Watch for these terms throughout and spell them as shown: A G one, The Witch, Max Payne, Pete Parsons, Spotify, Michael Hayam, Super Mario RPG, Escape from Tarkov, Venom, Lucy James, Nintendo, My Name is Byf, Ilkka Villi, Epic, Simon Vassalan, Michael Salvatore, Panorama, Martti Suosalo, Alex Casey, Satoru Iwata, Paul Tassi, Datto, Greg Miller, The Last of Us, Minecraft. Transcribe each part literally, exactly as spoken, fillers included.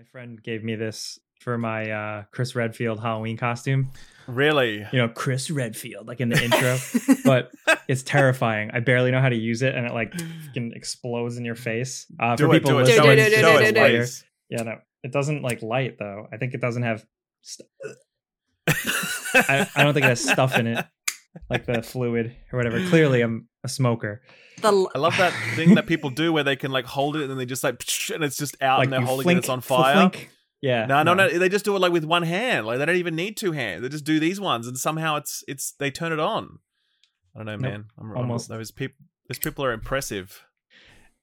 My friend gave me this for my uh, Chris Redfield Halloween costume. Really? You know, Chris Redfield, like in the intro, but it's terrifying. I barely know how to use it, and it like fucking explodes in your face. Uh, do for it, people do it, do it, do it, do it. Yeah, no, it doesn't like light though. I think it doesn't have. St- I, I don't think it has stuff in it, like the fluid or whatever. Clearly, I'm a smoker. L- I love that thing that people do where they can like hold it and then they just like and it's just out like and they're holding flink, it and it's on fire. Flink. Yeah, no, no, no, no. They just do it like with one hand. Like they don't even need two hands. They just do these ones, and somehow it's it's they turn it on. I don't know, nope. man. I'm almost I'm, those people. Those people are impressive.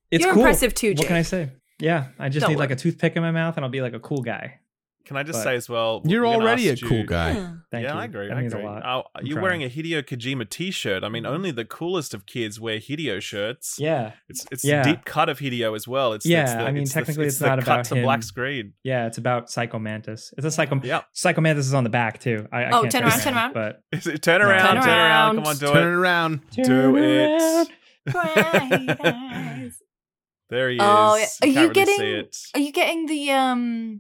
It's You're cool. impressive too, Jake. What can I say? Yeah, I just don't need work. like a toothpick in my mouth, and I'll be like a cool guy. Can I just but say as well? You're already a you, cool guy. Yeah, Thank yeah you. I agree. That I means agree. A lot. Oh, you're trying. Wearing a Hideo Kojima t-shirt. I mean, only the coolest of kids wear Hideo shirts. Yeah. It's it's yeah. the deep cut of Hideo as well. It's, yeah, it's the, I mean, it's technically the, it's, it's not the about cut him. To black screen. Yeah, it's about Psycho Mantis. It's a Psycho yep. Psycho Mantis is on the back, too. I, I oh, can't turn around, turn around. But it, turn, no. around, turn around, turn around. Come on, do turn it. Around. Turn around. Do it. There he is. Oh, are you getting? Are you getting the um?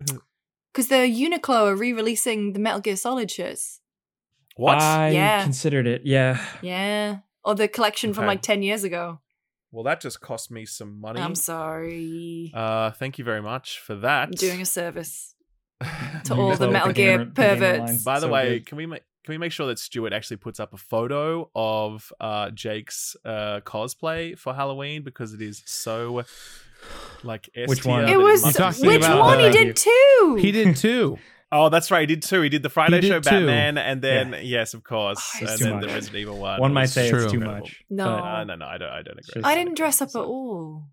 Because the Uniqlo are re-releasing the Metal Gear Solid shirts. What? I yeah. considered it, yeah. Yeah. Or the collection okay. from like ten years ago. Well, that just cost me some money. I'm sorry. Uh, thank you very much for that. I'm doing a service to all the Metal Gear perverts. By the way, can we make can we make sure that Stuart actually puts up a photo of uh, Jake's uh, cosplay for Halloween? Because it is so... Like which one? It was which about, one? Uh, he did two. He did two. Oh, that's right. He did two. He did the Friday did show two. Batman, and then yeah. yes, of course, oh, and then much. The Resident Evil one. One might say true. It's too incredible. Much. No, but, uh, no, no. I don't. I don't agree. I didn't dress up so. At all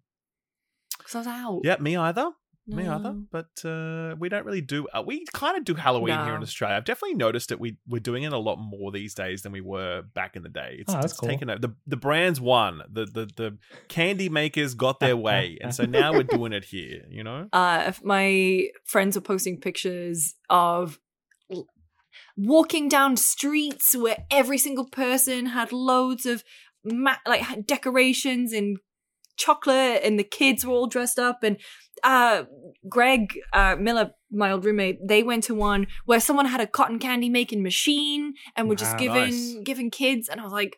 because I was out. Yeah, me either. No. Me either. But uh, we don't really do. Uh, we kind of do Halloween no. here in Australia. I've definitely noticed that we we're doing it a lot more these days than we were back in the day. It's, oh, that's it's cool. taken over. The the brands won. The the the candy makers got their way, and so now we're doing it here. You know. Uh, my friends were posting pictures of walking down streets where every single person had loads of ma- like decorations and chocolate, and the kids were all dressed up and. Uh, Greg uh, Miller, my old roommate, they went to one where someone had a cotton candy making machine and were wow, just giving nice. Giving kids. And I was like,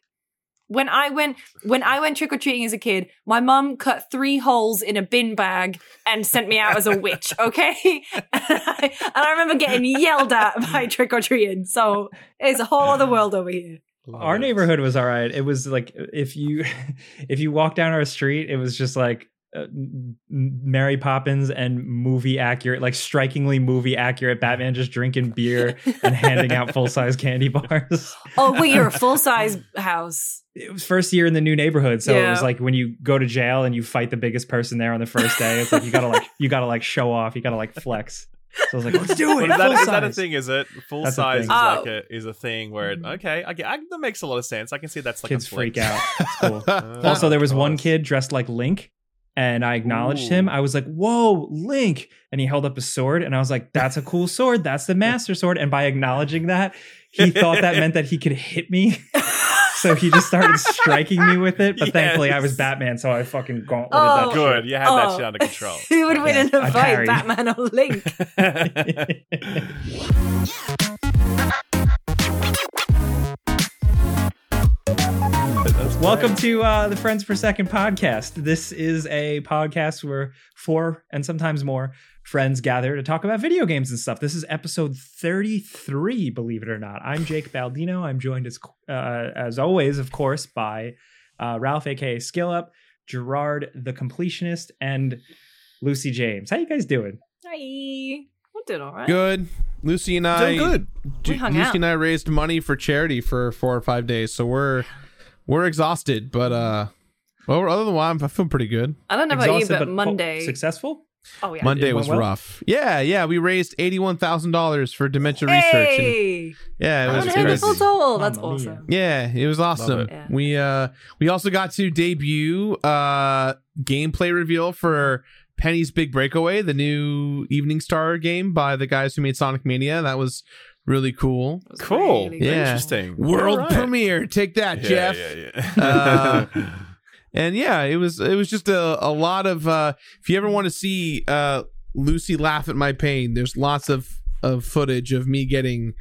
when I went when I went trick or treating as a kid, my mum cut three holes in a bin bag and sent me out as a witch. Okay, and, I, and I remember getting yelled at by trick or treating. So it's a whole other world over here. Love our it. Neighborhood was all right. It was like if you if you walk down our street, it was just like. Mary Poppins and movie accurate, like strikingly movie accurate Batman just drinking beer and handing out full-size candy bars. Oh, wait, you're a full-size house. It was first year in the new neighborhood, so yeah. It was like when you go to jail and you fight the biggest person there on the first day, it's like you gotta like you gotta like show off, you gotta like flex. So I was like, let's do it. Is that, is that a thing? Is it full that's size? Is oh. like a is a thing where it okay? I, I, that makes a lot of sense. I can see that's like kids a freak out. That's cool. Oh, also, there was God. One kid dressed like Link. And I acknowledged Ooh. Him. I was like, whoa, Link. And he held up his sword. And I was like, that's a cool sword. That's the master sword. And by acknowledging that, he thought that meant that he could hit me. So he just started striking me with it. But yes. Thankfully, I was Batman. So I fucking gauntleted oh, that good. Shit. You had oh. that shit under control. Who would win in a fight, Batman or Link? Welcome to uh, the Friends Per Second podcast. This is a podcast where four and sometimes more friends gather to talk about video games and stuff. This is episode thirty-three, believe it or not. I'm Jake Baldino. I'm joined as uh, as always, of course, by uh, Ralph, aka SkillUp, Gerard, the Completionist, and Lucy James. How you guys doing? Hi. I'm doing all right. Good. Lucy and I. Doing good. J- we hung Lucy out. and I raised money for charity for four or five days, so we're. We're exhausted, but uh, well, other than that, I feel pretty good. I don't know exhausted, about you, but, but Monday successful. Oh yeah, Monday was well? rough. Yeah, yeah, we raised eighty-one thousand dollars for dementia hey! research. And, yeah, it was wonderful soul. That's Mama awesome. Mia. Yeah, it was awesome. It. Yeah. We uh, we also got to debut uh, gameplay reveal for Penny's Big Breakaway, the new Evening Star game by the guys who made Sonic Mania. That was. Really cool. Cool. Really yeah. Interesting. World right. premiere. Take that, yeah, Jeff. Yeah, yeah. uh, and yeah, it was it was just a, a lot of uh, if you ever want to see uh, Lucy laugh at my pain. There's lots of, of footage of me getting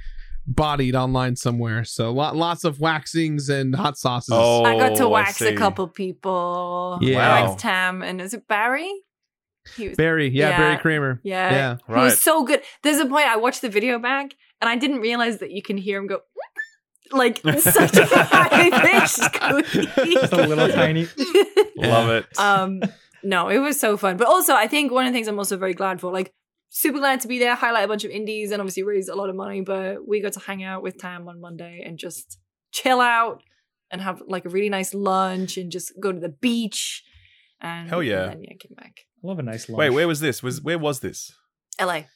bodied online somewhere. So lot, lots of waxings and hot sauces. Oh, I got to wax a couple people. Yeah. Wow. I waxed Tam and is it Barry? He was, Barry, yeah, yeah, Barry Kramer. Yeah. yeah. Right. He was so good. There's a point I watched the video back and I didn't realize that you can hear him go like such a high pitched a little tiny. Love it. Um no, it was so fun. But also I think one of the things I'm also very glad for, like super glad to be there, highlight a bunch of indies and obviously raise a lot of money, but we got to hang out with Tam on Monday and just chill out and have like a really nice lunch and just go to the beach and hell yeah. And then, yeah, came back. I love a nice lunch. Wait, where was this? Was where was this? L A.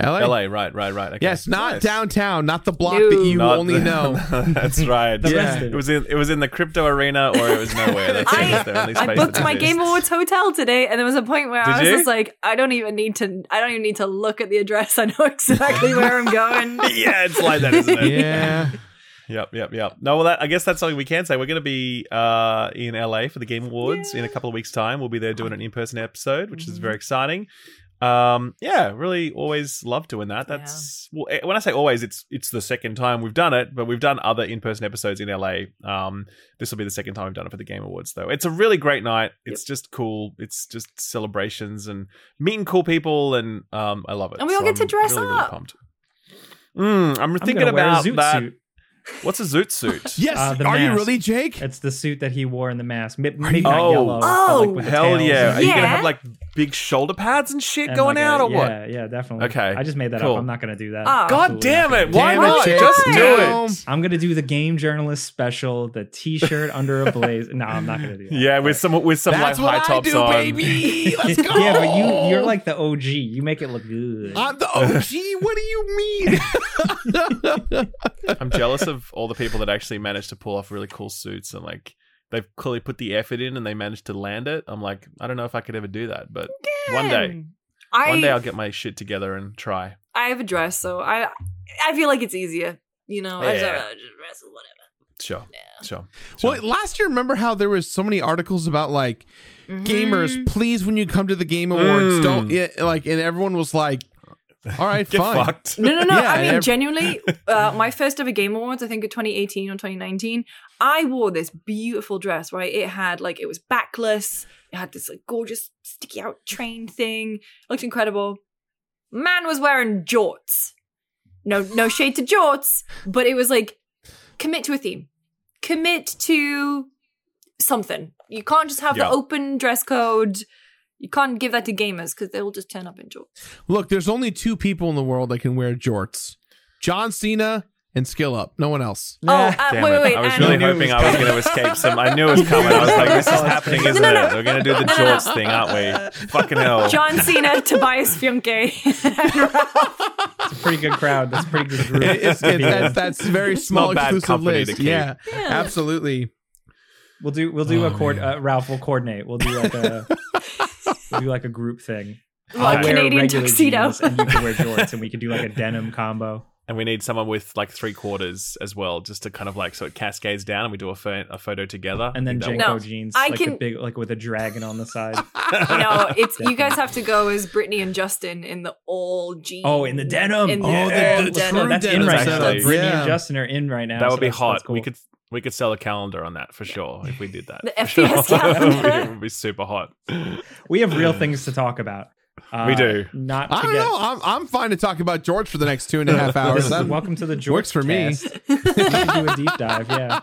L A? L A, right, right, right. Okay. Yes, not nice. Downtown, not the block no. that you not only the, know. That's right. yeah. It was in, it was in the crypto arena or it was nowhere. That's I, the only space I booked that my Game Awards hotel today and there was a point where Did I was you? just like, I don't even need to I don't even need to look at the address. I know exactly where I'm going. Yeah, it's like that, isn't it? Yeah. Yep, yep, yep. No, well, that, I guess that's something we can say. We're going to be uh, in L A for the Game Awards yeah. in a couple of weeks' time. We'll be there doing an in-person episode, which mm-hmm. is very exciting. Um, yeah, really always love doing that. That's yeah. well, when I say always, it's it's the second time we've done it, but we've done other in-person episodes in L A. Um, this will be the second time we've done it for the Game Awards, though. It's a really great night. It's yep. just cool. It's just celebrations and meeting cool people, and um, I love it. And we all so get I'm to dress really, up. Really pumped. Mm, I'm, I'm thinking about zoot that. Suit. What's a zoot suit? yes, uh, are mask. you really, Jake? It's the suit that he wore in the mask. Maybe not oh, yellow, oh like hell yeah! Are yeah. you gonna have like big shoulder pads and shit and going like out, a, or yeah, what? Yeah, yeah, definitely. Okay, I just made that cool. up. I'm not gonna do that. Oh. God damn it! Why not? Just do it. I'm gonna do the game journalist special, the T-shirt under a blaze. No, I'm not gonna do that. Yeah, with some with some That's like high tops do, on. Baby. Let's go. Yeah, but you you're like the O G. You make it look good. I'm the O G. What do you mean? I'm jealous of. Of all the people that actually managed to pull off really cool suits and like they've clearly put the effort in and they managed to land it. I'm like, I don't know if I could ever do that, but Damn. one day, I, one day I'll get my shit together and try. I have a dress, so I I feel like it's easier, you know. Yeah. I just, I just dress or whatever. Sure. Yeah. sure, sure. Well, last year, remember how there was so many articles about like mm-hmm. gamers, please, when you come to the Game Awards, mm. don't it, like, and everyone was like. All right, Get fine. Fucked. No, no, no. Yeah, I mean, every- genuinely, uh, my first ever Game Awards, I think in twenty eighteen or twenty nineteen, I wore this beautiful dress, right? It had like, it was backless. It had this like gorgeous sticky out train thing. It looked incredible. Man was wearing jorts. No, no shade to jorts, but it was like, commit to a theme. Commit to something. You can't just have yeah. the open dress code. You can't give that to gamers because they will just turn up in jorts. Look, there's only two people in the world that can wear jorts. John Cena and Skill Up. No one else. Oh, uh, wait, wait, wait. I was really hoping was I was going to escape some. I knew it was coming. I was like, this is happening, isn't no, no, no. it? We're going to do the no, jorts no. thing, aren't we? Fucking hell. John Cena, Tobias Funke. It's a pretty good crowd. That's a pretty good group. It, it's, it, that's, that's very small, exclusive list. Yeah, yeah, absolutely. We'll do, we'll do oh, a cord- uh, Ralph, we'll coordinate. We'll do like a... We'll do like a group thing. Like I Canadian tuxedo. And you can wear jorts and we can do like a denim combo. And we need someone with like three quarters as well, just to kind of like, so it cascades down and we do a, pho- a photo together. And then Jenko no, jeans, I like can... the big, like with a dragon on the side. No, it's Definitely. You guys have to go as Brittany and Justin in the all jeans. Oh, in the denim. In the, oh, the, the, the denim. That's in right now. Like Brittany yeah. and Justin are in right now. That would so be that's, hot. That's cool. We could... We could sell a calendar on that for sure if we did that. The F P S sure. calendar. It would be super hot. We have real things to talk about. Uh, we do. Not. I don't get... know. I'm, I'm fine to talk about George for the next two and a half hours. Welcome to the George Works for cast. me. We can do a deep dive. Yeah.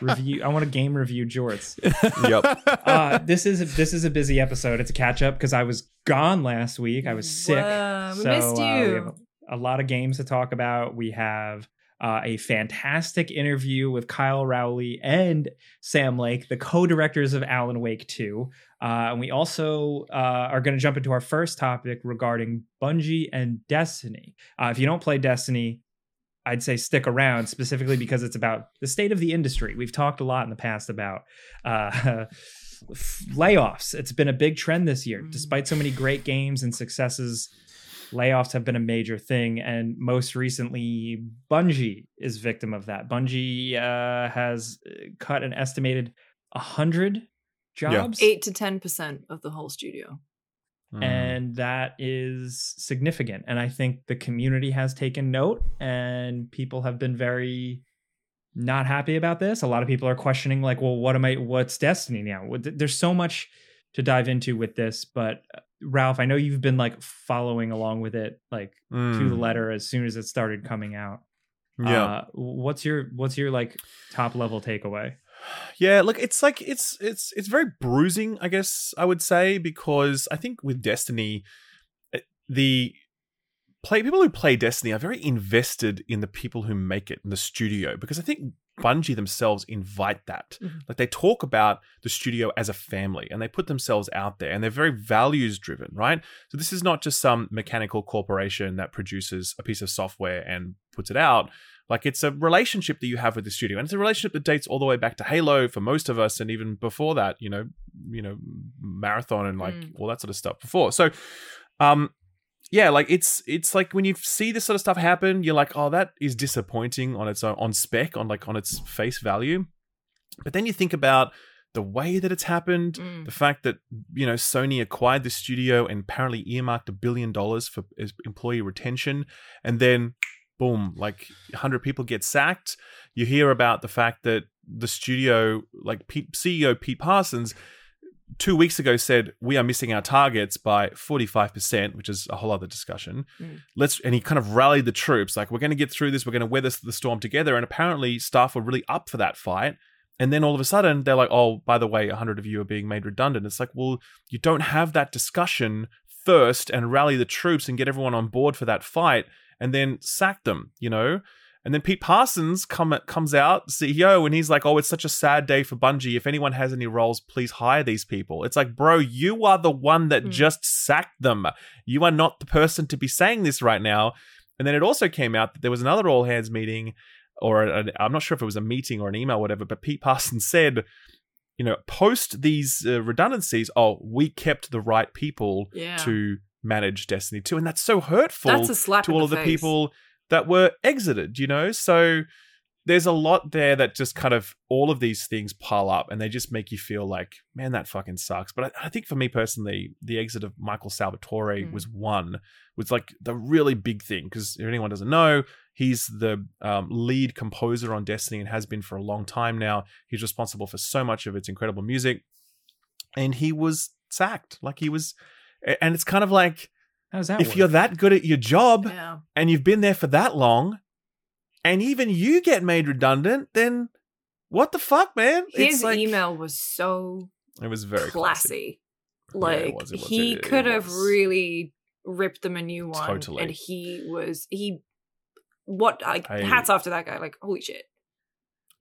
Review. I want a game review jorts. Yep. Uh, this is a, this is a busy episode. It's a catch up because I was gone last week. I was sick. Whoa, we so, missed you. Uh, we have a, a lot of games to talk about. We have. Uh, a fantastic interview with Kyle Rowley and Sam Lake, the co-directors of Alan Wake two. Uh, and we also uh, are going to jump into our first topic regarding Bungie and Destiny. Uh, if you don't play Destiny, I'd say stick around, specifically because it's about the state of the industry. We've talked a lot in the past about uh, layoffs. It's been a big trend this year, despite so many great games and successes. Layoffs have been a major thing, and most recently, Bungie is victim of that. Bungie uh, has cut an estimated one hundred jobs. Yeah. eight to ten percent of the whole studio. Mm. And that is significant. And I think the community has taken note, and people have been very not happy about this. A lot of people are questioning, like, well, what am I, what's Destiny now? There's so much to dive into with this, but Ralph, I know you've been like following along with it, like mm. to the letter as soon as it started coming out. Yeah. Uh, what's your, what's your like top level takeaway? Yeah, look, it's like it's it's it's very bruising, I guess I would say, because I think with Destiny, the play people who play Destiny are very invested in the people who make it in the studio, because I think Bungie themselves invite that. Mm-hmm. Like they talk about the studio as a family, and they put themselves out there, and they're very values driven, right? So this is not just some mechanical corporation that produces a piece of software and puts it out. Like, it's a relationship that you have with the studio, and it's a relationship that dates all the way back to Halo for most of us, and even before that, you know, you know, Marathon and like mm. all that sort of stuff before. So, um, yeah, like it's it's like when you see this sort of stuff happen, you're like, oh, that is disappointing on its own, on spec, on like on its face value. But then you think about the way that it's happened, mm. the fact that, you know, Sony acquired the studio and apparently earmarked a billion dollars for employee retention, and then boom, like one hundred people get sacked. You hear about the fact that the studio, like C E O Pete Parsons, two weeks ago said, we are missing our targets by forty-five percent, which is a whole other discussion. Mm. Let's And he kind of rallied the troops. Like, we're going to get through this. We're going to weather the storm together. And apparently staff were really up for that fight. And then all of a sudden, they're like, oh, by the way, one hundred of you are being made redundant. It's like, well, you don't have that discussion first and rally the troops and get everyone on board for that fight, and then sack them, you know? And then Pete Parsons come, comes out, C E O, and he's like, oh, it's such a sad day for Bungie. If anyone has any roles, please hire these people. It's like, bro, you are the one that mm. just sacked them. You are not the person to be saying this right now. And then it also came out that there was another all-hands meeting, or a, a, I'm not sure if it was a meeting or an email or whatever, but Pete Parsons said, you know, post these uh, redundancies, oh, we kept the right people yeah. to manage Destiny two, and that's so hurtful that's a slap to all of the, the people that were exited, you know? So there's a lot there that just kind of all of these things pile up, and they just make you feel like, man, that fucking sucks. But I, I think for me personally, the exit of Michael Salvatore mm. was one, was like the really big thing, because if anyone doesn't know, he's the um, lead composer on Destiny and has been for a long time now. He's responsible for so much of its incredible music, and he was sacked. Like he was... And it's kind of like, if work? You're that good at your job yeah. and you've been there for that long, and even you get made redundant, then what the fuck, man? His it's like, email was so it was very classy. classy. Like yeah, it was, it was, he it, it could it have really ripped them a new one. Totally. And he was he what like I, hats off to that guy. Like, holy shit.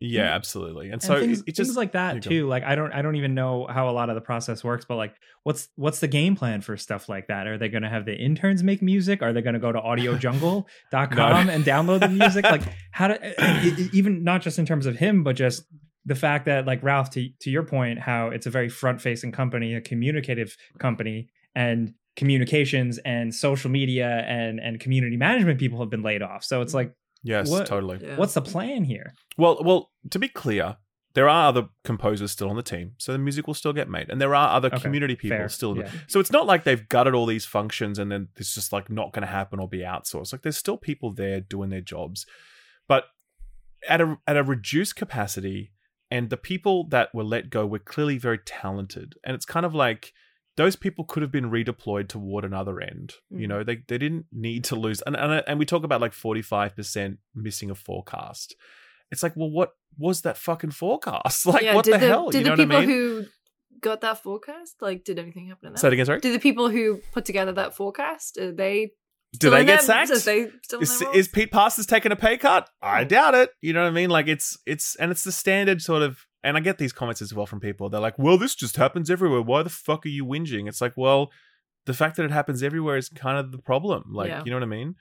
Yeah, absolutely. And, and so things, it just things like that too. Go. Like I don't I don't even know how a lot of the process works, but like what's what's the game plan for stuff like that? Are they going to have the interns make music? Are they going to go to audio jungle dot com no. and download the music? Like how do even not just in terms of him, but just the fact that, like, Ralph, to to your point, how it's a very front-facing company, a communicative company, and communications and social media and and community management people have been laid off. So it's like, yes, what, totally. Yeah. What's the plan here? Well, well, to be clear, there are other composers still on the team, so the music will still get made, and there are other okay, community people fair. still. Yeah. So it's not like they've gutted all these functions and then it's just like not going to happen or be outsourced. Like there's still people there doing their jobs, but at a at a reduced capacity. And the people that were let go were clearly very talented, and it's kind of like those people could have been redeployed toward another end. Mm. You know, they they didn't need to lose. And, and and we talk about like forty-five percent missing a forecast. It's like, well, what was that fucking forecast? Like, yeah, what the, the hell? Did you know the people what I mean? Who got that forecast, like, did anything happen in that? Say it again, sorry? Did the people who put together that forecast, are they... Do they get sacked? Is, they still is, is Pete Parsons taking a pay cut? I doubt it. You know what I mean? Like, it's it's and it's the standard sort of. And I get these comments as well from people. They're like, well, this just happens everywhere. Why the fuck are you whinging? It's like, well, the fact that it happens everywhere is kind of the problem. Like, yeah. you know what I mean?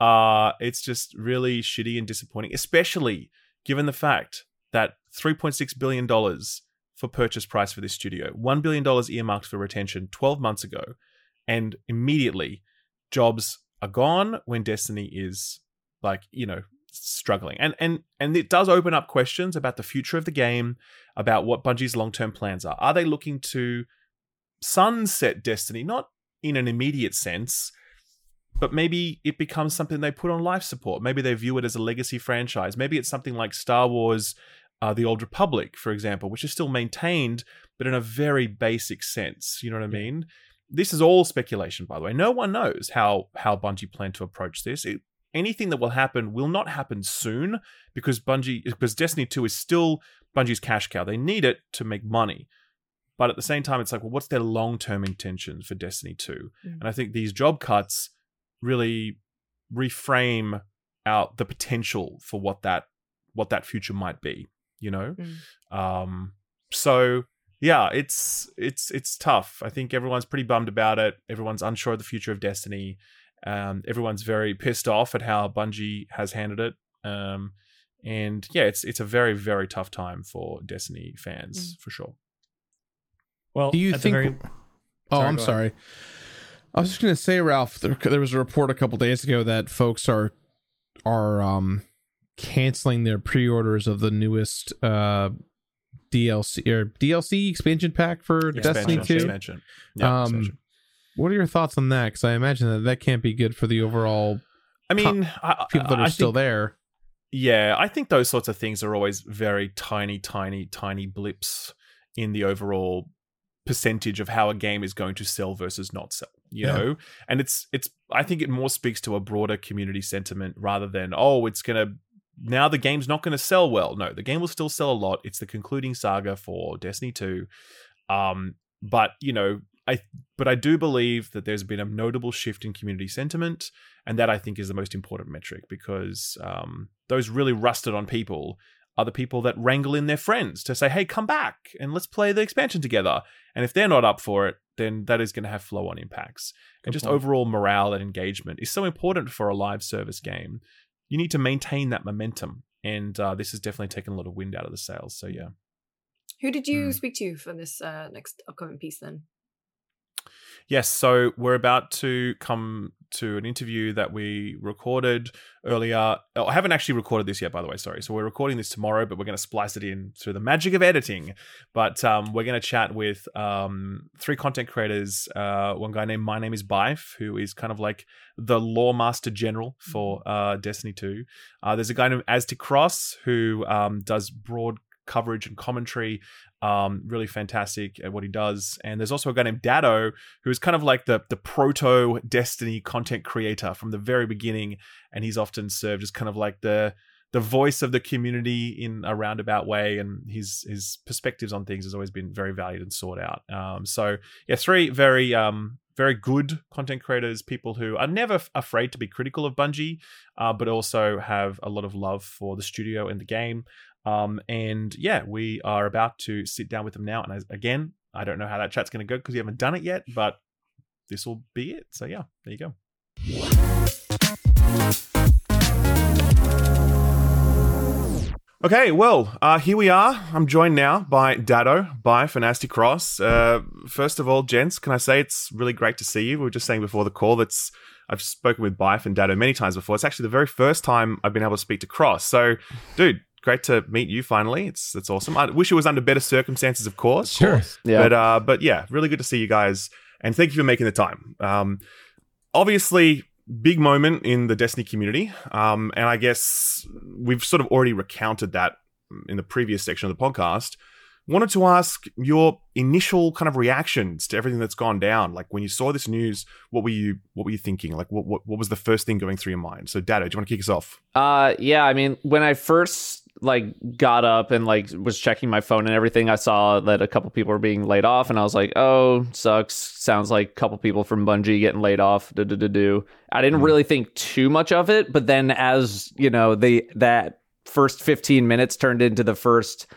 Uh, it's just really shitty and disappointing, especially given the fact that three point six billion dollars for purchase price for this studio, one billion dollars earmarked for retention twelve months ago, and immediately jobs are gone when Destiny is, like, you know, struggling. And and and it does open up questions about the future of the game, about what Bungie's long-term plans are. Are they looking to sunset Destiny? Not in an immediate sense, but maybe it becomes something they put on life support. Maybe they view it as a legacy franchise. Maybe it's something like Star Wars, uh, The Old Republic, for example, which is still maintained, but in a very basic sense. You know what I mean? This is all speculation, by the way. No one knows how, how Bungie plan to approach this. It, anything that will happen will not happen soon because Bungie, because Destiny two is still Bungie's cash cow. They need it to make money. But at the same time, it's like, well, what's their long-term intention for Destiny two? Mm-hmm. And I think these job cuts really reframe out the potential for what that what that future might be, you know? Mm. Um, so yeah, it's it's it's tough. I think everyone's pretty bummed about it. Everyone's unsure of the future of Destiny. Um, everyone's very pissed off at how Bungie has handled it. Um, and yeah, it's it's a very, very tough time for Destiny fans, mm. for sure. Well, do you think very... Oh, sorry, I'm sorry. Ahead. I was just going to say, Ralph, there, there was a report a couple days ago that folks are are um, canceling their pre-orders of the newest uh, D L C or D L C expansion pack for yeah, Destiny two. Expansion. Yeah, um, expansion. What are your thoughts on that? Because I imagine that that can't be good for the overall. I mean, co- I, people that are I still think, there. Yeah, I think those sorts of things are always very tiny, tiny, tiny blips in the overall percentage of how a game is going to sell versus not sell, you yeah. know? And it's, it's, I think it more speaks to a broader community sentiment rather than, oh, it's going to, now the game's not going to sell well. No, the game will still sell a lot. It's the concluding saga for Destiny two. Um, but, you know, I, but I do believe that there's been a notable shift in community sentiment. And that I think is the most important metric because um, those really rusted on people are the people that wrangle in their friends to say, hey, come back and let's play the expansion together. And if they're not up for it, then that is going to have flow-on impacts. Good and just point. Overall morale and engagement is so important for a live service game. You need to maintain that momentum. And uh, this has definitely taken a lot of wind out of the sails. So, yeah. Who did you mm. speak to for this uh, next upcoming piece then? Yes, so we're about to come to an interview that we recorded earlier. Oh, I haven't actually recorded this yet, by the way, sorry. So we're recording this tomorrow, but we're going to splice it in through the magic of editing. But um, we're going to chat with um, three content creators. Uh, one guy named My Name is Byf, who is kind of like the lore master general for uh, Destiny two. Uh, there's a guy named Ashtray Maze, who um, does broad coverage and commentary. Um, really fantastic at what he does. And there's also a guy named Datto, who is kind of like the the proto Destiny content creator from the very beginning. And he's often served as kind of like the the voice of the community in a roundabout way. And his his perspectives on things has always been very valued and sought out. Um, so yeah, three very um very good content creators, people who are never f- afraid to be critical of Bungie, uh, but also have a lot of love for the studio and the game. Um, and yeah, we are about to sit down with them now. And I, again, I don't know how that chat's going to go because we haven't done it yet, but this will be it. So yeah, there you go. Okay, well, uh, here we are. I'm joined now by Datto, by Fantastic Cross. Uh, first of all, gents, can I say it's really great to see you. We were just saying before the call that's I've spoken with Byf and Datto many times before. It's actually the very first time I've been able to speak to Cross. So, dude, great to meet you finally. It's that's awesome. I wish it was under better circumstances, of course. Sure. Of course. Yeah. But uh, but yeah, really good to see you guys, and thank you for making the time. Um, obviously, big moment in the Destiny community, um, and I guess we've sort of already recounted that in the previous section of the podcast. Wanted to ask your initial kind of reactions to everything that's gone down. Like when you saw this news, what were you what were you thinking? Like what what, what was the first thing going through your mind? So, Datto, do you want to kick us off? Uh, yeah. I mean, when I first like got up and like was checking my phone and everything, I saw that a couple people were being laid off, and I was like, oh, sucks. Sounds like a couple people from Bungie getting laid off. Da da da do. I didn't really think too much of it, but then as you know, they that first fifteen minutes turned into the first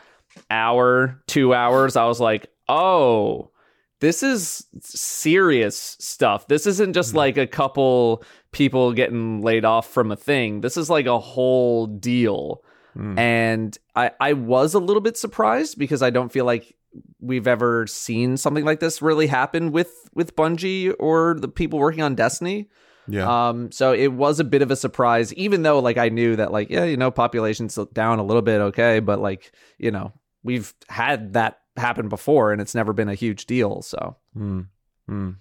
hour, two hours. I was like, oh, this is serious stuff. This isn't just like a couple people getting laid off from a thing. This is like a whole deal. Mm. And I, I was a little bit surprised because I don't feel like we've ever seen something like this really happen with, with Bungie or the people working on Destiny. Yeah. Um. So it was a bit of a surprise, even though like I knew that like, yeah, you know, population's down a little bit. OK, but like, you know, we've had that happen before and it's never been a huge deal. So. Mm. Mm.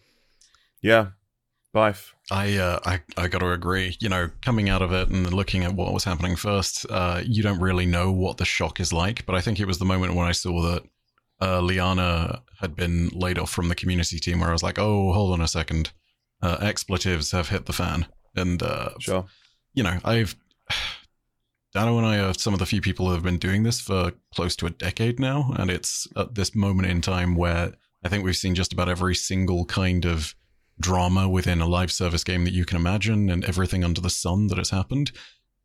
Yeah. Byf. I, uh, I I got to agree. You know, coming out of it and looking at what was happening first, uh, you don't really know what the shock is like. But I think it was the moment when I saw that uh, Liana had been laid off from the community team, where I was like, oh, hold on a second. Uh, expletives have hit the fan. And, uh, sure. you know, I've... Datto and I are some of the few people who have been doing this for close to a decade now. And it's at this moment in time where I think we've seen just about every single kind of drama within a live service game that you can imagine, and everything under the sun that has happened.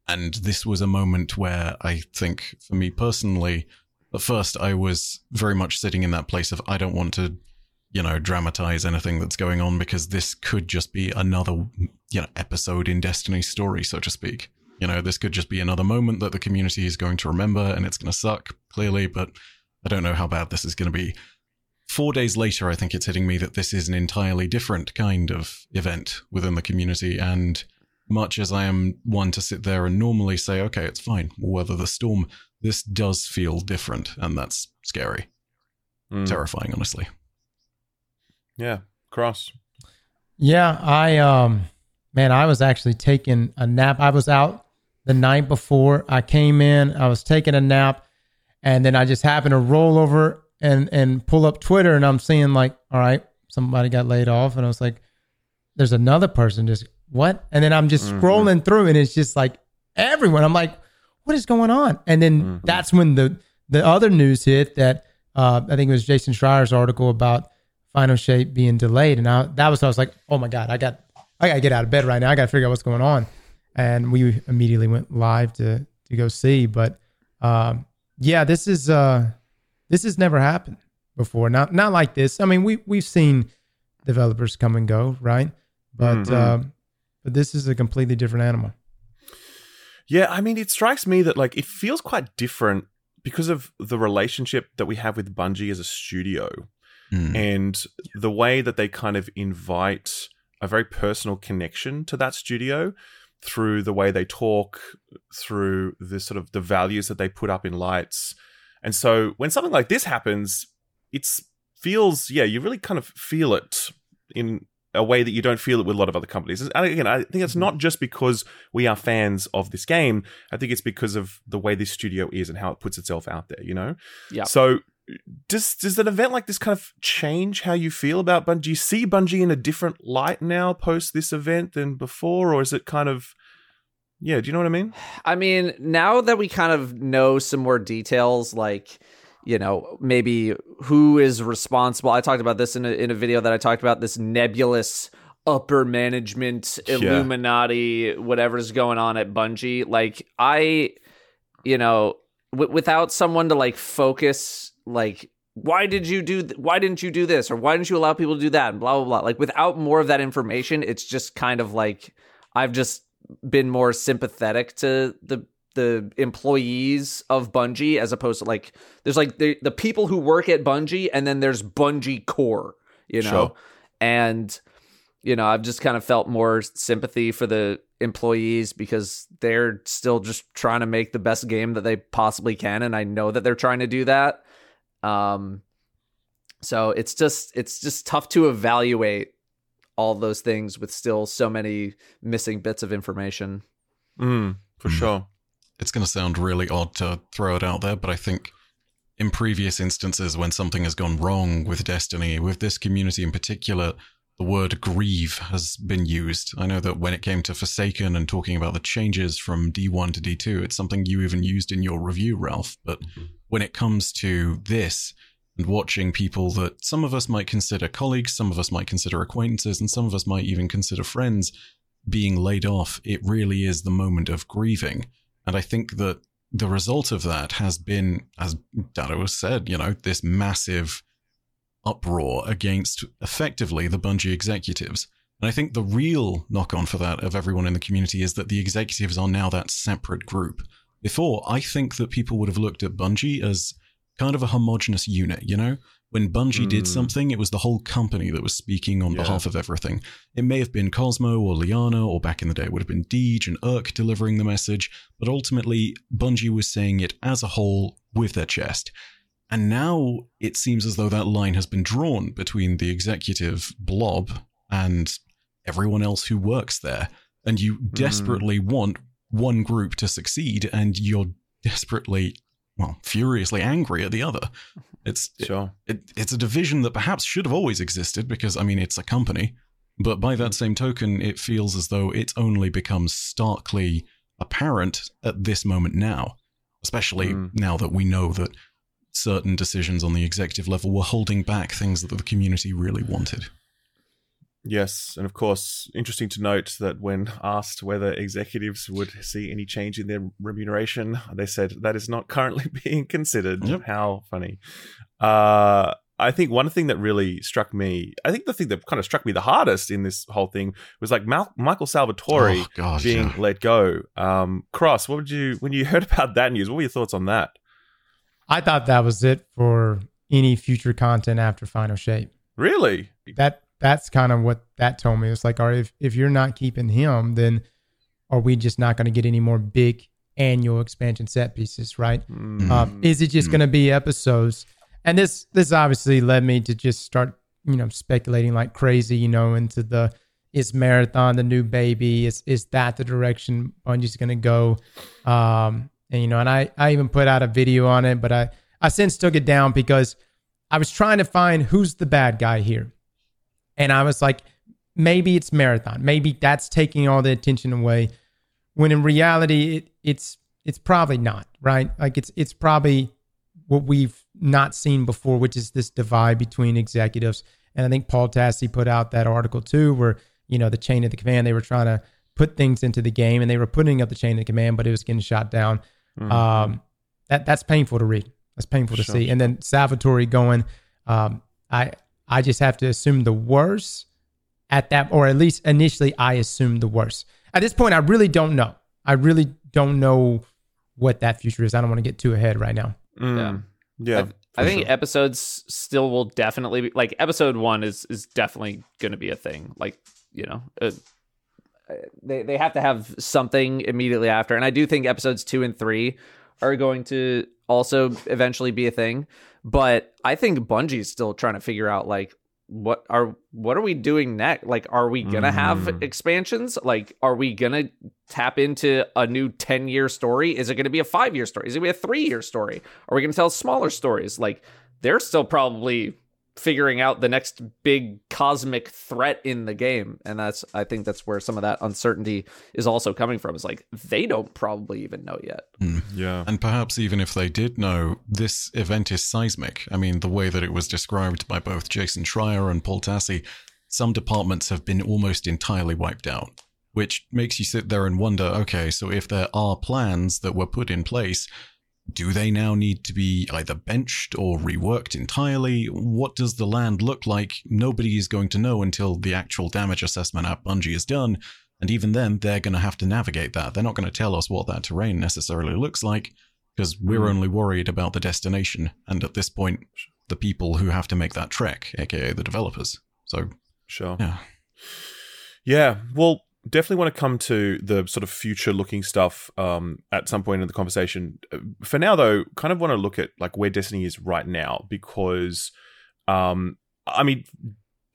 And this was a moment where I think, for me personally, at first I was very much sitting in that place of, I don't want to, you know, dramatize anything that's going on, because this could just be another, you know, episode in Destiny's story, so to speak. You know, this could just be another moment that the community is going to remember, and it's going to suck, clearly, but I don't know how bad this is going to be. Four days later, I think it's hitting me that this is an entirely different kind of event within the community, and much as I am one to sit there and normally say, okay, it's fine, we'll weather the storm, this does feel different, and that's scary. Mm. Terrifying, honestly. Yeah, Cross. Yeah, I, um, man, I was actually taking a nap. I was out the night before. I came in, I was taking a nap, and then I just happened to roll over and and pull up Twitter, and I'm seeing, like, all right, somebody got laid off, and I was like, there's another person, just what? And then I'm just mm-hmm. scrolling through, and it's just like everyone. I'm like, what is going on? And then mm-hmm. that's when the the other news hit that uh, I think it was Jason Schreier's article about Final Shape being delayed, and I, that was I was like, oh my God, I got I got to get out of bed right now. I got to figure out what's going on. And we immediately went live to to go see. But um, yeah, this is. Uh, This has never happened before. Not not like this. I mean, we we've seen developers come and go, right? But mm-hmm. uh, but this is a completely different animal. Yeah, I mean, it strikes me that, like, it feels quite different because of the relationship that we have with Bungie as a studio, mm. and the way that they kind of invite a very personal connection to that studio through the way they talk, through the sort of the values that they put up in lights. And so when something like this happens, it feels, yeah, you really kind of feel it in a way that you don't feel it with a lot of other companies. And again, I think it's not just because we are fans of this game. I think it's because of the way this studio is and how it puts itself out there, you know? Yeah. So does, does an event like this kind of change how you feel about Bungie? Do you see Bungie in a different light now post this event than before? Or is it kind of... Yeah, do you know what I mean? I mean, now that we kind of know some more details, like, you know, maybe who is responsible. I talked about this in a, in a video that I talked about, this nebulous upper management, yeah. Illuminati, whatever's going on at Bungie. Like, I, you know, w- without someone to, like, focus, like, why did you do, th- why didn't you do this? Or why didn't you allow people to do that? And blah, blah, blah. Like, without more of that information, it's just kind of like, I've just... been more sympathetic to the the employees of Bungie, as opposed to, like, there's like the, the people who work at Bungie, and then there's Bungie Core, you know? Sure. And, you know, I've just kind of felt more sympathy for the employees because they're still just trying to make the best game that they possibly can. And I know that they're trying to do that. Um, so it's just, it's just tough to evaluate all those things with still so many missing bits of information. Mm, for sure. It's going to sound really odd to throw it out there, but I think in previous instances when something has gone wrong with Destiny, with this community in particular, the word grieve has been used. I know that when it came to Forsaken and talking about the changes from D one to D two, it's something you even used in your review, Ralph. But mm-hmm. when it comes to this, and watching people that some of us might consider colleagues, some of us might consider acquaintances, and some of us might even consider friends being laid off, it really is the moment of grieving. And I think that the result of that has been, as Datto has said, you know, this massive uproar against effectively the Bungie executives. And I think the real knock-on for that of everyone in the community is that the executives are now that separate group. Before, I think that people would have looked at Bungie as kind of a homogenous unit, you know? When Bungie mm. did something, it was the whole company that was speaking on yeah. behalf of everything. It may have been Cosmo or Liana, or back in the day it would have been Deej and Urk delivering the message, but ultimately Bungie was saying it as a whole with their chest. And now it seems as though that line has been drawn between the executive blob and everyone else who works there. And you desperately mm. want one group to succeed, and you're desperately, well, furiously angry at the other. It's sure. it, it, it's a division that perhaps should have always existed because, I mean, it's a company. But by that same token, it feels as though it's only become starkly apparent at this moment now, especially mm. now that we know that certain decisions on the executive level were holding back things that the community really wanted. Yes, and of course, interesting to note that when asked whether executives would see any change in their remuneration, they said that is not currently being considered. Yep. How funny. Uh, I think one thing that really struck me, I think the thing that kind of struck me the hardest in this whole thing was like Mal- Michael Salvatore oh, God, being yeah. let go. Um, Cross, what would you, when you heard about that news, what were your thoughts on that? I thought that was it for any future content after Final Shape. Really? That. That's kind of what that told me. It's like, all right, if, if you're not keeping him, then are we just not going to get any more big annual expansion set pieces, right? Mm. Um, is it just mm. going to be episodes? And this this obviously led me to just start, you know, speculating like crazy, you know, into the, is Marathon the new baby? Is is that the direction Bungie's going to go? Um, and, you know, and I, I even put out a video on it, but I, I since took it down because I was trying to find who's the bad guy here. And I was like, maybe it's Marathon. Maybe that's taking all the attention away. When in reality, it, it's it's probably not, right? Like it's it's probably what we've not seen before, which is this divide between executives. And I think Paul Tassi put out that article too, where, you know, the chain of the command, they were trying to put things into the game and they were putting up the chain of the command, but it was getting shot down. Mm-hmm. Um, that that's painful to read. That's painful to sure. see. And then Salvatore going, um, I. I just have to assume the worst at that, or at least initially I assumed the worst. At this point, I really don't know. I really don't know what that future is. I don't want to get too ahead right now. Mm. Yeah. yeah I, I think sure. episodes still will definitely be, like episode one is, is definitely going to be a thing. Like, you know, uh, they, they have to have something immediately after. And I do think episodes two and three are going to also eventually be a thing. But I think Bungie's still trying to figure out, like, what are what are we doing next? Like, are we going to mm. have expansions? Like, are we going to tap into a new ten-year story? Is it going to be a five-year story? Is it going to be a three-year story? Are we going to tell smaller stories? Like, they're still probably figuring out the next big cosmic threat in the game. And that's I think that's where some of that uncertainty is also coming from. It's like, they don't probably even know yet. Mm. Yeah. And perhaps even if they did know, this event is seismic. I mean, the way that it was described by both Jason Schreier and Paul Tassi, some departments have been almost entirely wiped out, which makes you sit there and wonder, okay, so if there are plans that were put in place, do they now need to be either benched or reworked entirely? What does the land look like? Nobody is going to know until the actual damage assessment at Bungie is done. And even then, they're going to have to navigate that. They're not going to tell us what that terrain necessarily looks like because we're only worried about the destination. And at this point, the people who have to make that trek, aka the developers. So, sure. Yeah. Yeah. Well, definitely want to come to the sort of future-looking stuff um, at some point in the conversation. For now, though, kind of want to look at like where Destiny is right now because, um, I mean,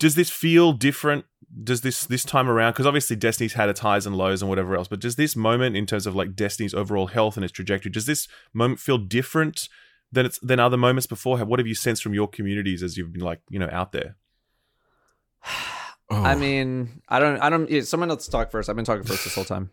does this feel different? Does this this time around? Because obviously Destiny's had its highs and lows and whatever else, but does this moment in terms of like Destiny's overall health and its trajectory, does this moment feel different than it's than other moments before? What have you sensed from your communities as you've been like, you know, out there? Oh. I mean, I don't, I don't, someone else talk first. I've been talking first this whole time.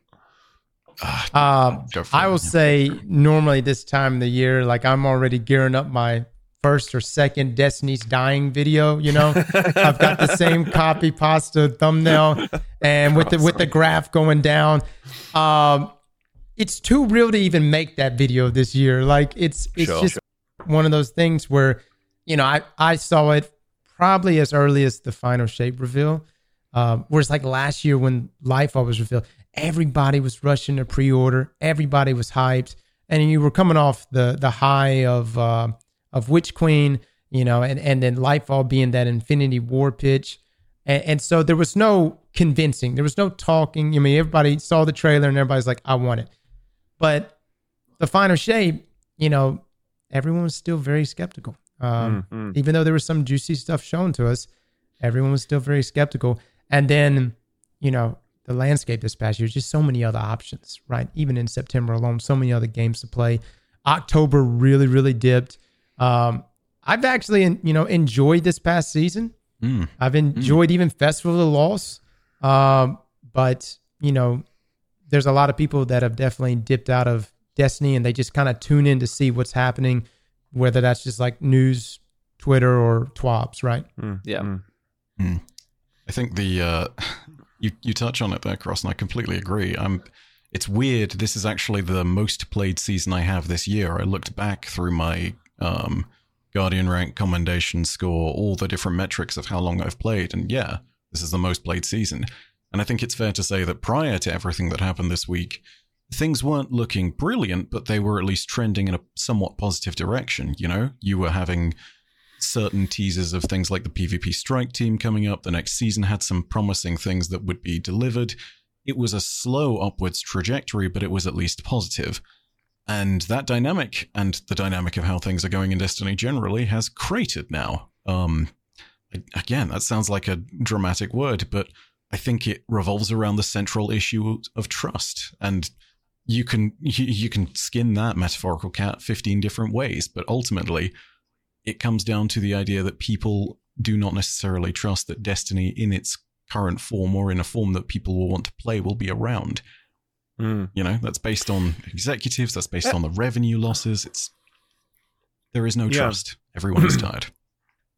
Um, I will say normally this time of the year, like I'm already gearing up my first or second Destiny's Dying video, you know, I've got the same copy pasta thumbnail and with the, with the graph going down. Um, it's too real to even make that video this year. Like it's, it's sure, just sure. one of those things where, you know, I, I saw it probably as early as the Final Shape reveal, uh, whereas like last year when Lightfall was revealed, everybody was rushing to pre-order, everybody was hyped, and you were coming off the the high of uh, of Witch Queen, you know, and, and then Lightfall being that Infinity War pitch, and, and so there was no convincing, there was no talking. I mean, everybody saw the trailer and everybody's like, I want it, but the Final Shape, you know, everyone was still very skeptical. Um, mm-hmm. Even though there was some juicy stuff shown to us, everyone was still very skeptical. And then, you know, the landscape this past year, just so many other options, right? Even in September alone, so many other games to play. October really, really dipped. Um, I've actually, you know, enjoyed this past season. Mm. I've enjoyed mm. even Festival of the Lost. Um, but, you know, there's a lot of people that have definitely dipped out of Destiny and they just kind of tune in to see what's happening, whether that's just like news, Twitter, or twabs, right? Mm. Yeah. Mm. Mm. I think the uh, you you touch on it there, Cross, and I completely agree. I'm. It's weird. This is actually the most played season I have this year. I looked back through my um, Guardian rank, commendation score, all the different metrics of how long I've played, and yeah, this is the most played season. And I think it's fair to say that prior to everything that happened this week, things weren't looking brilliant, but they were at least trending in a somewhat positive direction. You know, you were having certain teasers of things like the PvP strike team coming up. The next season had some promising things that would be delivered. It was a slow upwards trajectory, but it was at least positive. And that dynamic and the dynamic of how things are going in Destiny generally has cratered now. Um, again, that sounds like a dramatic word, but I think it revolves around the central issue of trust. And you can you can skin that metaphorical cat fifteen different ways, but ultimately it comes down to the idea that people do not necessarily trust that Destiny in its current form or in a form that people will want to play will be around. Mm. You know, that's based on executives, that's based on the revenue losses. It's there is no yeah. trust. Everyone is tired.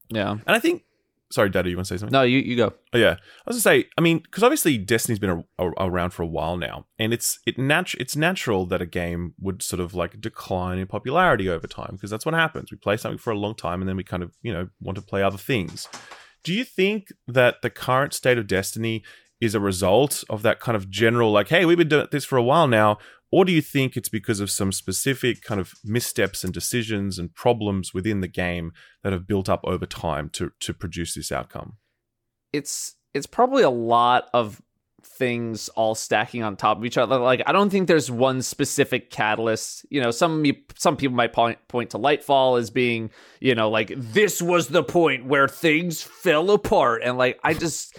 Yeah. And I think Sorry, Daddy, you want to say something? No, you, you go. Oh, yeah. I was going to say, I mean, because obviously Destiny's been a, a, around for a while now, and it's it natu- it's natural that a game would sort of like decline in popularity over time, because that's what happens. We play something for a long time, and then we kind of, you know, want to play other things. Do you think that the current state of Destiny is a result of that kind of general, like, hey, we've been doing this for a while now, or do you think it's because of some specific kind of missteps and decisions and problems within the game that have built up over time to to produce this outcome? It's it's probably a lot of things all stacking on top of each other. Like, I don't think there's one specific catalyst. You know, some some people might point, point to Lightfall as being, you know, like, this was the point where things fell apart. And, like, I just...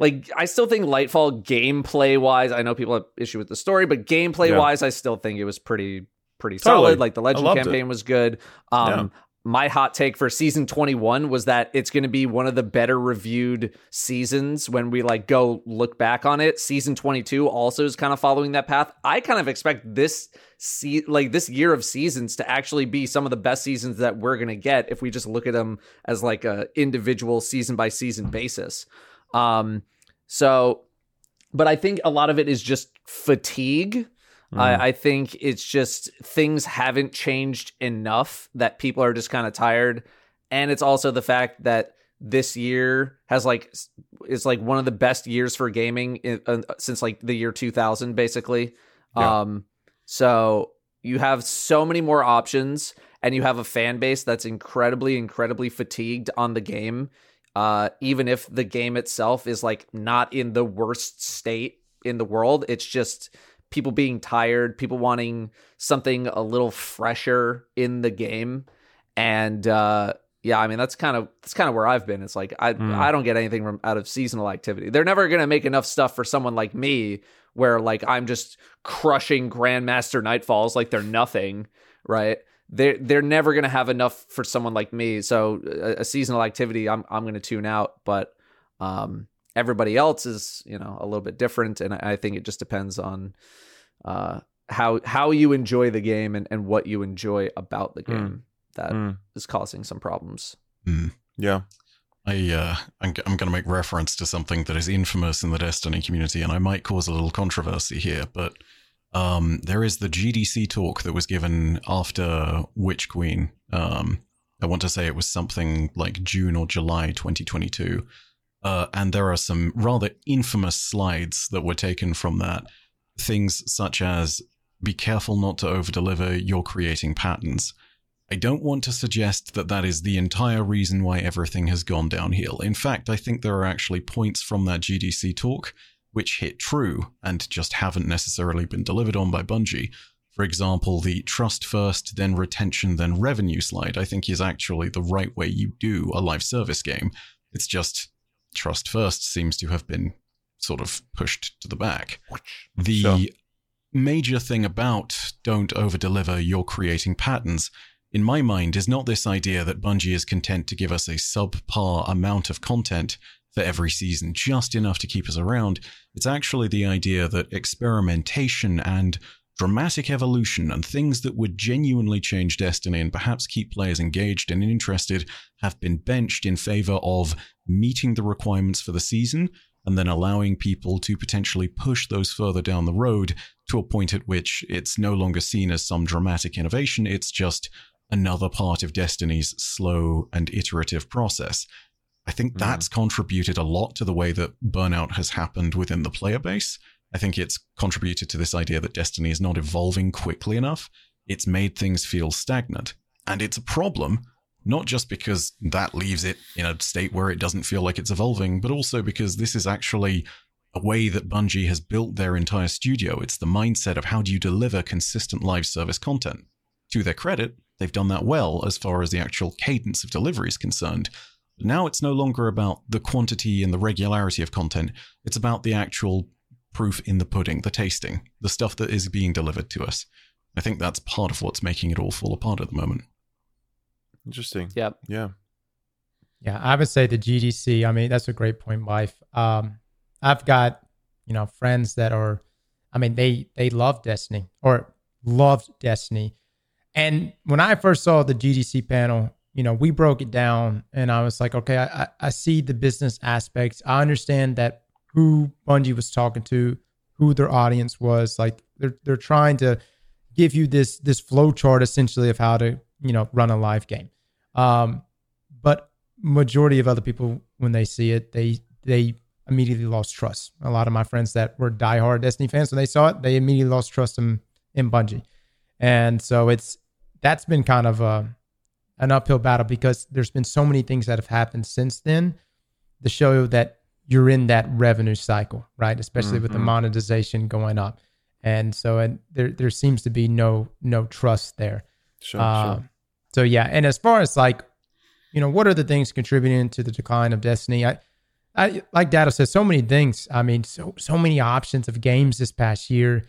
Like, I still think Lightfall gameplay-wise, I know people have issue with the story, but gameplay-wise, yeah. I still think it was pretty pretty totally. solid. Like, the Legend campaign it. was good. Um, yeah. My hot take for Season twenty-one was that it's going to be one of the better-reviewed seasons when we, like, go look back on it. Season twenty-two also is kind of following that path. I kind of expect this se- like this year of seasons to actually be some of the best seasons that we're going to get if we just look at them as, like, a individual season-by-season basis. Um, so, but I think a lot of it is just fatigue. Mm. I, I think it's just things haven't changed enough that people are just kind of tired. And it's also the fact that this year has like, it's like one of the best years for gaming in, uh, since like the year two thousand, basically. Yeah. Um, so you have so many more options and you have a fan base that's incredibly, incredibly fatigued on the game. Uh, even if the game itself is like not in the worst state in the world, it's just people being tired, people wanting something a little fresher in the game. And uh, yeah, I mean, that's kind of that's kind of where I've been. It's like I mm. I don't get anything from out of seasonal activity. They're never going to make enough stuff for someone like me where like I'm just crushing Grandmaster Nightfalls like they're nothing, right? They're, they're never going to have enough for someone like me. So a, a seasonal activity, I'm I'm going to tune out. But um, everybody else is, you know, a little bit different. And I, I think it just depends on uh, how how you enjoy the game and, and what you enjoy about the game mm. that mm. is causing some problems. Mm. Yeah. I, uh, I'm, I'm going to make reference to something that is infamous in the Destiny community, and I might cause a little controversy here, but... Um, there is the G D C talk that was given after Witch Queen. Um, I want to say it was something like June or July twenty twenty-two. Uh, and there are some rather infamous slides that were taken from that. Things such as, be careful not to overdeliver, you're creating patterns. I don't want to suggest that that is the entire reason why everything has gone downhill. In fact, I think there are actually points from that G D C talk which hit true and just haven't necessarily been delivered on by Bungie. For example, the trust first, then retention, then revenue slide, I think is actually the right way you do a live service game. It's just Trust First seems to have been sort of pushed to the back. The sure. major thing about don't over-deliver, you're creating patterns, in my mind, is not this idea that Bungie is content to give us a subpar amount of content for every season, just enough to keep us around. It's actually the idea that experimentation and dramatic evolution and things that would genuinely change Destiny and perhaps keep players engaged and interested have been benched in favor of meeting the requirements for the season and then allowing people to potentially push those further down the road to a point at which it's no longer seen as some dramatic innovation. It's just another part of Destiny's slow and iterative process. I think mm. that's contributed a lot to the way that burnout has happened within the player base. I think it's contributed to this idea that Destiny is not evolving quickly enough. It's made things feel stagnant. And it's a problem, not just because that leaves it in a state where it doesn't feel like it's evolving, but also because this is actually a way that Bungie has built their entire studio. It's the mindset of how do you deliver consistent live service content. To their credit, they've done that well as far as the actual cadence of delivery is concerned. But now it's no longer about the quantity and the regularity of content. It's about the actual proof in the pudding, the tasting, the stuff that is being delivered to us. I think that's part of what's making it all fall apart at the moment. Interesting. Yeah. Yeah. Yeah. I would say the G D C, I mean, that's a great point, Byf. Um, I've got, you know, friends that are, I mean, they, they love Destiny or loved Destiny. And when I first saw the G D C panel, you know, we broke it down and I was like, okay, I, I see the business aspects. I understand that who Bungie was talking to, who their audience was. Like they're they're trying to give you this this flow chart essentially of how to, you know, run a live game. Um, but majority of other people, when they see it, they they immediately lost trust. A lot of my friends that were diehard Destiny fans, when they saw it, they immediately lost trust in, in Bungie. And so it's that's been kind of a, an uphill battle because there's been so many things that have happened since then to show that you're in that revenue cycle, right? Especially mm-hmm. with the monetization going up. And so and there there seems to be no no trust there. Sure, uh, sure. So yeah, and as far as like, you know, what are the things contributing to the decline of Destiny? I, I like Datto said, so many things. I mean, so so many options of games this past year.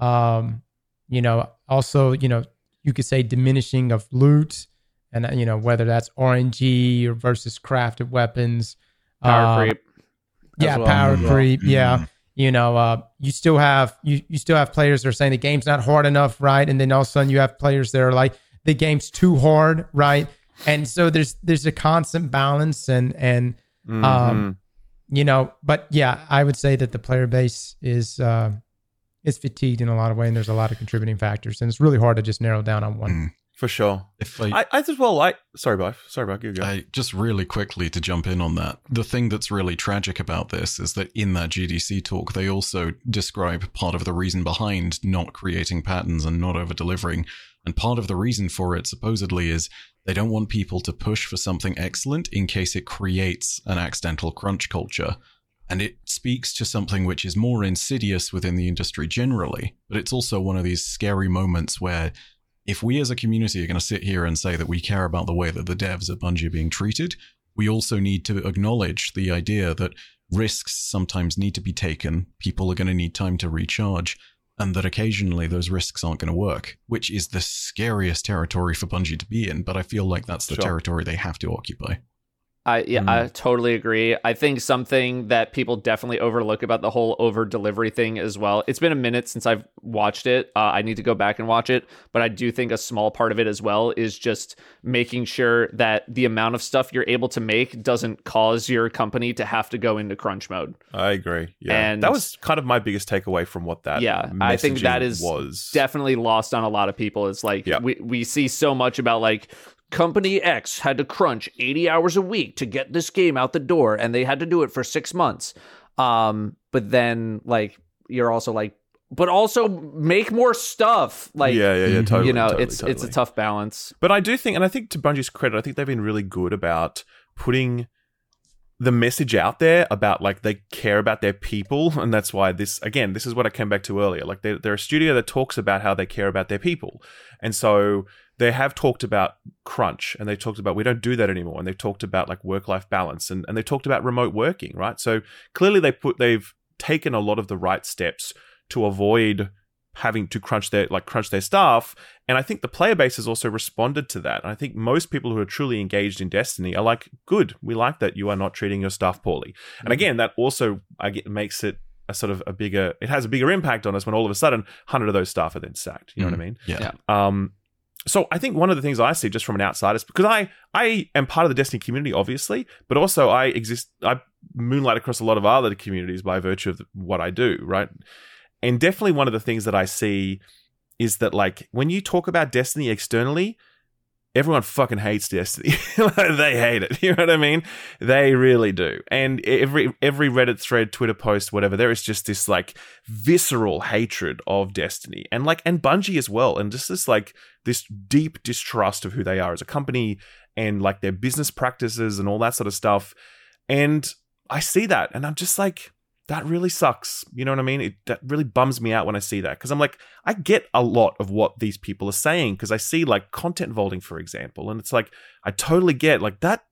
Um, you know, also, you know, you could say diminishing of loot and, you know, whether that's R N G or versus crafted weapons. Power creep. Uh, Yeah, well. power yeah. creep. Yeah, mm-hmm. you know, uh, you still have you you still have players that are saying the game's not hard enough, right? And then all of a sudden you have players that are like the game's too hard, right? And so there's there's a constant balance and and mm-hmm. um, you know, but yeah, I would say that the player base is uh, is fatigued in a lot of ways, and there's a lot of contributing factors, and it's really hard to just narrow down on one. Mm. For sure. If I, I, I just well, I sorry, Byf. Sorry, Byf. You go. I, just really quickly to jump in on that. The thing that's really tragic about this is that in that G D C talk, they also describe part of the reason behind not creating patterns and not over delivering, and part of the reason for it supposedly is they don't want people to push for something excellent in case it creates an accidental crunch culture. And it speaks to something which is more insidious within the industry generally, but it's also one of these scary moments where, if we as a community are going to sit here and say that we care about the way that the devs at Bungie are being treated, we also need to acknowledge the idea that risks sometimes need to be taken, people are going to need time to recharge, and that occasionally those risks aren't going to work, which is the scariest territory for Bungie to be in, but I feel like that's the sure. territory they have to occupy. I yeah, mm. I totally agree. I think something that people definitely overlook about the whole over delivery thing as well. It's been a minute since I've watched it. Uh, I need to go back and watch it, but I do think a small part of it as well is just making sure that the amount of stuff you're able to make doesn't cause your company to have to go into crunch mode. I agree. Yeah, and that was kind of my biggest takeaway from what that. Yeah, I think that is was. definitely lost on a lot of people. It's like yeah. we we see so much about like, Company X had to crunch eighty hours a week to get this game out the door, and they had to do it for six months. Um, but then, like, you're also like, but also make more stuff. Like, yeah, yeah, yeah, totally. You know, totally, it's totally. it's a tough balance. But I do think, and I think to Bungie's credit, I think they've been really good about putting the message out there about, like, they care about their people. And that's why this, again, this is what I came back to earlier. Like, they're, they're a studio that talks about how they care about their people. And so they have talked about crunch, and they talked about, we don't do that anymore. And they've talked about, like, work-life balance, and, and they talked about remote working, right? So clearly they put, they've taken a lot of the right steps to avoid having to crunch their like crunch their staff. And I think the player base has also responded to that. And I think most people who are truly engaged in Destiny are like, good, we like that you are not treating your staff poorly. Mm-hmm. And again, that also I get, makes it a sort of a bigger, it has a bigger impact on us when all of a sudden one hundred of those staff are then sacked. You know mm-hmm. what I mean? Yeah. yeah. Um, so I think one of the things I see just from an outsider is, because I, I am part of the Destiny community, obviously, but also I exist, I moonlight across a lot of other communities by virtue of what I do, right? And definitely one of the things that I see is that, like, when you talk about Destiny externally, everyone fucking hates Destiny. They hate it. You know what I mean? They really do. And every every Reddit thread, Twitter post, whatever, there is just this, like, visceral hatred of Destiny. And, like, and Bungie as well. And just this, like, this deep distrust of who they are as a company and, like, their business practices and all that sort of stuff. And I see that. And I'm just like, that really sucks. You know what I mean? It, that really bums me out when I see that. Because I'm like, I get a lot of what these people are saying. Because I see, like, content vaulting, for example. And it's like, I totally get, like, that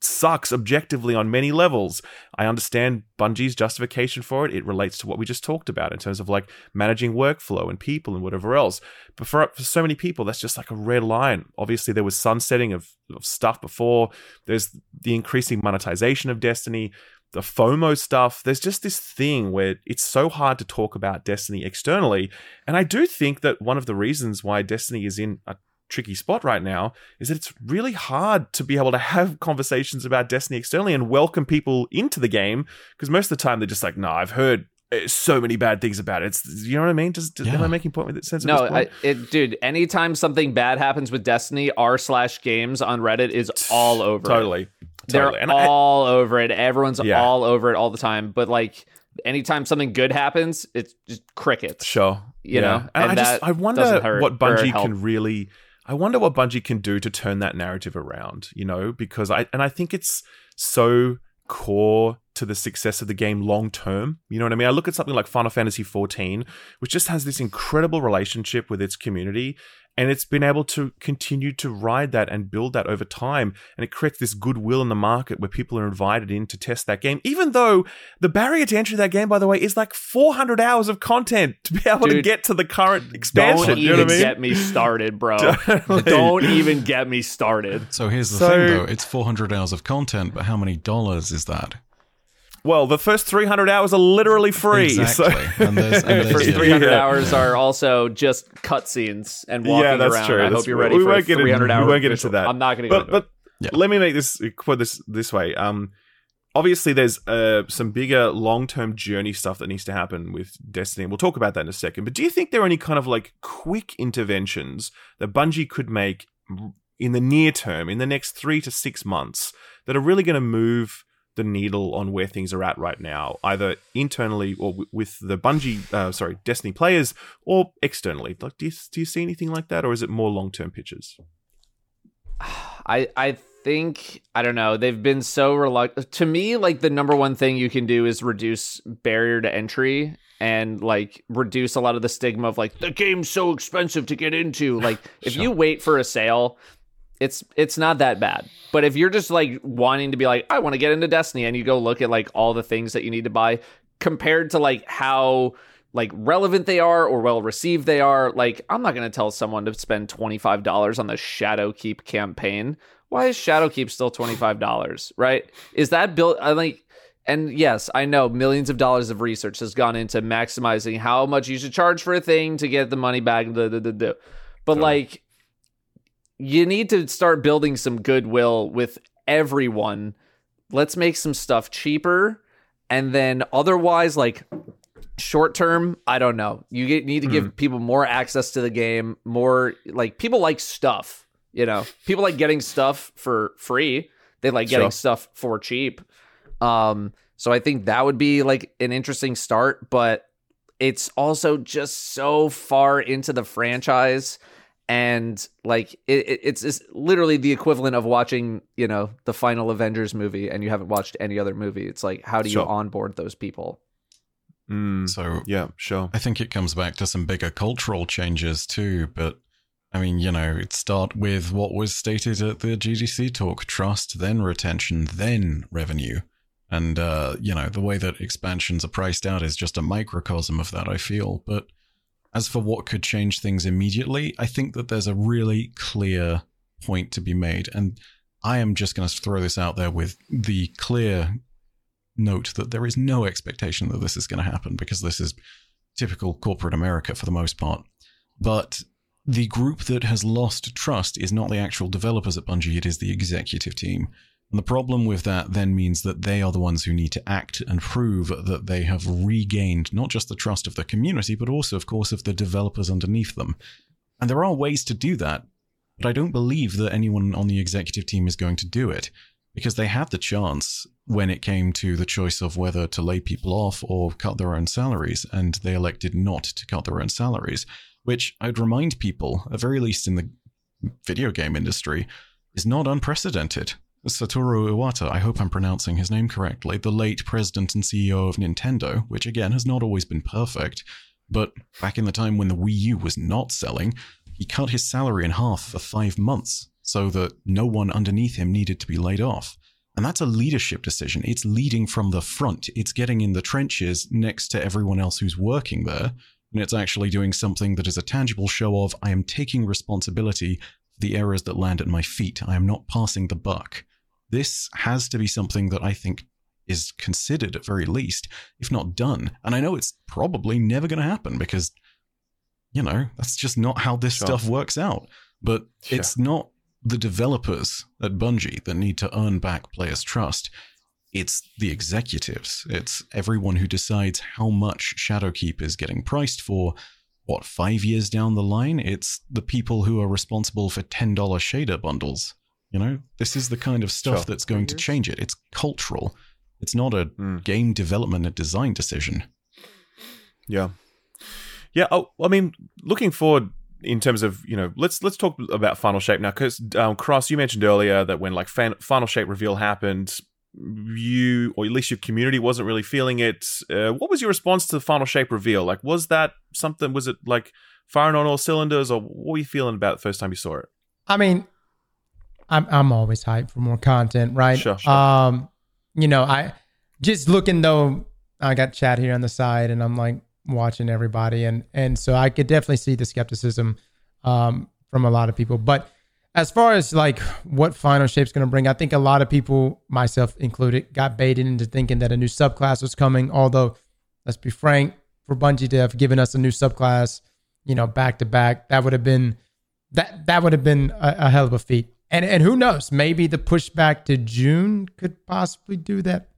sucks objectively on many levels. I understand Bungie's justification for it. It relates to what we just talked about in terms of, like, managing workflow and people and whatever else. But for, for so many people, that's just like a red line. Obviously, there was sunsetting of, of stuff before. There's the increasing monetization of Destiny. The FOMO stuff, there's just this thing where it's so hard to talk about Destiny externally. And I do think that one of the reasons why Destiny is in a tricky spot right now is that it's really hard to be able to have conversations about Destiny externally and welcome people into the game, because most of the time they're just like, nah, I've heard so many bad things about it. It's, you know what I mean? Just, yeah. Am I making point with it? Sense? No, of this point? I, it, dude. Anytime something bad happens with Destiny, r slash games on Reddit is all over. Totally. It. Totally. They're and all I, over it. Everyone's yeah. all over it all the time. But, like, anytime something good happens, it's just crickets. Sure. You yeah. know? And, and I just, I wonder hurt, what Bungie can really, I wonder what Bungie can do to turn that narrative around, you know? Because I, and I think it's so core to the success of the game long term. You know what I mean? I look at something like Final Fantasy fourteen, which just has this incredible relationship with its community. And it's been able to continue to ride that and build that over time. And it creates this goodwill in the market where people are invited in to test that game. Even though the barrier to entry to that game, by the way, is like four hundred hours of content to be able Dude, to get to the current expansion. Don't you even know what I mean? Get me started, bro. Totally. Don't even get me started. So here's the so, thing, though. It's four hundred hours of content, but how many dollars is that? Well, the first three hundred hours are literally free. Exactly. So. And there's, and there's, the first three hundred yeah. hours are also just cutscenes and walking yeah, that's around. True. I that's hope you're ready we for three hundred hours. We won't get into that. I'm not going to get into but, it. But yeah. let me make this put this this way. Um, obviously, there's uh, some bigger long-term journey stuff that needs to happen with Destiny. We'll talk about that in a second. But do you think there are any kind of, like, quick interventions that Bungie could make in the near term, in the next three to six months, that are really going to move the needle on where things are at right now, either internally or w- with the Bungie, uh, sorry, Destiny players, or externally? Like, do you, do you see anything like that, or is it more long-term pitches? I I think I don't know. They've been so reluctant. To me, like, the number one thing you can do is reduce barrier to entry and, like, reduce a lot of the stigma of, like, the game's so expensive to get into. Like, if sure. you wait for a sale, It's it's not that bad. But if you're just, like, wanting to be like, I want to get into Destiny, and you go look at, like, all the things that you need to buy compared to, like, how, like, relevant they are or well received they are. Like, I'm not going to tell someone to spend twenty-five dollars on the Shadowkeep campaign. Why is Shadowkeep still twenty-five dollars, right? Is that built? I like, and yes, I know millions of dollars of research has gone into maximizing how much you should charge for a thing to get the money back. Blah, blah, blah, blah. But sure. like. You need to start building some goodwill with everyone. Let's make some stuff cheaper. And then otherwise, like, short term, I don't know. You get, need to give mm. people more access to the game, more, like, people like stuff, you know. People like getting stuff for free. They like getting sure. stuff for cheap. Um, so I think that would be, like, an interesting start. But it's also just so far into the franchise. And like it, it, it's, it's literally the equivalent of watching, you know, the final Avengers movie and you haven't watched any other movie. It's like, how do you sure. onboard those people? Mm, so yeah, sure. I think it comes back to some bigger cultural changes too. But I mean, you know, it start with what was stated at the G D C talk: trust, then retention, then revenue. And uh, you know, the way that expansions are priced out is just a microcosm of that, I feel. But as for what could change things immediately, I think that there's a really clear point to be made. And I am just going to throw this out there with the clear note that there is no expectation that this is going to happen, because this is typical corporate America for the most part. But the group that has lost trust is not the actual developers at Bungie, it is the executive team. And the problem with that then means that they are the ones who need to act and prove that they have regained not just the trust of the community, but also, of course, of the developers underneath them. And there are ways to do that, but I don't believe that anyone on the executive team is going to do it, because they had the chance when it came to the choice of whether to lay people off or cut their own salaries, and they elected not to cut their own salaries, which I'd remind people, at very least in the video game industry, is not unprecedented. Satoru Iwata, I hope I'm pronouncing his name correctly, the late president and C E O of Nintendo, which again has not always been perfect, but back in the time when the Wii U was not selling, he cut his salary in half for five months so that no one underneath him needed to be laid off. And that's a leadership decision. It's leading from the front. It's getting in the trenches next to everyone else who's working there. And it's actually doing something that is a tangible show of, I am taking responsibility for the errors that land at my feet. I am not passing the buck. This has to be something that I think is considered at very least, if not done. And I know it's probably never going to happen because, you know, that's just not how this sure. stuff works out. But sure. it's not the developers at Bungie that need to earn back players' trust. It's the executives. It's everyone who decides how much Shadowkeep is getting priced for. What, five years down the line? It's the people who are responsible for ten dollar shader bundles. You know, this is the kind of stuff sure. that's going to change it. It's cultural. It's not a mm. game development and design decision. Yeah. Yeah. Oh, I mean, looking forward in terms of, you know, let's let's talk about Final Shape now. Because, um, Cross, you mentioned earlier that when, like, fan- Final Shape reveal happened, you, or at least your community, wasn't really feeling it. Uh, what was your response to the Final Shape reveal? Like, was that something, was it, like, firing on all cylinders? Or what were you feeling about the first time you saw it? I mean... I'm I'm always hyped for more content, right? Sure, sure. Um, you know, I just looking though, I got chat here on the side and I'm like watching everybody. And, and so I could definitely see the skepticism um, from a lot of people. But as far as like what Final Shape's going to bring, I think a lot of people, myself included, got baited into thinking that a new subclass was coming. Although, let's be frank, for Bungie to have given us a new subclass, you know, back to back, that would have been, that, that would have been a, a hell of a feat. And and who knows? Maybe the pushback to June could possibly do that.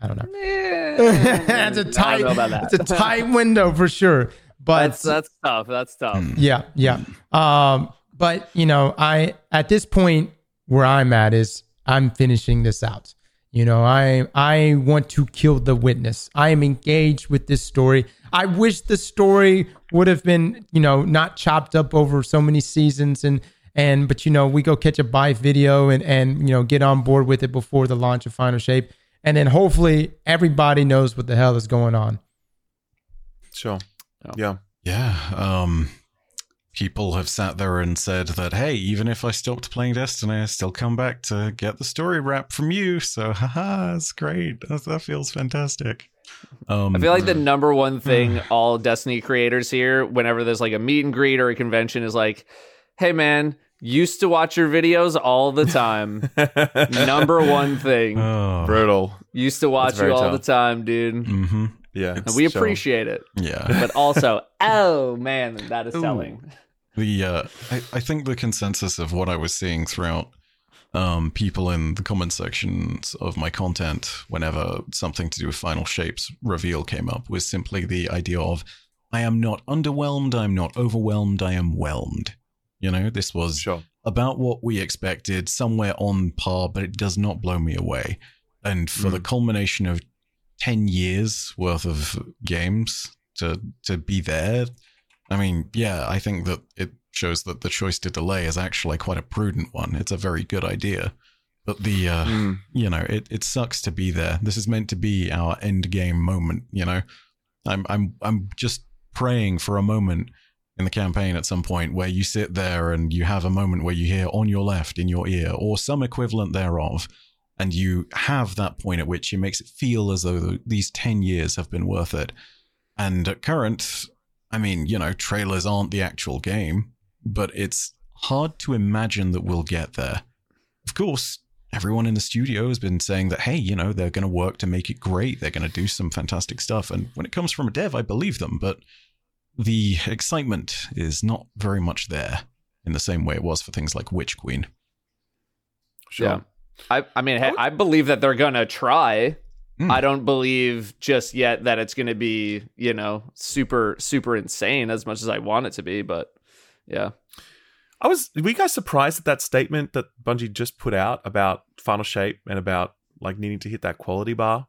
I don't know. Yeah, that's a tight. It's that. a tight window for sure. But that's, that's tough. That's tough. Yeah, yeah. Um, but you know, I at this point where I'm at is I'm finishing this out. You know, I I want to kill the witness. I am engaged with this story. I wish the story would have been, you know, not chopped up over so many seasons and. And, but, you know, we go catch a Byf video and, and, you know, get on board with it before the launch of Final Shape. And then hopefully everybody knows what the hell is going on. Sure. Yeah. Yeah. Um, people have sat there and said that, hey, even if I stopped playing Destiny, I still come back to get the story wrap from you. So, haha, it's great. That, that feels fantastic. Um, I feel like the number one thing all Destiny creators hear whenever there's like a meet and greet or a convention is like, hey, man. Used to watch your videos all the time. Number one thing. Oh, brutal. Used to watch you all tough. the time, dude. Mm-hmm. Yeah. And we show. appreciate it. Yeah. But also, oh, man, that is Ooh. telling. The uh, I, I think the consensus of what I was seeing throughout um, people in the comment sections of my content whenever something to do with Final Shape's reveal came up was simply the idea of, I am not underwhelmed, I'm not overwhelmed, I am whelmed. You know, this was sure. about what we expected, somewhere on par, but it does not blow me away. And for mm. the culmination of ten years worth of games to to be there, I mean, yeah, I think that it shows that the choice to delay is actually quite a prudent one. It's a very good idea. But the, uh, mm. you know, it, it sucks to be there. This is meant to be our end game moment. You know, I'm I'm I'm just praying for a moment in the campaign at some point where you sit there and you have a moment where you hear on your left in your ear or some equivalent thereof. And you have that point at which it makes it feel as though these ten years have been worth it. And at current, I mean, you know, trailers aren't the actual game, but it's hard to imagine that we'll get there. Of course, everyone in the studio has been saying that, hey, you know, they're going to work to make it great. They're going to do some fantastic stuff. And when it comes from a dev, I believe them. But the excitement is not very much there in the same way it was for things like Witch Queen. Sure. Yeah. I, I mean, I, would- I believe that they're going to try. Mm. I don't believe just yet that it's going to be, you know, super, super insane as much as I want it to be. But yeah. I was. Were you guys surprised at that statement that Bungie just put out about Final Shape and about like needing to hit that quality bar?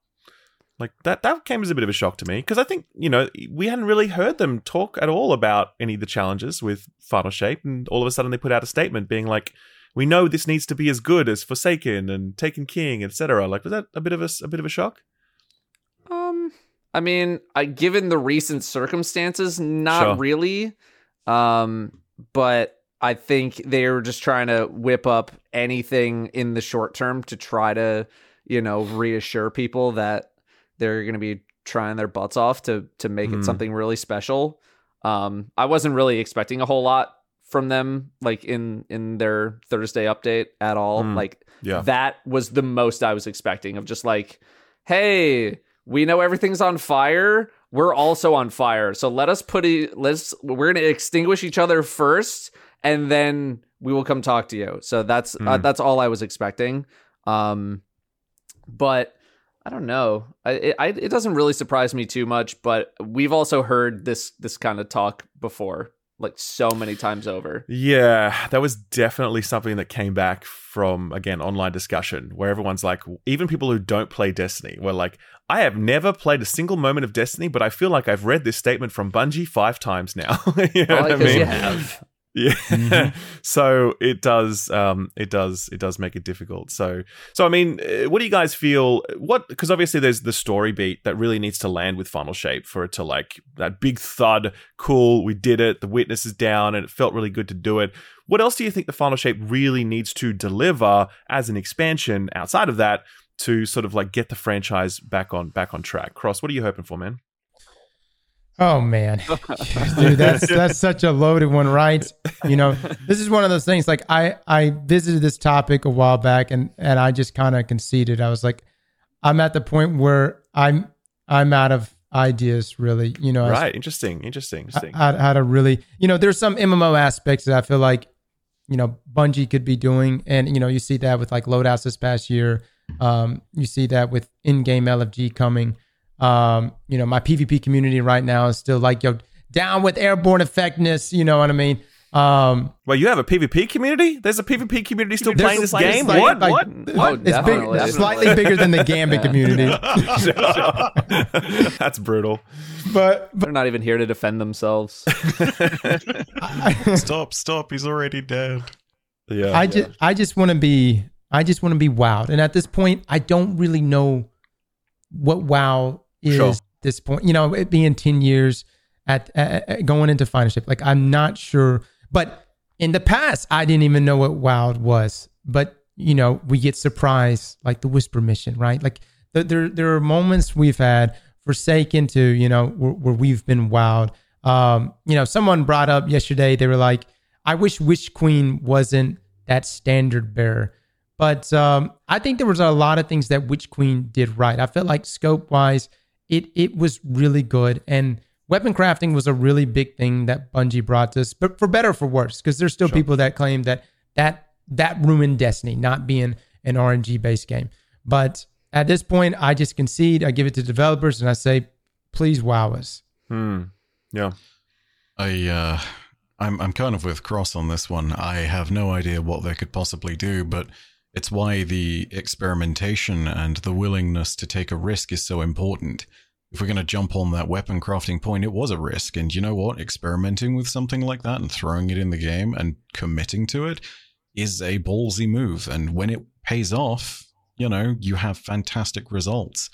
Like that, that came as a bit of a shock to me because I think, you know, we hadn't really heard them talk at all about any of the challenges with Final Shape, and all of a sudden they put out a statement being like, "We know this needs to be as good as Forsaken and Taken King, et cetera" Like, was that a bit of a, a bit of a shock? Um, I mean, I, given the recent circumstances, not sure. really. Um, but. I think they were just trying to whip up anything in the short term to try to, you know, reassure people that they're going to be trying their butts off to to make mm. it something really special. Um, I wasn't really expecting a whole lot from them, like in in their Thursday update at all. Mm. Like yeah. that was the most I was expecting of just like, hey, we know everything's on fire. We're also on fire. So let us put it. Let's we're going to extinguish each other first. And then we will come talk to you. So that's mm. uh, that's all I was expecting. Um, but I don't know. I, it, I, it doesn't really surprise me too much. But we've also heard this this kind of talk before, like so many times over. Yeah, that was definitely something that came back from, again, online discussion where everyone's like, even people who don't play Destiny were like, I have never played a single moment of Destiny, but I feel like I've read this statement from Bungie five times now. You know what I mean? You have. Yeah, mm-hmm. So it does, um, it does, it does make it difficult. So, so I mean, what do you guys feel? What because obviously there's the story beat that really needs to land with Final Shape for it to like that big thud. Cool, we did it. The witness is down, and it felt really good to do it. What else do you think the Final Shape really needs to deliver as an expansion outside of that to sort of like get the franchise back on back on track? Cross, what are you hoping for, man? Oh, man. Dude, that's that's such a loaded one, right? You know, this is one of those things, like, I, I visited this topic a while back, and, and I just kind of conceded. I was like, I'm at the point where I'm I'm out of ideas, really. You know, right, as, interesting, interesting, interesting. How to really, you know, there's some M M O aspects that I feel like, you know, Bungie could be doing, and, you know, you see that with, like, loadouts this past year. Um, you see that with in-game L F G coming. Um, you know, my P V P community right now is still like, yo, down with airborne effectiveness. You know what I mean? Um, well, you have a P V P community? There's a P V P community still playing this game? Slight, what? Like, what? Oh, it's definitely, big, definitely. Slightly bigger than the Gambit community. That's brutal. But, but they're not even here to defend themselves. Stop, stop. He's already dead. Yeah. I yeah. just, I just want to be, I just want to be wowed. And at this point, I don't really know what WoW is sure. at this point, you know, it being ten years at, at, at going into Final Shape. Like, I'm not sure, but in the past, I didn't even know what WoW was, but you know, we get surprised, like the Whisper mission, right? Like the, there, there are moments we've had Forsaken to, you know, where, where we've been wowed. Um, you know, someone brought up yesterday, they were like, I wish Witch Queen wasn't that standard bearer. But um, I think there was a lot of things that Witch Queen did right. I felt like scope-wise, it it was really good. And weapon crafting was a really big thing that Bungie brought to us, but for better or for worse, because there's still sure. people that claim that, that that ruined Destiny, not being an R N G-based game. But at this point, I just concede. I give it to developers, and I say, please wow us. Hmm. Yeah. I... Uh, I'm I'm kind of with Cross on this one. I have no idea what they could possibly do, but... It's why the experimentation and the willingness to take a risk is so important. if we're going to jump on that weapon crafting point, it was a risk. And you know what? Experimenting with something like that and throwing it in the game and committing to it is a ballsy move. And when it pays off, you know, you have fantastic results.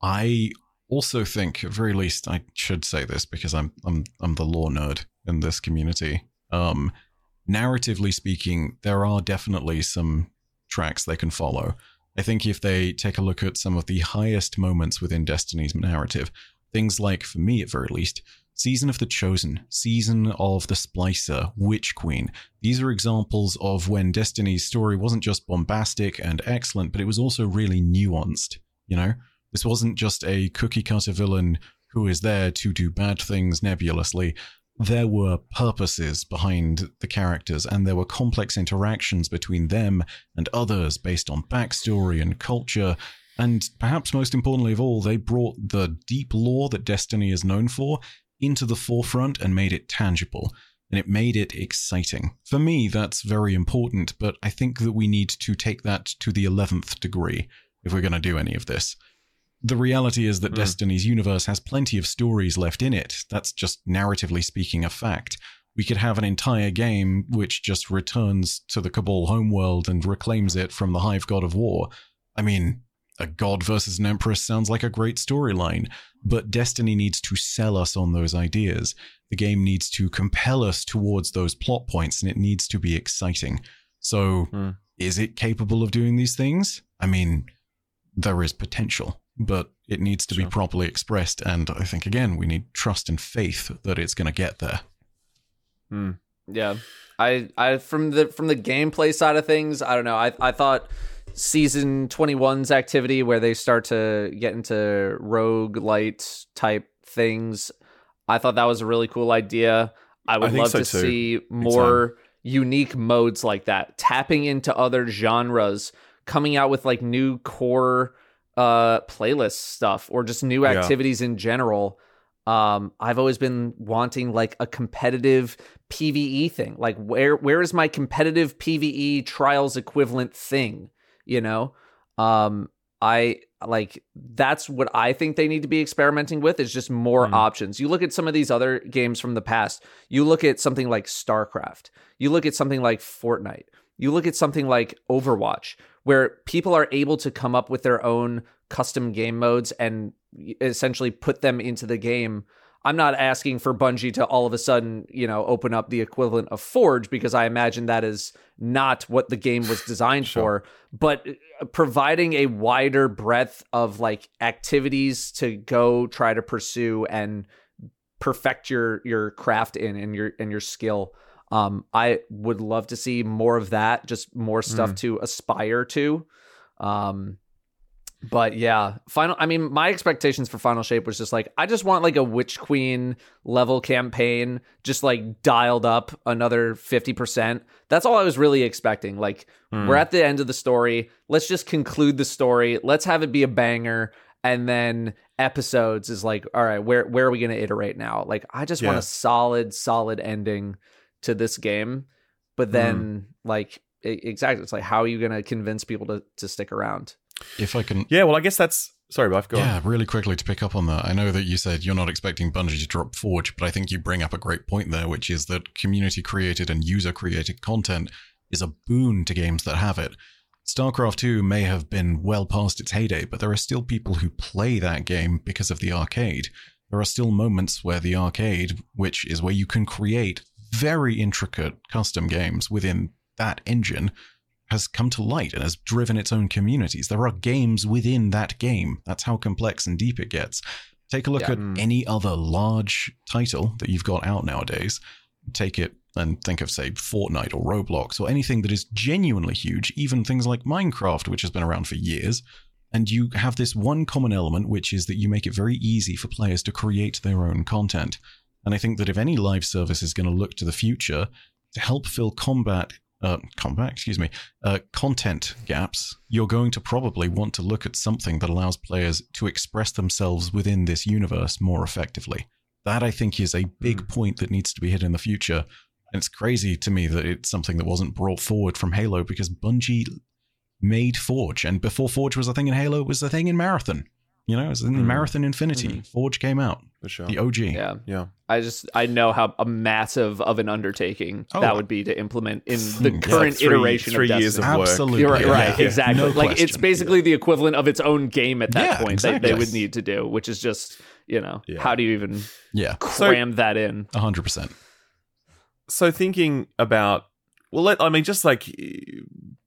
I also think, at very least, I should say this because I'm I'm I'm the lore nerd in this community. Um, narratively speaking, there are definitely some tracks they can follow. I think if they take a look at some of the highest moments within Destiny's narrative, things like, for me at very least, Season of the Chosen, Season of the Splicer, Witch Queen. These are examples of when Destiny's story wasn't just bombastic and excellent, but it was also really nuanced, you know? This wasn't just a cookie-cutter villain who is there to do bad things nebulously. There were purposes behind the characters, and there were complex interactions between them and others based on backstory and culture. And perhaps most importantly of all, they brought the deep lore that Destiny is known for into the forefront and made it tangible. And it made it exciting. For me, that's very important, but I think that we need to take that to the eleventh degree if we're going to do any of this. The reality is that mm. Destiny's universe has plenty of stories left in it. That's just narratively speaking a fact. We could have an entire game which just returns to the Cabal homeworld and reclaims it from the Hive God of War. I mean, a god versus an empress sounds like a great storyline, but Destiny needs to sell us on those ideas. The game needs to compel us towards those plot points, and it needs to be exciting. So mm. is it capable of doing these things? I mean, there is potential, but it needs to sure. be properly expressed. And I think, again, we need trust and faith that it's going to get there. Mm. Yeah. I, I, from the, from the gameplay side of things, I don't know. I, I thought season twenty-one's activity where they start to get into roguelite type things, I thought that was a really cool idea. I would I love so to too. see more exactly. unique modes like that, tapping into other genres, coming out with like new core uh playlist stuff or just new activities yeah. in general. um I've always been wanting like a competitive P V E thing, like where where is my competitive P V E trials equivalent thing, you know? um I like that's what I think they need to be experimenting with, is just more mm. options. You look at some of these other games from the past, you look at something like StarCraft, you look at something like Fortnite, you look at something like Overwatch, where people are able to come up with their own custom game modes and essentially put them into the game. I'm not asking for Bungie to all of a sudden, you know, open up the equivalent of Forge, because I imagine that is not what the game was designed sure. for, but providing a wider breadth of like activities to go try to pursue and perfect your, your craft in and your, and your skill. Um, I would love to see more of that, just more stuff mm. to aspire to. Um, but yeah, final, I mean, my expectations for Final Shape was just like, I just want like a Witch Queen level campaign, just like dialed up another fifty percent. That's all I was really expecting. Like mm. we're at the end of the story. Let's just conclude the story. Let's have it be a banger. And then episodes is like, all right, where, where are we going to iterate now? Like, I just yeah. want a solid, solid ending to this game. But then mm. like it, exactly it's like, how are you going to convince people to to stick around? If I can yeah well I guess that's sorry Byf, go yeah on. Really quickly to pick up on that, I know that you said you're not expecting Bungie to drop Forge, but I think you bring up a great point there, which is that community created and user created content is a boon to games that have it. StarCraft two may have been well past its heyday, but there are still people who play that game because of the arcade. There are still moments where the arcade, which is where you can create very intricate custom games within that engine, has come to light and has driven its own communities. There are games within that game. That's how complex and deep it gets. Take a look yeah. at any other large title that you've got out nowadays. Take it and think of, say, Fortnite or Roblox or anything that is genuinely huge, even things like Minecraft, which has been around for years. And you have this one common element, which is that you make it very easy for players to create their own content. And I think that if any live service is going to look to the future to help fill combat, uh, combat, excuse me, uh, content gaps, you're going to probably want to look at something that allows players to express themselves within this universe more effectively. That, I think, is a big point that needs to be hit in the future. And it's crazy to me that it's something that wasn't brought forward from Halo, because Bungie made Forge. And before Forge was a thing in Halo, it was a thing in Marathon. You know, it's in mm-hmm. Marathon Infinity. Mm-hmm. Forge came out. For sure. The O G. Yeah. Yeah. I just, I know how a massive of an undertaking oh, that would be to implement in the yeah, current three, iteration three of Destiny. Years of work. Absolutely. Right, yeah. right yeah. exactly. No like question. It's basically yeah. the equivalent of its own game at that yeah, point exactly. that they would need to do, which is just, you know, yeah. how do you even yeah. cram so, that in? one hundred percent. So thinking about, well, let, I mean, just like...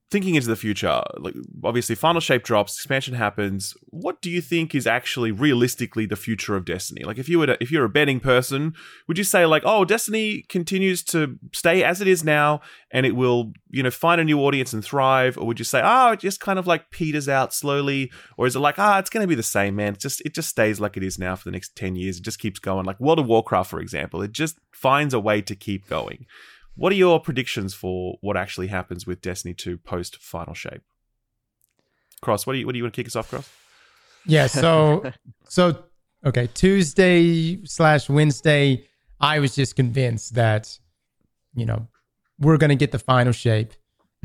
Thinking into the future, like obviously Final Shape drops, expansion happens. What do you think is actually realistically the future of Destiny? Like if you were to, if you're a betting person, would you say like, oh, Destiny continues to stay as it is now and it will, you know, find a new audience and thrive? Or would you say, oh, it just kind of like peters out slowly? Or is it like, ah, oh, it's going to be the same, man. It just, it just stays like it is now for the next ten years. It just keeps going. Like World of Warcraft, for example, it just finds a way to keep going. What are your predictions for what actually happens with Destiny two post Final Shape? Cross, what do you what do you want to kick us off, Cross? Yeah, so so okay, Tuesday slash Wednesday, I was just convinced that, you know, we're gonna get the Final Shape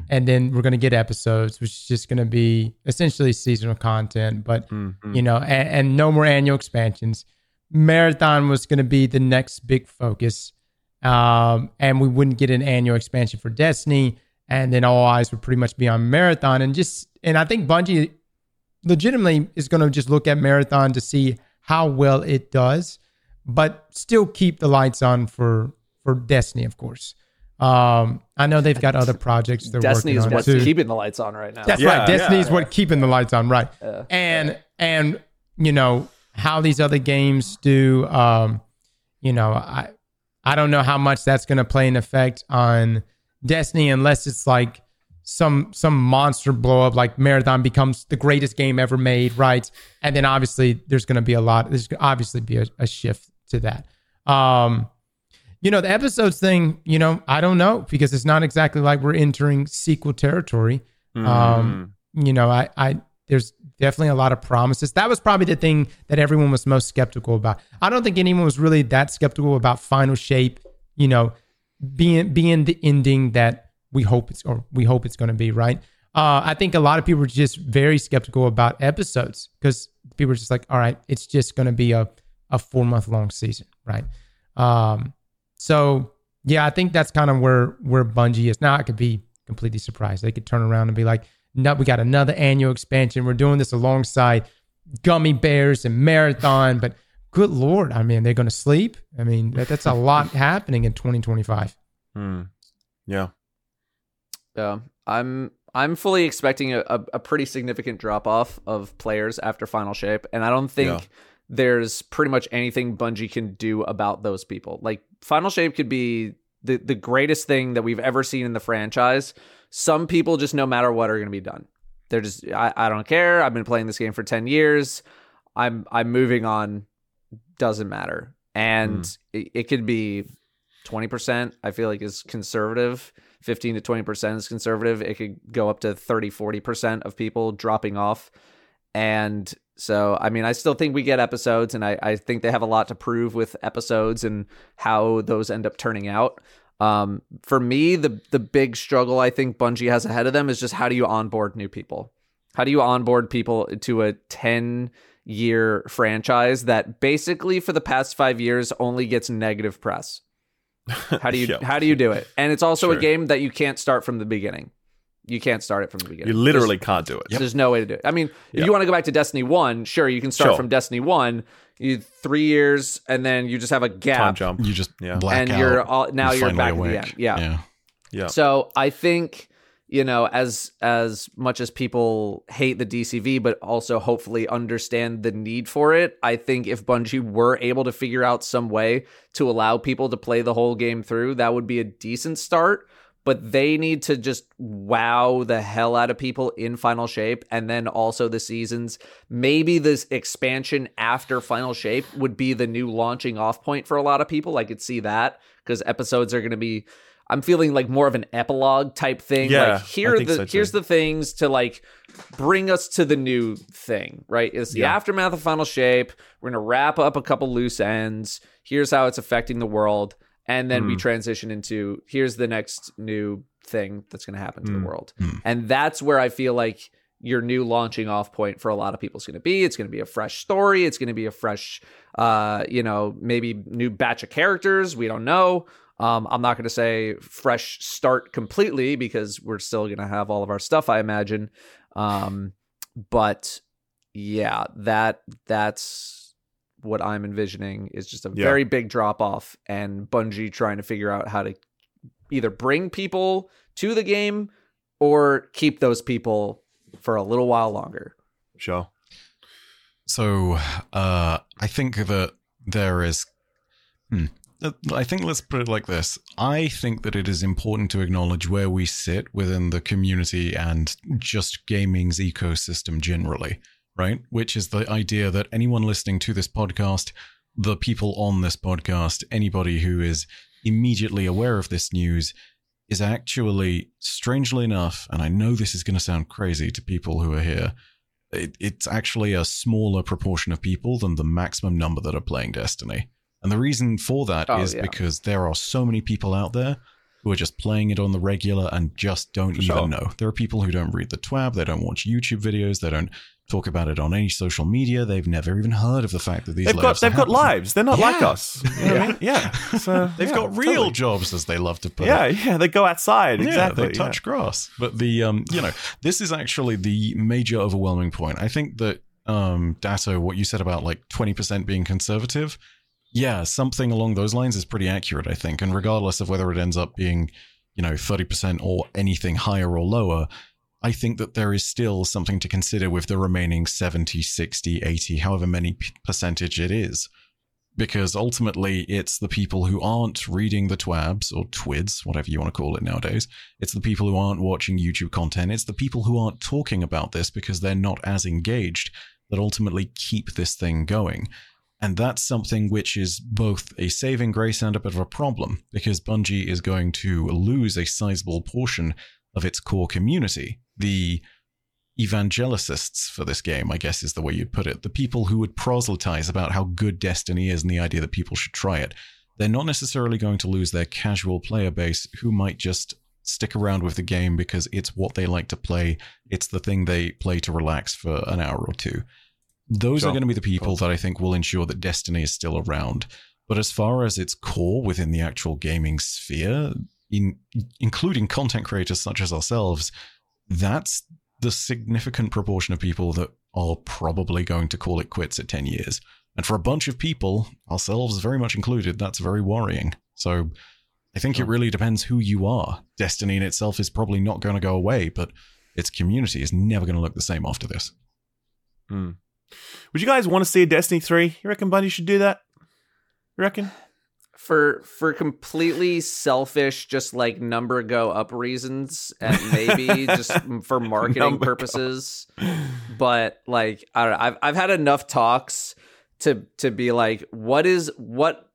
and then we're gonna get episodes, which is just gonna be essentially seasonal content, but mm-hmm. you know, and, and no more annual expansions. Marathon was gonna be the next big focus. Um, and we wouldn't get an annual expansion for Destiny, and then all eyes would pretty much be on Marathon. And just, and I think Bungie legitimately is going to just look at Marathon to see how well it does, but still keep the lights on for, for Destiny, of course. Um, I know they've got other projects they're Destiny working on. Destiny is what's too. keeping the lights on right now. That's yeah, right. Destiny yeah, is yeah. what keeping the lights on, right? Yeah, and yeah. and you know how these other games do. Um, you know, I. I don't know how much that's going to play an effect on Destiny unless it's like some some monster blow up, like Marathon becomes the greatest game ever made, right? And then obviously there's going to be a lot, there's going to obviously be a, a shift to that. Um, you know, the episodes thing, you know, I don't know because it's not exactly like we're entering sequel territory. Mm. Um, you know, I, I there's definitely a lot of promises. That was probably the thing that everyone was most skeptical about. I don't think anyone was really that skeptical about Final Shape, you know, being being the ending that we hope it's or we hope it's going to be, right? Uh, I think a lot of people were just very skeptical about episodes because people were just like, all right, it's just going to be a, a four month long season, right? Um, so yeah, I think that's kind of where where Bungie is now. I could be completely surprised. They could turn around and be like, no, we got another annual expansion. We're doing this alongside Gummy Bears and Marathon, but good Lord, I mean, they're going to sleep. I mean, that, that's a lot happening in twenty twenty-five. Hmm. Yeah. Yeah. I'm, I'm fully expecting a, a pretty significant drop off of players after Final Shape. And I don't think yeah. there's pretty much anything Bungie can do about those people. Like Final Shape could be the, the greatest thing that we've ever seen in the franchise. Some people just no matter what are going to be done. They're just, I, I don't care. I've been playing this game for ten years. I'm I'm moving on. Doesn't matter. And mm. it, it could be twenty percent, I feel like is conservative. fifteen to twenty percent is conservative. It could go up to thirty, forty percent of people dropping off. And so, I mean, I still think we get episodes and I, I think they have a lot to prove with episodes and how those end up turning out. Um, for me, the the big struggle I think Bungie has ahead of them is just how do you onboard new people? How do you onboard people to a ten-year franchise that basically for the past five years only gets negative press? How do you yeah. how do you do it? And it's also True. a game that you can't start from the beginning. You can't start it from the beginning. You literally there's, can't do it. Yep. There's no way to do it. I mean, yep. if you want to go back to Destiny one, sure, you can start sure. from Destiny one. You three years, and then you just have a gap. Time jump. You just yeah. black and out. You're all now. You're, you're back awake. At the end. Yeah. yeah, yeah. So I think you know, as as much as people hate the D C V, but also hopefully understand the need for it. I think if Bungie were able to figure out some way to allow people to play the whole game through, that would be a decent start. But they need to just wow the hell out of people in Final Shape. And then also the seasons. Maybe this expansion after Final Shape would be the new launching off point for a lot of people. I could see that because episodes are going to be, I'm feeling like more of an epilogue type thing. Yeah, like here are the, so here's the things to like bring us to the new thing, right? It's the yeah. aftermath of Final Shape. We're going to wrap up a couple loose ends. Here's how it's affecting the world. And then mm. we transition into here's the next new thing that's going to happen to mm. the world. Mm. And that's where I feel like your new launching off point for a lot of people is going to be. It's going to be a fresh story. It's going to be a fresh, uh, you know, maybe new batch of characters. We don't know. Um, I'm not going to say fresh start completely because we're still going to have all of our stuff, I imagine. Um, but yeah, that that's what I'm envisioning is just a yeah. very big drop off, and Bungie trying to figure out how to either bring people to the game or keep those people for a little while longer. Sure. So uh, I think that there is... Hmm. I think let's put it like this. I think that it is important to acknowledge where we sit within the community and just gaming's ecosystem generally, right? Which is the idea that anyone listening to this podcast, the people on this podcast, anybody who is immediately aware of this news is actually, strangely enough, and I know this is going to sound crazy to people who are here, it, it's actually a smaller proportion of people than the maximum number that are playing Destiny. And the reason for that oh, is yeah. because there are so many people out there who are just playing it on the regular and just don't for even sure. know. There are people who don't read the twab, they don't watch YouTube videos, they don't talk about it on any social media. They've never even heard of the fact that these they've got they've got lives. They're not yeah. like us. You know yeah. I mean? yeah. So, they've yeah, got real totally. jobs, as they love to put yeah, it. Yeah, yeah. They go outside. Yeah, exactly. They touch yeah. grass. But the um, you know, this is actually the major overwhelming point. I think that um, Datto, what you said about like twenty percent being conservative. Yeah, something along those lines is pretty accurate, I think. And regardless of whether it ends up being, you know, thirty percent or anything higher or lower, I think that there is still something to consider with the remaining seventy, sixty, eighty, however many percentage it is. Because ultimately, it's the people who aren't reading the twabs or twids, whatever you want to call it nowadays. It's the people who aren't watching YouTube content. It's the people who aren't talking about this because they're not as engaged that ultimately keep this thing going. And that's something which is both a saving grace and a bit of a problem, because Bungie is going to lose a sizable portion of its core community. The evangelists for this game, I guess is the way you'd put it. The people who would proselytize about how good Destiny is and the idea that people should try it. They're not necessarily going to lose their casual player base who might just stick around with the game because it's what they like to play. It's the thing they play to relax for an hour or two. Those sure. are going to be the people that I think will ensure that Destiny is still around. But as far as its core within the actual gaming sphere, in, including content creators such as ourselves, that's the significant proportion of people that are probably going to call it quits at ten years. And for a bunch of people, ourselves very much included, that's very worrying. So I think sure. it really depends who you are. Destiny in itself is probably not going to go away, but its community is never going to look the same after this. Hmm. Would you guys want to see a Destiny three? You reckon Bungie should do that? You reckon? For for completely selfish, just like number go up reasons, and maybe just for marketing number purposes. Go. But like, I don't know. I've I've had enough talks to to be like, what is what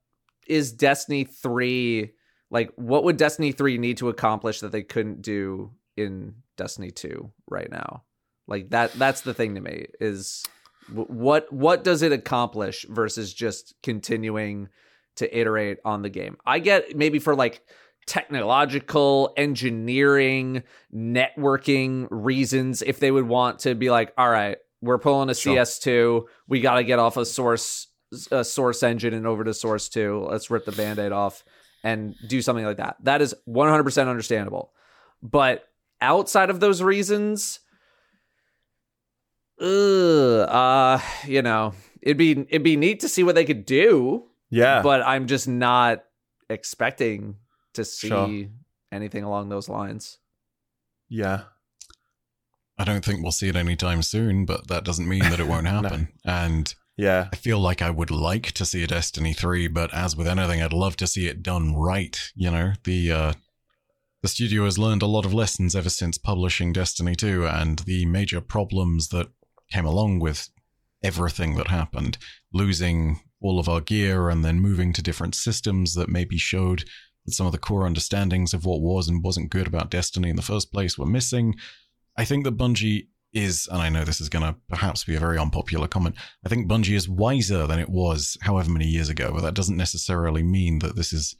is Destiny three? Like, what would Destiny three need to accomplish that they couldn't do in Destiny two right now? Like that. That's the thing to me is. What what does it accomplish versus just continuing to iterate on the game? I get maybe for like technological, engineering, networking reasons, if they would want to be like, all right, we're pulling a sure. C S two, we got to get off a source a source engine and over to source two. Let's rip the Band-Aid off and do something like that. That is one hundred percent understandable. But outside of those reasons... Ugh, uh, you know, it'd be it'd be neat to see what they could do. Yeah, but I'm just not expecting to see sure. anything along those lines. Yeah, I don't think we'll see it anytime soon, but that doesn't mean that it won't happen. no. And yeah, I feel like I would like to see a Destiny three, but as with anything, I'd love to see it done right. You know, the uh, the studio has learned a lot of lessons ever since publishing Destiny two, and the major problems that came along with everything that happened, losing all of our gear and then moving to different systems that maybe showed that some of the core understandings of what was and wasn't good about Destiny in the first place were missing. I think that Bungie is, and I know this is going to perhaps be a very unpopular comment, I think Bungie is wiser than it was however many years ago, but that doesn't necessarily mean that this is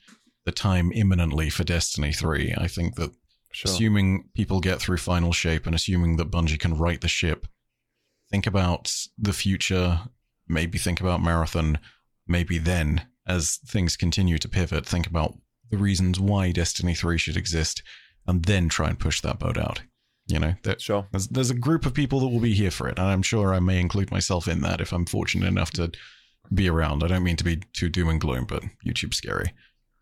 the time imminently for Destiny three. I think that Sure. Assuming people get through Final Shape and assuming that Bungie can right the ship, think about the future, maybe think about Marathon, maybe then, as things continue to pivot, think about the reasons why Destiny three should exist, and then try and push that boat out. You know, there, sure. there's, there's a group of people that will be here for it, and I'm sure I may include myself in that if I'm fortunate enough to be around. I don't mean to be too doom and gloom, but YouTube's scary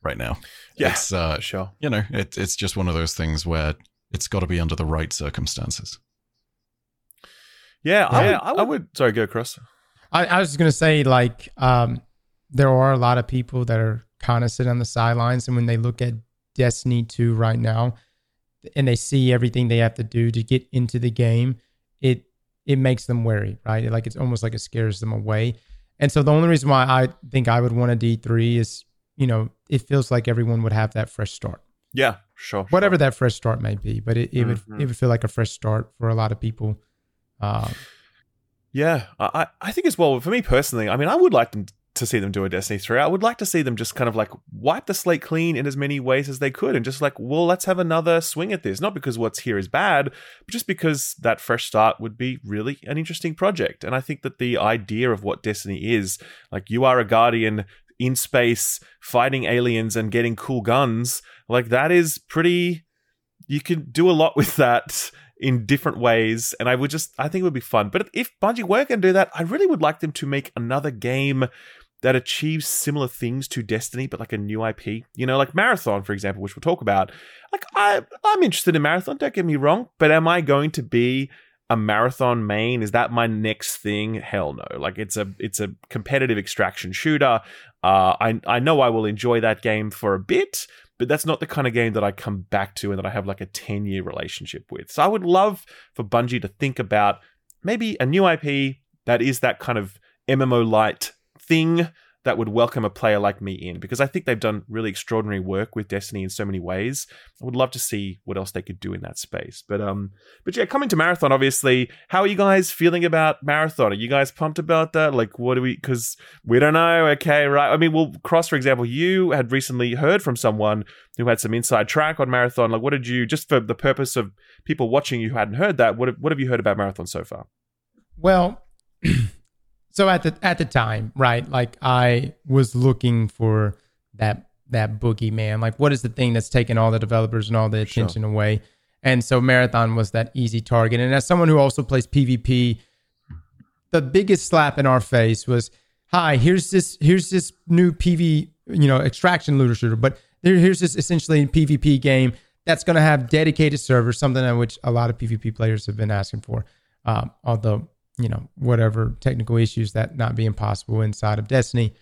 right now. Yeah, it's, uh, sure. You know, it, it's just one of those things where it's got to be under the right circumstances. Yeah, yeah. I, would, I, would, I would. Sorry, go, Chris. I, I was just going to say, like, um, there are a lot of people that are kind of sitting on the sidelines, and when they look at Destiny two right now and they see everything they have to do to get into the game, it it makes them wary, right? Like, it's almost like it scares them away. And so the only reason why I think I would want a D three is, you know, it feels like everyone would have that fresh start. Yeah, sure. Whatever sure. that fresh start may be, but it, it mm-hmm. would it would feel like a fresh start for a lot of people. Uh, yeah, I, I think as well, for me personally, I mean, I would like them to see them do a Destiny three. I would like to see them just kind of like wipe the slate clean in as many ways as they could and just like, well, let's have another swing at this. Not because what's here is bad, but just because that fresh start would be really an interesting project. And I think that the idea of what Destiny is, like you are a guardian in space fighting aliens and getting cool guns, like that is pretty... You can do a lot with that in different ways, and I would just... I think it would be fun. But if Bungie were going to do that, I really would like them to make another game that achieves similar things to Destiny, but like a new I P, you know, like Marathon, for example, which we'll talk about. Like, I, I'm interested in Marathon, don't get me wrong, but am I going to be a Marathon main? Is that my next thing? Hell no. Like, it's a it's a competitive extraction shooter. Uh, I I know I will enjoy that game for a bit, but that's not the kind of game that I come back to and that I have like a ten-year relationship with. So I would love for Bungie to think about maybe a new I P that is that kind of M M O-lite thing that would welcome a player like me in, because I think they've done really extraordinary work with Destiny in so many ways. I would love to see what else they could do in that space. But um, but yeah, coming to Marathon, obviously, how are you guys feeling about Marathon? Are you guys pumped about that? Like, what do we... Because we don't know. Okay, right. I mean, well, Cross, for example, you had recently heard from someone who had some inside track on Marathon. Like, what did you... Just for the purpose of people watching you who hadn't heard that, what have, what have you heard about Marathon so far? Well... So at the at the time, right, like I was looking for that that boogeyman. Like, what is the thing that's taking all the developers and all the attention sure. away? And so Marathon was that easy target. And as someone who also plays PvP, the biggest slap in our face was, "Hi, here's this here's this new P V, you know, extraction looter shooter, but there, here's this essentially PvP game that's going to have dedicated servers," something that which a lot of PvP players have been asking for, um, although. You know, whatever technical issues that not being possible inside of Destiny.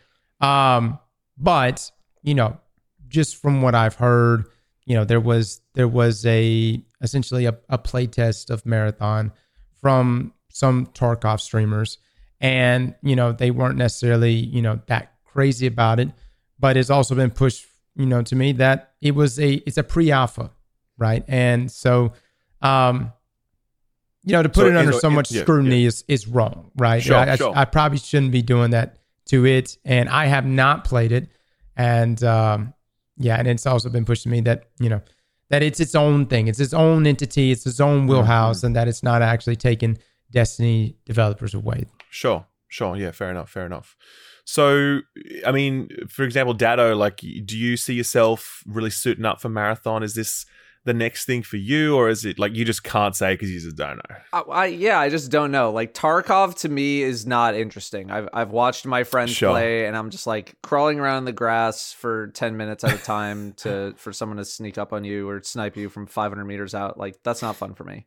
Um, but, you know, just from what I've heard, you know, there was there was a essentially a, a play test of Marathon from some Tarkov streamers. And, you know, they weren't necessarily, you know, that crazy about it. But it's also been pushed, you know, to me that it was a it's a pre-alpha, right? And so um You know, to put so it under it, so much it, yeah, scrutiny yeah. is is wrong, right? Sure, I, sure. I, I probably shouldn't be doing that to it, and I have not played it, and um, yeah, and it's also been pushed to me that you know that it's its own thing, it's its own entity, it's its own wheelhouse, mm-hmm. and that it's not actually taking Destiny developers away. Sure, sure, yeah, fair enough, fair enough. So, I mean, for example, Datto, like, do you see yourself really suiting up for Marathon? Is this the next thing for you, or is it like you just can't say because you just don't know? I, I, yeah, I just don't know. Like, Tarkov to me is not interesting. I've I've watched my friends sure. play, and I'm just like crawling around in the grass for ten minutes at a time to for someone to sneak up on you or snipe you from five hundred meters out. Like, that's not fun for me.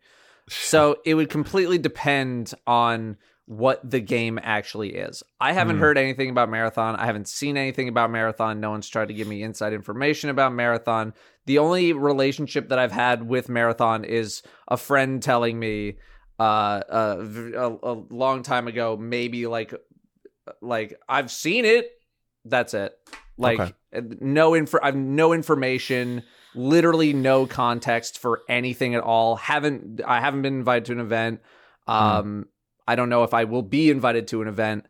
So it would completely depend on what the game actually is. I haven't mm. heard anything about Marathon. I haven't seen anything about Marathon. No one's tried to give me inside information about Marathon. The only relationship that I've had with Marathon is a friend telling me uh, a, a long time ago, maybe like, like I've seen it. That's it. Like okay. no info. I've no information. Literally no context for anything at all. Haven't I haven't been invited to an event. Um, mm. I don't know if I will be invited to an event.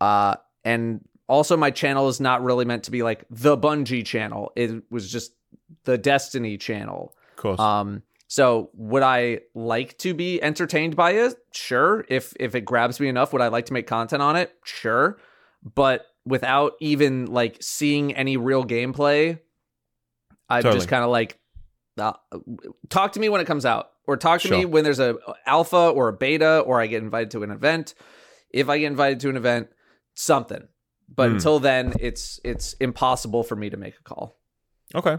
Uh, and also, my channel is not really meant to be like the Bungie channel. It was just the Destiny channel. course. Um, so would I like to be entertained by it? Sure. If if it grabs me enough, would I like to make content on it? Sure. But without even like seeing any real gameplay, I'm totally. just kind of like, uh, talk to me when it comes out, or talk to sure. me when there's a alpha or a beta, or I get invited to an event. If I get invited to an event, something. But mm. until then, it's it's impossible for me to make a call. Okay.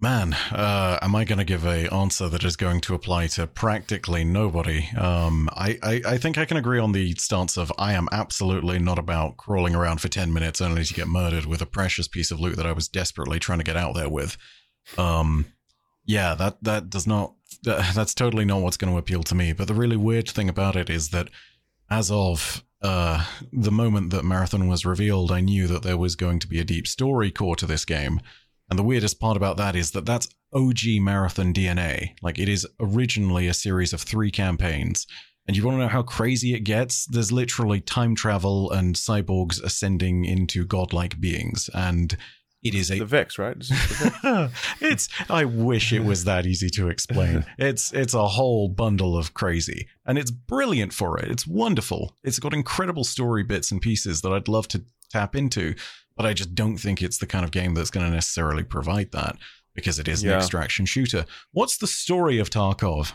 Man, uh, am I going to give a answer that is going to apply to practically nobody? Um, I, I, I think I can agree on the stance of I am absolutely not about crawling around for ten minutes only to get murdered with a precious piece of loot that I was desperately trying to get out there with. Um, yeah, that, that does not, that, that's totally not what's going to appeal to me. But the really weird thing about it is that as of uh, the moment that Marathon was revealed, I knew that there was going to be a deep story core to this game. And the weirdest part about that is that that's O G Marathon D N A. Like, it is originally a series of three campaigns. And you want to know how crazy it gets? There's literally time travel and cyborgs ascending into godlike beings. And it is a... The Vex, right? It's, the Vex. it's I wish it was that easy to explain. It's it's a whole bundle of crazy. And it's brilliant for it. It's wonderful. It's got incredible story bits and pieces that I'd love to tap into. But I just don't think it's the kind of game that's going to necessarily provide that, because it is yeah. an extraction shooter. What's the story of Tarkov?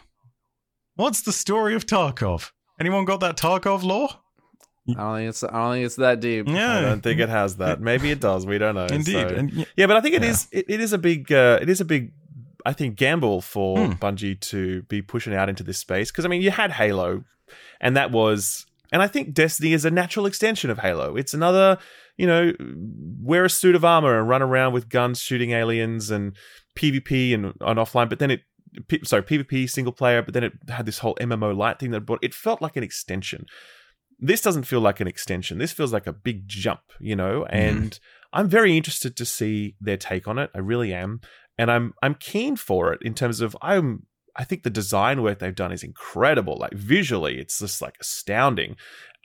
What's the story of Tarkov? Anyone got that Tarkov lore? I don't think it's, I don't think it's that deep. Yeah. I don't think it has that. Maybe it does. We don't know. Indeed. So. And, yeah, but I think it yeah. is. It, it is a big. Uh, it is a big. I think gamble for hmm. Bungie to be pushing out into this space, because I mean, you had Halo, and that was. And I think Destiny is a natural extension of Halo. It's another, you know, wear a suit of armor and run around with guns shooting aliens and PvP and, and offline. But then it, p- sorry, PvP single player, but then it had this whole M M O light thing that it brought. It felt like an extension. This doesn't feel like an extension. This feels like a big jump, you know, and mm. I'm very interested to see their take on it. I really am. And I'm I'm keen for it in terms of I'm... I think the design work they've done is incredible. Like, visually, it's just, like, astounding.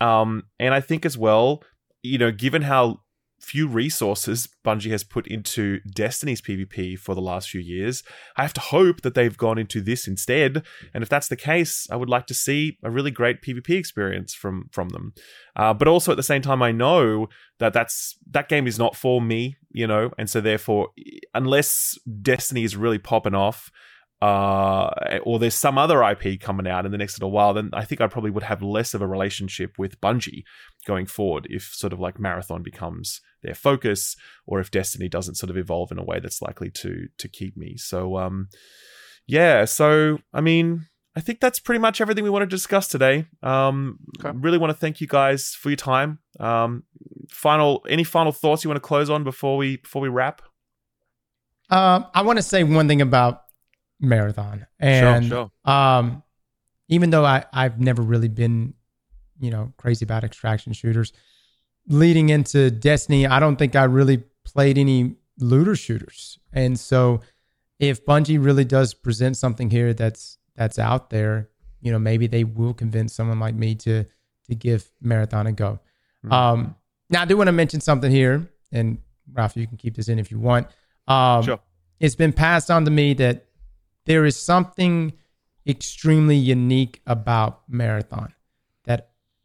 Um, and I think as well, you know, given how few resources Bungie has put into Destiny's PvP for the last few years, I have to hope that they've gone into this instead. And if that's the case, I would like to see a really great PvP experience from from them. Uh, but also, at the same time, I know that that's that game is not for me, you know, and so therefore, unless Destiny is really popping off, Uh, or there's some other I P coming out in the next little while, then I think I probably would have less of a relationship with Bungie going forward if sort of like Marathon becomes their focus, or if Destiny doesn't sort of evolve in a way that's likely to to keep me. So, um, yeah. So, I mean, I think that's pretty much everything we want to discuss today. Um, okay. Really want to thank you guys for your time. Um, final, any final thoughts you want to close on before we before we wrap? Um, I want to say one thing about Marathon, and sure, sure. um even though I I've never really been, you know, crazy about extraction shooters, leading into Destiny, I don't think I really played any looter shooters. And so if Bungie really does present something here that's that's out there, you know, maybe they will convince someone like me to to give Marathon a go. Mm-hmm. Um now I do want to mention something here, and Ralph, you can keep this in if you want. Um sure. It's been passed on to me that there is something extremely unique about Marathon that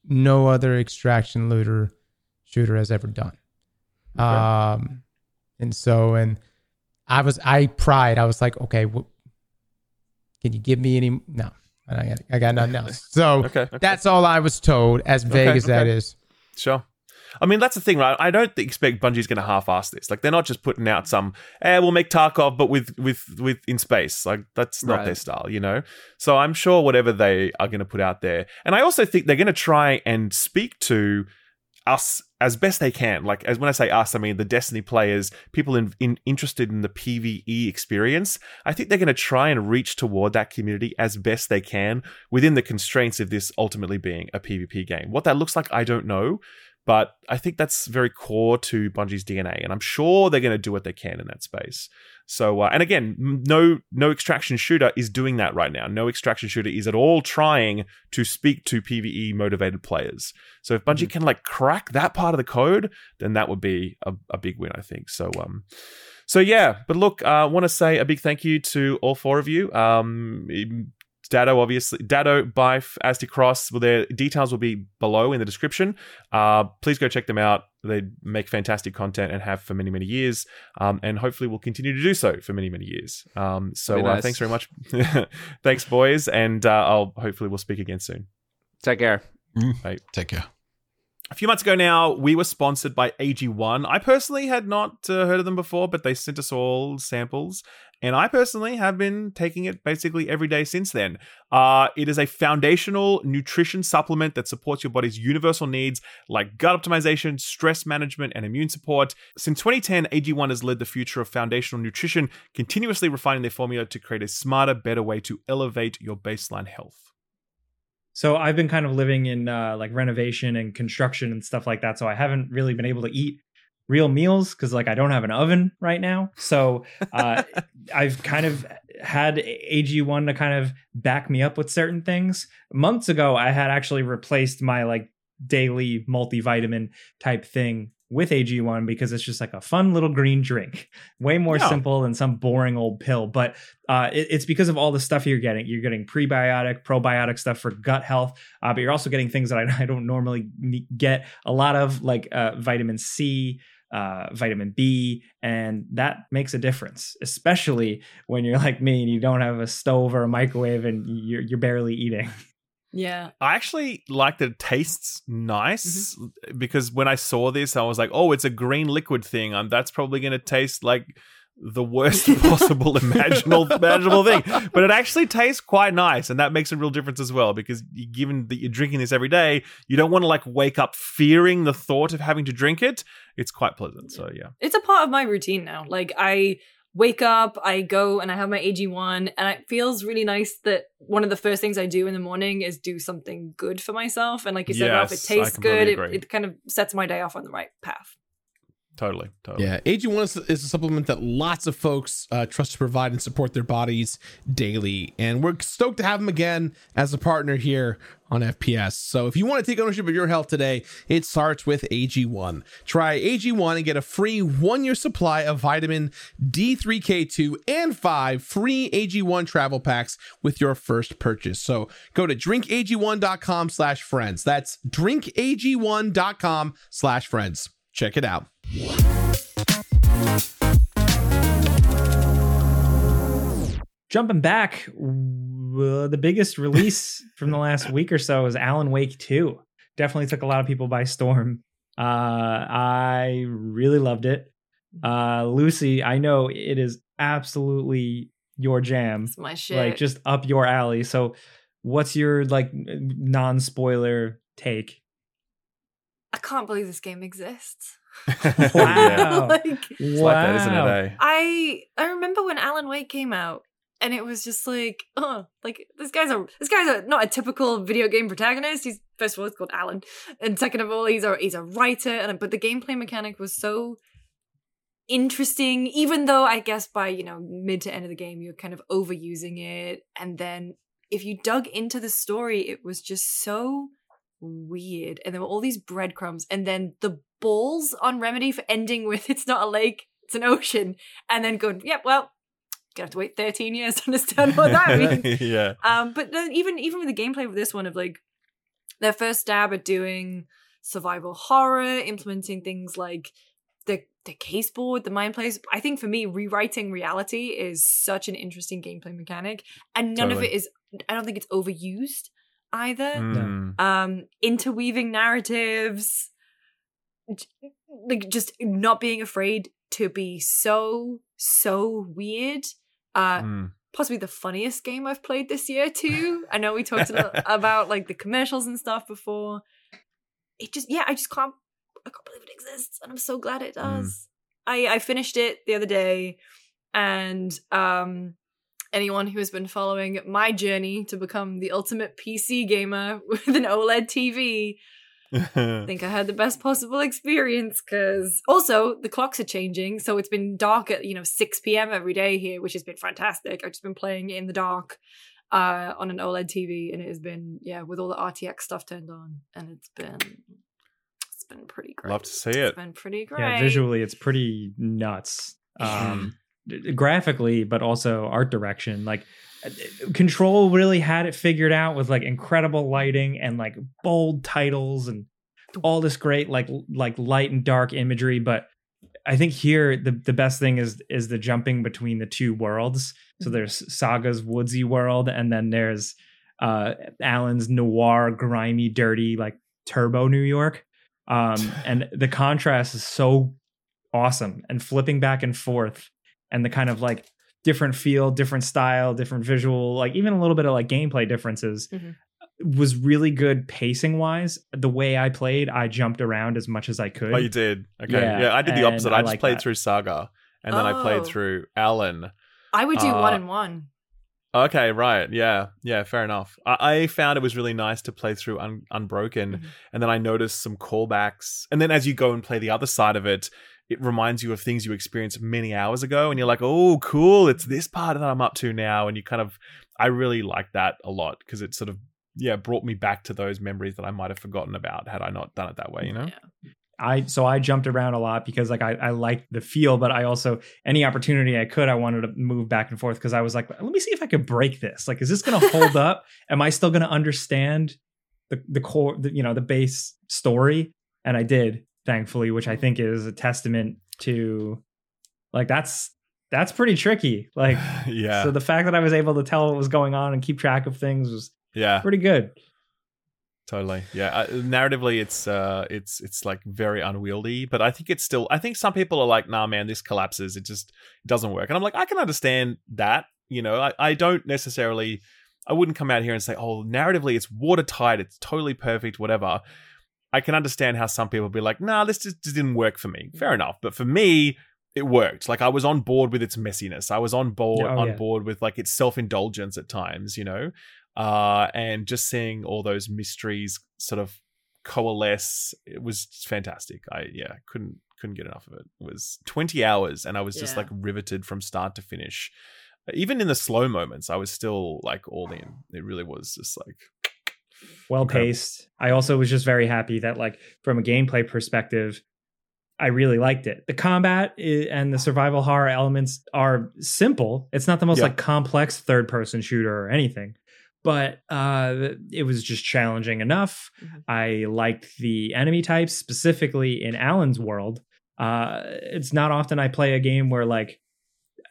no other extraction looter shooter has ever done. Okay. Um, and so, and I was, I pried, I was like, okay, well, can you give me any? No, I got, I got nothing else. So okay, okay. That's all I was told, as vague okay, as okay. that is. Sure. I mean, that's the thing, right? I don't expect Bungie's going to half-ass this. Like, they're not just putting out some, eh, we'll make Tarkov, but with with with in space. Like, that's not right. their style, you know? So, I'm sure whatever they are going to put out there. And I also think they're going to try and speak to us as best they can. Like, as when I say us, I mean the Destiny players, people in, in interested in the PvE experience. I think they're going to try and reach toward that community as best they can within the constraints of this ultimately being a PvP game. What that looks like, I don't know. But I think that's very core to Bungie's D N A, and I'm sure they're going to do what they can in that space. So, uh, and again, no no extraction shooter is doing that right now. No extraction shooter is at all trying to speak to P V E motivated players. So if Bungie mm. can like crack that part of the code, then that would be a, a big win, I think. So, um, so yeah. But look, I uh, want to say a big thank you to all four of you. Um, Datto, obviously, Datto, Byf, Ashtray Cross. Well, their details will be below in the description. Uh, please go check them out. They make fantastic content and have for many, many years. Um, and hopefully we'll continue to do so for many, many years. Um, so nice. uh, thanks very much. Thanks, boys. And uh, I'll hopefully we'll speak again soon. Take care. Mm. Bye. Take care. A few months ago now, we were sponsored by A G one. I personally had not uh, heard of them before, but they sent us all samples. And I personally have been taking it basically every day since then. Uh, it is a foundational nutrition supplement that supports your body's universal needs like gut optimization, stress management, and immune support. Since twenty ten, A G one has led the future of foundational nutrition, continuously refining their formula to create a smarter, better way to elevate your baseline health. So I've been kind of living in uh, like renovation and construction and stuff like that. So I haven't really been able to eat real meals because like I don't have an oven right now. So uh, I've kind of had A G one to kind of back me up with certain things. Months ago, I had actually replaced my like daily multivitamin type thing with A G one because it's just like a fun little green drink, way more yeah. simple than some boring old pill. But uh, it, it's because of all the stuff you're getting. You're getting prebiotic, probiotic stuff for gut health, uh, but you're also getting things that I, I don't normally get a lot of, like uh, vitamin C, uh, vitamin B, and that makes a difference, especially when you're like me and you don't have a stove or a microwave and you're, you're barely eating. Yeah, I actually like that it tastes nice mm-hmm. because when I saw this, I was like, oh, it's a green liquid thing. Um, that's probably going to taste like the worst possible imaginable, imaginable thing. But it actually tastes quite nice. And that makes a real difference as well, because given that you're drinking this every day, you don't want to like wake up fearing the thought of having to drink it. It's quite pleasant. So, yeah. It's a part of my routine now. Like I... wake up, I go and I have my A G one, and it feels really nice that one of the first things I do in the morning is do something good for myself. And like you said, yes, if it tastes good, it, it kind of sets my day off on the right path. Totally, totally. Yeah, A G one is, is a supplement that lots of folks uh, trust to provide and support their bodies daily. And we're stoked to have them again as a partner here on F P S. So if you want to take ownership of your health today, it starts with A G one. Try A G one and get a free one-year supply of vitamin D three K two and five free A G one travel packs with your first purchase. So go to drink A G one dot com slash friends. That's drink A G one dot com slash friends. Check it out. Jumping back, uh, the biggest release from the last week or so is Alan Wake two. Definitely took a lot of people by storm. Uh, I really loved it. Uh, Lucy, I know it is absolutely your jam. It's my shit. Like just up your alley. So what's your like non-spoiler take? I can't believe this game exists. Wow. like, it's wow. like that, isn't it? Eh? I I remember when Alan Wake came out and it was just like, oh, like this guy's a this guy's a, not a typical video game protagonist. He's first of all, he's called Alan. And second of all, he's a he's a writer, and but the gameplay mechanic was so interesting, even though I guess by, you know, mid to end of the game you're kind of overusing it. And then if you dug into the story, it was just so weird, and there were all these breadcrumbs, and then the balls on Remedy for ending with it's not a lake, it's an ocean, and then going, yeah, well, gonna have to wait thirteen years to understand what that means. yeah. Um, but then even even with the gameplay of this one, of like their first stab at doing survival horror, implementing things like the the case board, the mind plays. I think for me, rewriting reality is such an interesting gameplay mechanic, and none totally. of it is. I don't think it's overused either. Mm. Um, interweaving narratives, like just not being afraid to be so, so weird. Uh, mm. Possibly the funniest game I've played this year too. I know we talked a little about like the commercials and stuff before. It just, yeah, I just can't, I can't believe it exists, and I'm so glad it does. Mm. I, I finished it the other day, and um, anyone who has been following my journey to become the ultimate P C gamer with an OLED T V I think I had the best possible experience because also the clocks are changing. So it's been dark at, you know, six p.m. every day here, which has been fantastic. I've just been playing in the dark uh, on an OLED T V, and it has been, yeah, with all the R T X stuff turned on, and it's been... It's been pretty great. Love to see it. It's been pretty great. Yeah, visually, it's pretty nuts. Um, graphically, but also art direction. Like, Control really had it figured out with like incredible lighting and like bold titles and all this great like like light and dark imagery. But I think here the the best thing is is the jumping between the two worlds. So there's Saga's woodsy world, and then there's uh, Alan's noir, grimy, dirty, like turbo New York. Um, and the contrast is so awesome, and flipping back and forth, and the kind of like different feel, different style, different visual, like even a little bit of like gameplay differences mm-hmm. was really good pacing wise. The way I played, I jumped around as much as I could. Oh, you did? Okay. Yeah, yeah I did the opposite. I, I just like played that. through Saga and oh. then I played through Alan. I would do uh, one and one. Okay, right. Yeah. Yeah, fair enough. I, I found it was really nice to play through Un- Unbroken. Mm-hmm. And then I noticed some callbacks. And then as you go and play the other side of it, it reminds you of things you experienced many hours ago. And you're like, oh, cool. It's this part that I'm up to now. And you kind of, I really like that a lot because it sort of, yeah, brought me back to those memories that I might have forgotten about had I not done it that way, you know? Yeah. I so I jumped around a lot because like I, I liked the feel, but I also any opportunity I could, I wanted to move back and forth because I was like, let me see if I could break this. Like, is this going to hold up? Am I still going to understand the the core, the, you know, the base story? And I did, thankfully, which I think is a testament to like that's that's pretty tricky. Like, yeah. So the fact that I was able to tell what was going on and keep track of things was yeah. pretty good. Totally. Yeah. Uh, narratively, it's uh, it's it's like very unwieldy, but I think it's still. I think some people are like, "Nah, man, this collapses. It just doesn't work." And I'm like, I can understand that. You know, I, I don't necessarily. I wouldn't come out here and say, "Oh, narratively, it's watertight. It's totally perfect. Whatever." I can understand how some people be like, "Nah, this just, just didn't work for me." Fair enough, but for me, it worked. Like I was on board with its messiness. I was on board oh, on yeah. board with like its self-indulgence at times. You know. Uh, and just seeing all those mysteries sort of coalesce, it was fantastic. I yeah, couldn't couldn't get enough of it. It was twenty hours, and I was yeah. just like riveted from start to finish. Even in the slow moments, I was still like all in. It really was just like well paced. I also was just very happy that like from a gameplay perspective, I really liked it. The combat and the survival horror elements are simple. It's not the most yeah. like complex third person shooter or anything. But uh, it was just challenging enough. I liked the enemy types, specifically in Alan's world. Uh, it's not often I play a game where like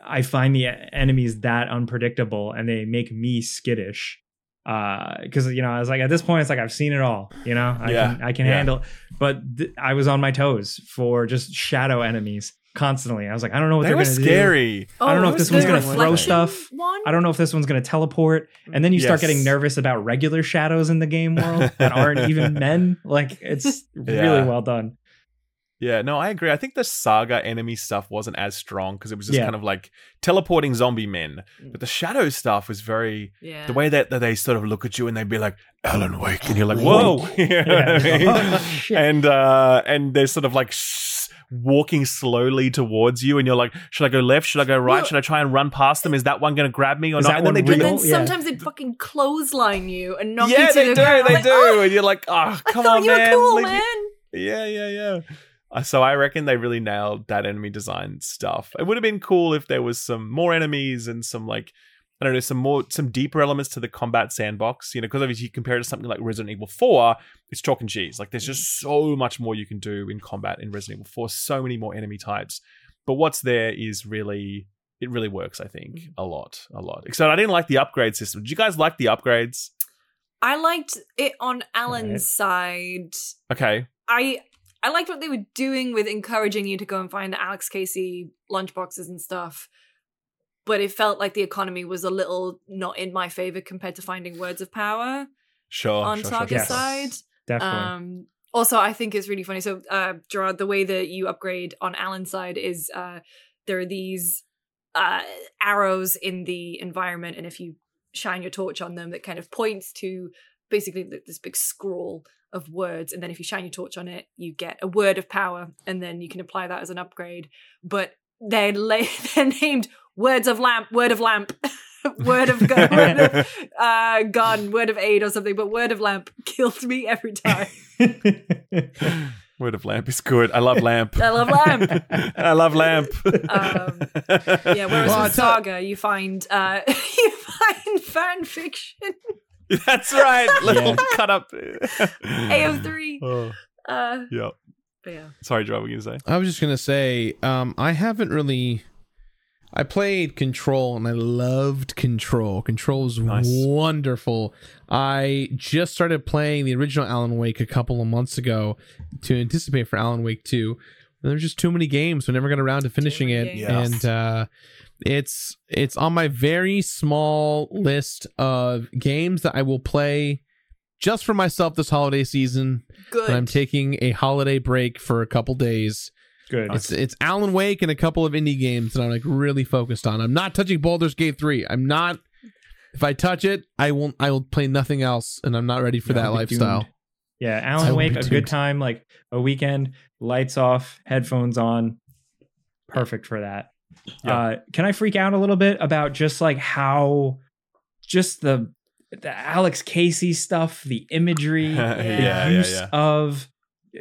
I find the enemies that unpredictable and they make me skittish. Because, uh, you know, I was like, at this point, it's like I've seen it all. You know, I yeah. can, I can yeah. handle. But th- I was on my toes for just shadow enemies. Constantly, I was like, I don't know what they they're going to do. Scary. Oh, I don't know if this one's going to throw stuff. One? I don't know if this one's going to teleport. And then you yes. start getting nervous about regular shadows in the game world that aren't even men. Like it's yeah. really well done. Yeah, no, I agree. I think the Saga enemy stuff wasn't as strong because it was just yeah. kind of like teleporting zombie men. But the shadow stuff was very yeah. the way that, that they sort of look at you and they'd be like, "Alan Wake," and you're like, "Whoa!" You know what I mean? Oh, shit. And uh, and they're sort of like. Shh, walking slowly towards you and you're like, should I go left? Should I go right? Well, should I try and run past them? Is that one going to grab me or not? And then, they do, and then sometimes yeah. they fucking clothesline you and knock yeah, you to the ground. Yeah, they do. They do. And you're like, oh, come on, man. I thought you were cool, like, man. Yeah, yeah, yeah. So I reckon they really nailed that enemy design stuff. It would have been cool if there was some more enemies and some like, I don't know, some more, some deeper elements to the combat sandbox, you know, because obviously you compare it to something like Resident Evil four, it's chalk and cheese. Like there's just so much more you can do in combat in Resident Evil four, so many more enemy types. But what's there is really, it really works, I think, a lot, a lot. Except I didn't like the upgrade system. Did you guys like the upgrades? I liked it on Alan's side. Okay. I I liked what they were doing with encouraging you to go and find the Alex Casey lunchboxes and stuff. But it felt like the economy was a little not in my favor compared to finding Words of Power sure, on sure, Target's sure. yes. side. Definitely. Um, also, I think it's really funny. So, uh, Gerard, the way that you upgrade on Alan's side is uh, there are these uh, arrows in the environment, and if you shine your torch on them, that kind of points to basically this big scroll of words, and then if you shine your torch on it, you get a word of power, and then you can apply that as an upgrade. But they're, la- they're named words of lamp, word of lamp, word of gun, word of uh, gun, word of aid or something, but word of lamp killed me every time. Word of lamp is good. I love lamp. I love lamp. I love lamp. Um, yeah, whereas well, with Saga, you find, uh, you find fan fiction. That's right. Little yeah. cut up. A O three. Oh. Uh, yeah. yeah. Sorry, Joe, what were you going to say? I was just going to say, um, I haven't really... I played Control, and I loved Control. Control is nice. Wonderful. I just started playing the original Alan Wake a couple of months ago to anticipate for Alan Wake two. And there's just too many games. We never got around to finishing it. Yes. And uh, it's it's on my very small list of games that I will play just for myself this holiday season. Good. When I'm taking a holiday break for a couple days. Good. It's it's Alan Wake and a couple of indie games that I'm like really focused on. I'm not touching Baldur's Gate three. I'm not. If I touch it, I won't. I will play nothing else, and I'm not ready for yeah, that lifestyle. Doomed. Yeah, Alan Wake, a good time, like a weekend, lights off, headphones on, perfect for that. Yeah. Uh, can I freak out a little bit about just like how, just the the Alex Casey stuff, the imagery, yeah, the yeah, use yeah, yeah. of.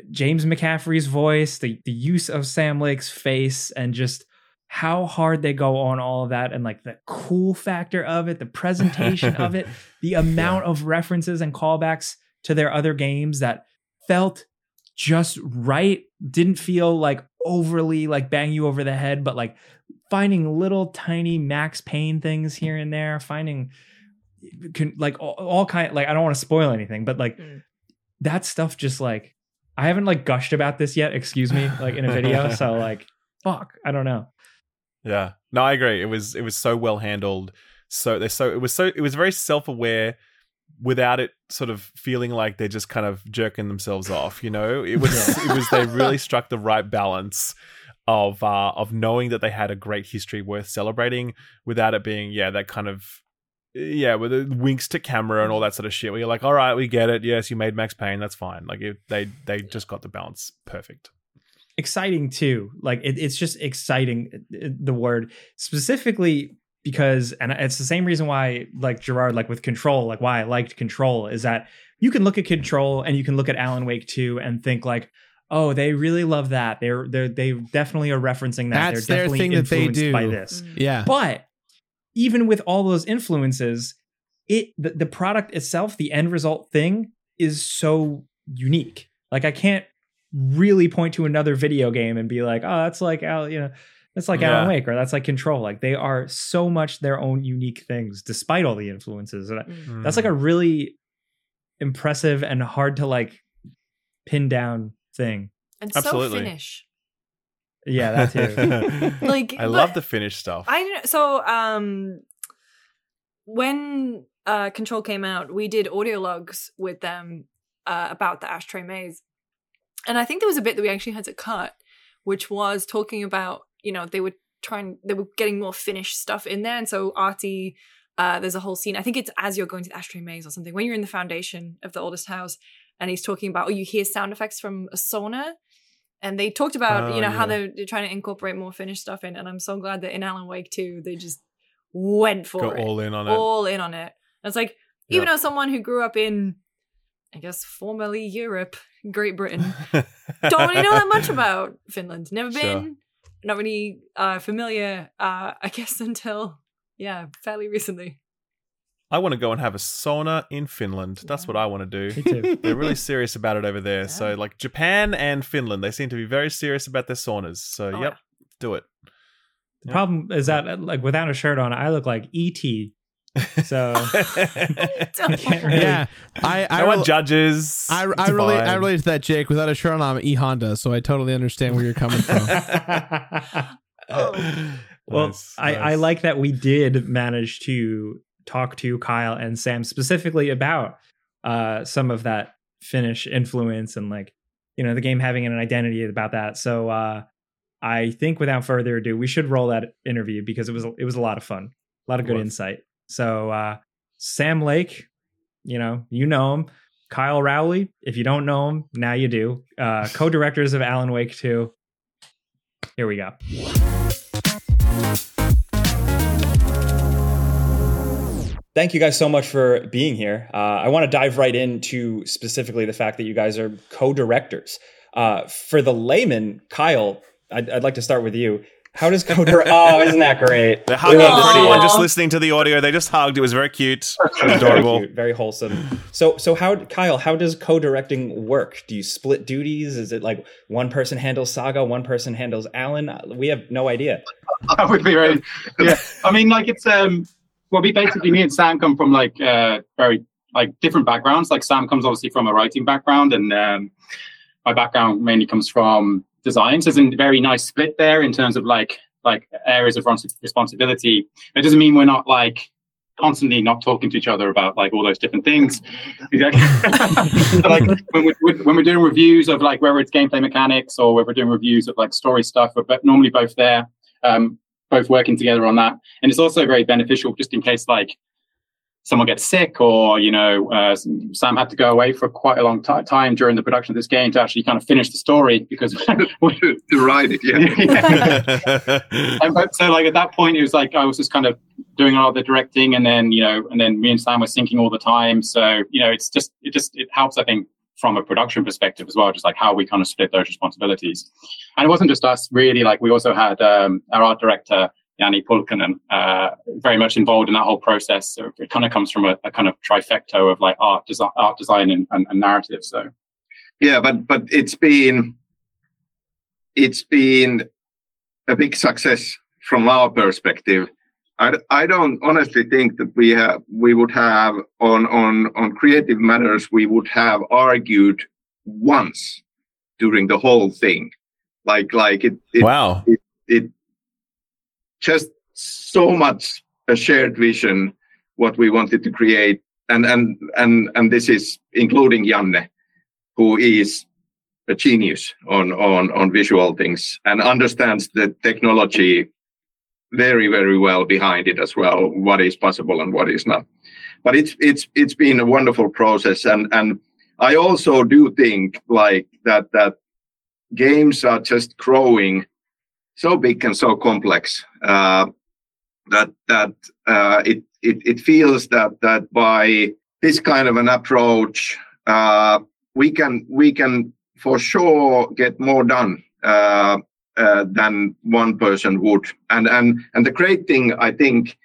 James McCaffrey's voice, the, the use of Sam Lake's face, and just how hard they go on all of that, and like the cool factor of it, the presentation of it, the amount yeah. of references and callbacks to their other games that felt just right, didn't feel like overly like bang you over the head, but like finding little tiny Max Payne things here and there, finding can, like all, all kind like I don't want to spoil anything, but like mm. that stuff just like. I haven't like gushed about this yet, excuse me, like in a video. So like, fuck, I don't know. Yeah, no, I agree. It was, it was so well handled. So they so, it was so, it was very self-aware without it sort of feeling like they're just kind of jerking themselves off, you know, it was, it was, they really struck the right balance of, uh, of knowing that they had a great history worth celebrating without it being, yeah, that kind of, yeah, with the winks to camera and all that sort of shit where you're like, all right, we get it. Yes, you made Max Payne. That's fine. Like, it, they they just got the balance perfect. Exciting, too. Like, it, it's just exciting, the word, specifically because, and it's the same reason why, like, Gerard, like, with Control, like, why I liked Control is that you can look at Control and you can look at Alan Wake two and think, like, oh, they really love that. They're, they're, they definitely are referencing that. That's they're definitely their thing that they do. By this. Yeah. But... even with all those influences, it the, the product itself, the end result thing is so unique. Like I can't really point to another video game and be like, oh, that's like Al, you know, that's like yeah. Alan Wake or that's like Control. Like they are so much their own unique things, despite all the influences. And mm. that's like a really impressive and hard to like pin down thing. And Absolutely. So finish. Yeah, that too. like I love the Finnish stuff. I so um, when uh, Control came out, we did audio logs with them uh, about the Ashtray Maze, and I think there was a bit that we actually had to cut, which was talking about you know they were trying they were getting more Finnish stuff in there, and so Ahti, uh, there's a whole scene. I think it's as you're going to the Ashtray Maze or something when you're in the foundation of the oldest house, and he's talking about oh you hear sound effects from a sauna. And they talked about, oh, you know, yeah. how they're, they're trying to incorporate more Finnish stuff in. And I'm so glad that in Alan Wake two, they just went for Go it. all in on all it. All in on it. And it's like, yep. even as someone who grew up in, I guess, formerly Europe, Great Britain, don't really know that much about Finland. Never been, sure. not really uh, familiar, uh, I guess, until, yeah, fairly recently. I want to go and have a sauna in Finland. That's yeah. what I want to do. Me too. They're really serious about it over there. Yeah. So, like, Japan and Finland, they seem to be very serious about their saunas. So, oh, yep, yeah. do it. The yep. problem is that, like, without a shirt on, I look like E T So, I can't really... Yeah. I, I, no one judges. I, I, really, I relate to that, Jake. Without a shirt on, I'm E-Honda, so I totally understand where you're coming from. oh. Well, nice, I, nice. I like that we did manage to... talk to Kyle and Sam specifically about uh, some of that Finnish influence and like, you know, the game having an identity about that. So uh, I think without further ado, we should roll that interview because it was, it was a lot of fun, a lot of good insight. So uh, Sam Lake, you know, you know him. Kyle Rowley, if you don't know him, now you do. Uh, co-directors of Alan Wake two. Here we go. Thank you guys so much for being here. Uh, I want to dive right into specifically the fact that you guys are co-directors. Uh, for the layman, Kyle, I'd, I'd like to start with you. How does co-direct? Oh, isn't that great? They hugged everyone just listening to the audio. They just hugged. It was very cute. Very adorable. Cute, very wholesome. So, so how, Kyle, how does co-directing work? Do you split duties? Is it like one person handles Saga, one person handles Alan? We have no idea. That would be right. Yeah. I mean, like it's... um. Well, we basically, me and Sam come from like uh, very like different backgrounds. Like Sam comes obviously from a writing background, and um, my background mainly comes from design. So it's a very nice split there in terms of like like areas of responsibility. It doesn't mean we're not like constantly not talking to each other about like all those different things. Exactly. Like when we're, when we're doing reviews of like whether it's gameplay mechanics or whether we're doing reviews of like story stuff, we're normally both there. Um, both working together on that. And it's also very beneficial just in case like someone gets sick or, you know, uh, Sam had to go away for quite a long t- time during the production of this game to actually kind of finish the story because... to ride it, yeah. yeah. And, but, so like at that point, it was like I was just kind of doing all the directing and then, you know, and then me and Sam were syncing all the time. So, you know, it's just, it just, it helps, I think, from a production perspective as well, just like how we kind of split those responsibilities. And it wasn't just us really, like we also had um, our art director, Jani Pulkkinen, uh, very much involved in that whole process. So it kind of comes from a, a kind of trifecta of like art, design, art design and, and, and narrative. So, yeah, but, but it's been, it's been a big success from our perspective. I, I don't honestly think that we have we would have on, on on creative matters we would have argued once during the whole thing, like like it it wow. it, it just so much a shared vision what we wanted to create and and and and this is including Janne, who is a genius on on on visual things and understands the technology very, very well behind it as well, what is possible and what is not. But it's it's it's been a wonderful process. And and I also do think like that that games are just growing so big and so complex uh, that that uh, it, it it feels that that by this kind of an approach uh, we can we can for sure get more done. Uh, Uh, than one person would. And, and and the great thing, I think,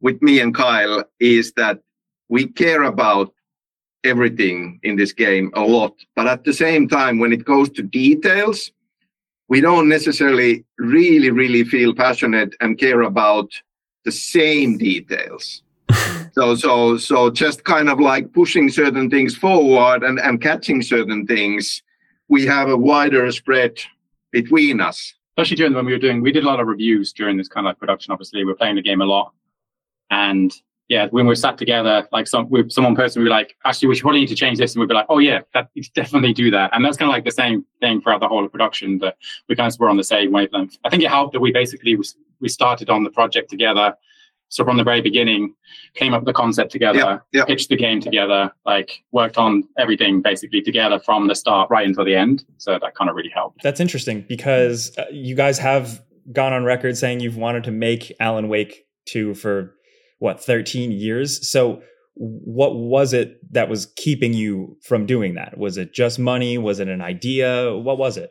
with me and Kyle is that we care about everything in this game a lot. But at the same time, when it goes to details, we don't necessarily really, really feel passionate and care about the same details. so so so just kind of like pushing certain things forward and, and catching certain things, we have a wider spread between us. Especially during when we were doing, we did a lot of reviews during this kind of like production, obviously. We were playing the game a lot. And yeah, when we were sat together, like some with someone person, we were like, actually, we should probably need to change this. And we'd be like, oh yeah, that, definitely do that. And that's kind of like the same thing throughout the whole of production that we kind of were on the same wavelength. I think it helped that we basically, was, we started on the project together. So from the very beginning, came up with the concept together, yep, yep. pitched the game together, like worked on everything basically together from the start right until the end. So that kind of really helped. That's interesting because uh, you guys have gone on record saying you've wanted to make Alan Wake two for what, thirteen years. So what was it that was keeping you from doing that? Was it just money? Was it an idea? What was it?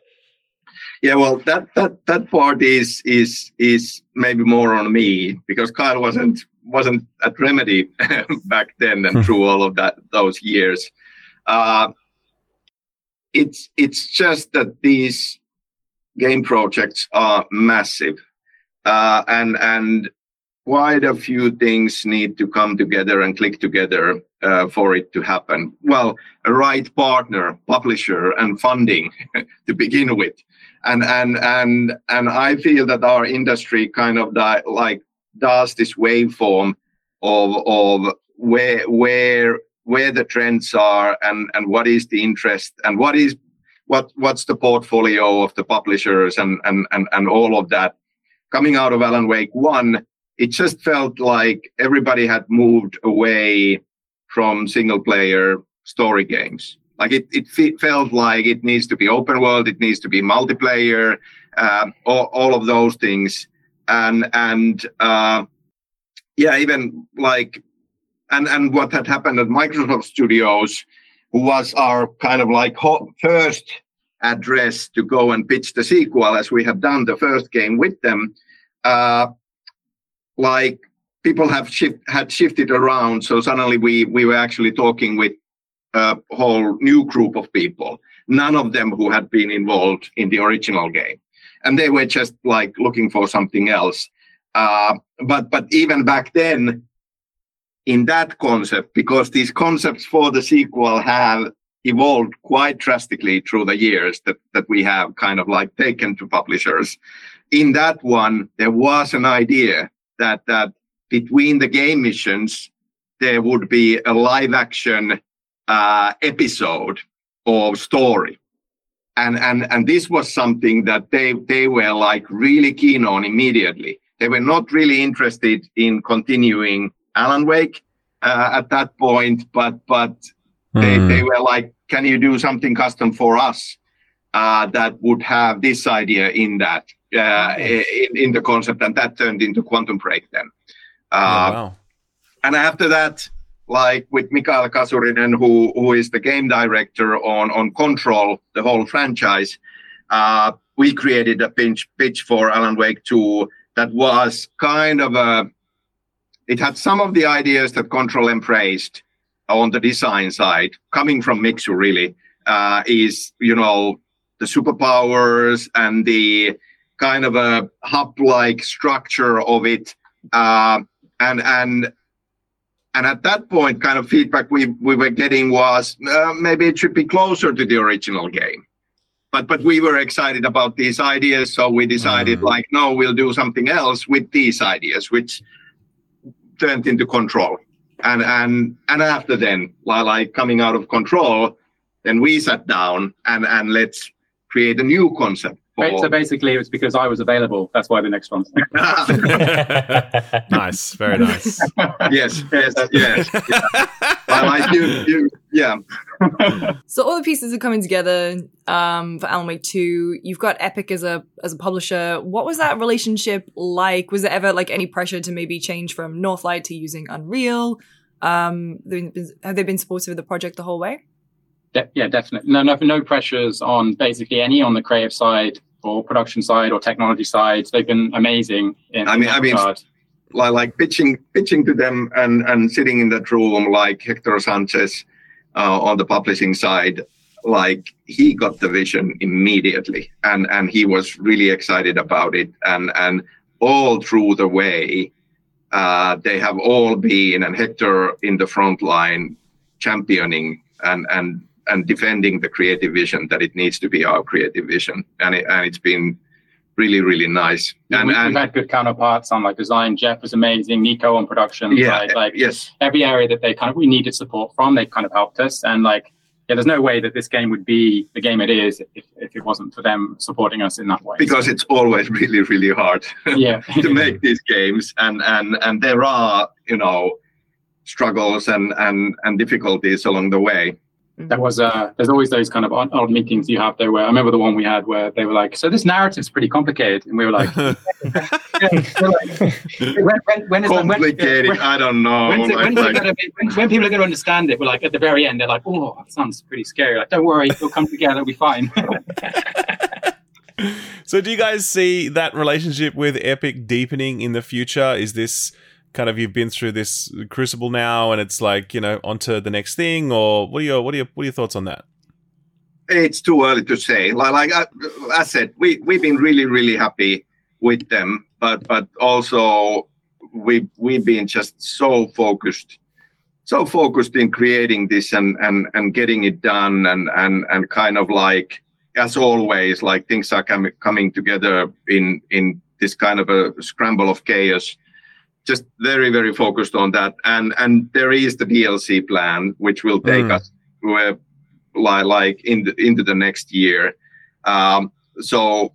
Yeah, well, that, that, that part is is is maybe more on me because Kyle wasn't wasn't at Remedy back then and through all of that those years. Uh, it's it's just that these game projects are massive, uh, and and quite a few things need to come together and click together uh, for it to happen. Well, a right partner, publisher, and funding to begin with. And and and and I feel that our industry kind of di- like does this waveform of of where where where the trends are and, and what is the interest and what is what what's the portfolio of the publishers and and, and, and all of that. Coming out of Alan Wake one, it just felt like everybody had moved away from single-player story games. Like it, it f- felt like it needs to be open world, it needs to be multiplayer, um, all, all of those things, and and uh, yeah, even like and and what had happened at Microsoft Studios was our kind of like ho- first address to go and pitch the sequel, as we have done the first game with them. Uh, like people have shift had shifted around, so suddenly we we were actually talking with a whole new group of people, none of them who had been involved in the original game. And they were just like looking for something else. Uh, but but even back then, in that concept, because these concepts for the sequel have evolved quite drastically through the years that, that we have kind of like taken to publishers. In that one, there was an idea that, that between the game missions, there would be a live action Uh, episode or story, and and and this was something that they they were like really keen on immediately. They were not really interested in continuing Alan Wake uh, at that point, but but mm. they they were like, can you do something custom for us uh, that would have this idea in that uh, in, in the concept, and that turned into Quantum Break then. Uh, oh, wow. And after that, like with Mikhail Kasurinen, who who is the game director on, on Control, the whole franchise, uh, we created a pitch, pitch for Alan Wake two that was kind of a... It had some of the ideas that Control embraced on the design side, coming from Mixu really, uh, is, you know, the superpowers and the kind of a hub-like structure of it. Uh, and and... And at that point, kind of feedback we, we were getting was uh, maybe it should be closer to the original game. But but we were excited about these ideas, so we decided, mm. like, no, we'll do something else with these ideas, which turned into Control. And and and after then, like coming out of Control, then we sat down and, and let's create a new concept. For... So basically, it was because I was available. That's why the next one's nice, very nice. Yes, yes, yes. Yeah. I do, do, yeah. So all the pieces are coming together um, for Alan Wake two. You've got Epic as a as a publisher. What was that relationship like? Was there ever like any pressure to maybe change from Northlight to using Unreal? Um, have they been supportive of the project the whole way? De- yeah, definitely. No, no, no pressures on basically any on the creative side or production side or technology side. They've been amazing. In, I mean, in I mean, like, like pitching, pitching to them and, and sitting in that room, like Hector Sanchez uh, on the publishing side, like he got the vision immediately and, and he was really excited about it. And, and all through the way, uh, they have all been, and Hector in the front line championing and, and, and defending the creative vision that it needs to be our creative vision. And, it, and it's been really, really nice. Yeah, and, we, and we've had good counterparts on like design. Jeff was amazing. Nico on production. Yeah, like, like yes. Every area that they kind of, we needed support from, they kind of helped us. And like, yeah, there's no way that this game would be the game it is if, if it wasn't for them supporting us in that way. Because it's always really, really hard yeah. to make these games. And, and, and there are, you know, struggles and, and, and difficulties along the way. There was uh, there's always those kind of odd, odd meetings you have there where I remember the one we had where they were like, so this narrative's pretty complicated. And we were like, yeah, we're like when, when, when is complicated, that, when, I don't know. When, it, when, like, gonna be, when, when people are going to understand it, we're like, at the very end, they're like, oh, that sounds pretty scary. Like, don't worry, we'll come together, it'll be fine. So do you guys see that relationship with Epic deepening in the future? Is this... kind of you've been through this crucible now and it's like, you know, onto the next thing, or what are your what are your what are your thoughts on that? It's too early to say. Like, like I, I said, we we've been really really happy with them, but but also we we've been just so focused, so focused in creating this and and and getting it done and and and kind of like as always, like things are coming coming together in in this kind of a scramble of chaos. Just very, very focused on that, and and there is the D L C plan, which will take mm. us uh, li- like in the, into the next year. Um, so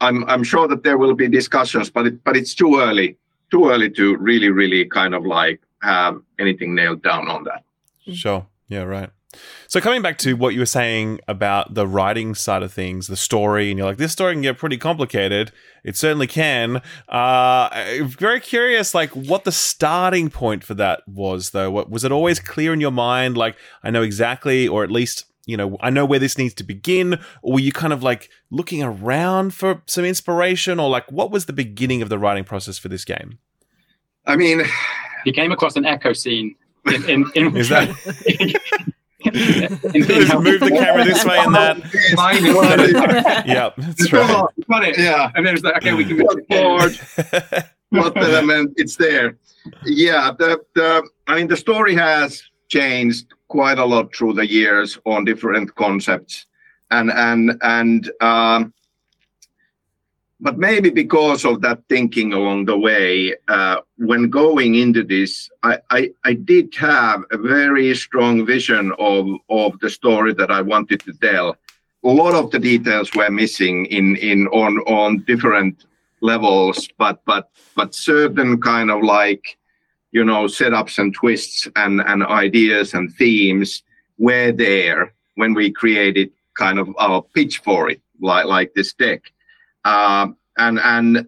I'm I'm sure that there will be discussions, but it, but it's too early, too early to really, really kind of like have anything nailed down on that. Sure. Yeah, right. So coming back to what you were saying about the writing side of things, the story, and you're like, this story can get pretty complicated. It certainly can. Uh, very curious, like, what the starting point for that was, though. What, was it always clear in your mind, like, I know exactly, or at least, you know, I know where this needs to begin? Or were you kind of, like, looking around for some inspiration? Or, like, what was the beginning of the writing process for this game? I mean... You came across an echo scene. In, in, in- Is that... Just move the camera this way and that. Yeah, that's right. Got it. Yeah, and then it's like, okay, we can move forward. What element? It's there. Yeah, the, the I mean, the story has changed quite a lot through the years on different concepts, and and and um, but maybe because of that thinking along the way, uh, when going into this, I, I, I did have a very strong vision of, of the story that I wanted to tell. A lot of the details were missing in, in on, on different levels, but, but, but certain kind of like, you know, setups and twists and, and ideas and themes were there when we created kind of our pitch for it, like, like this deck. Uh, and and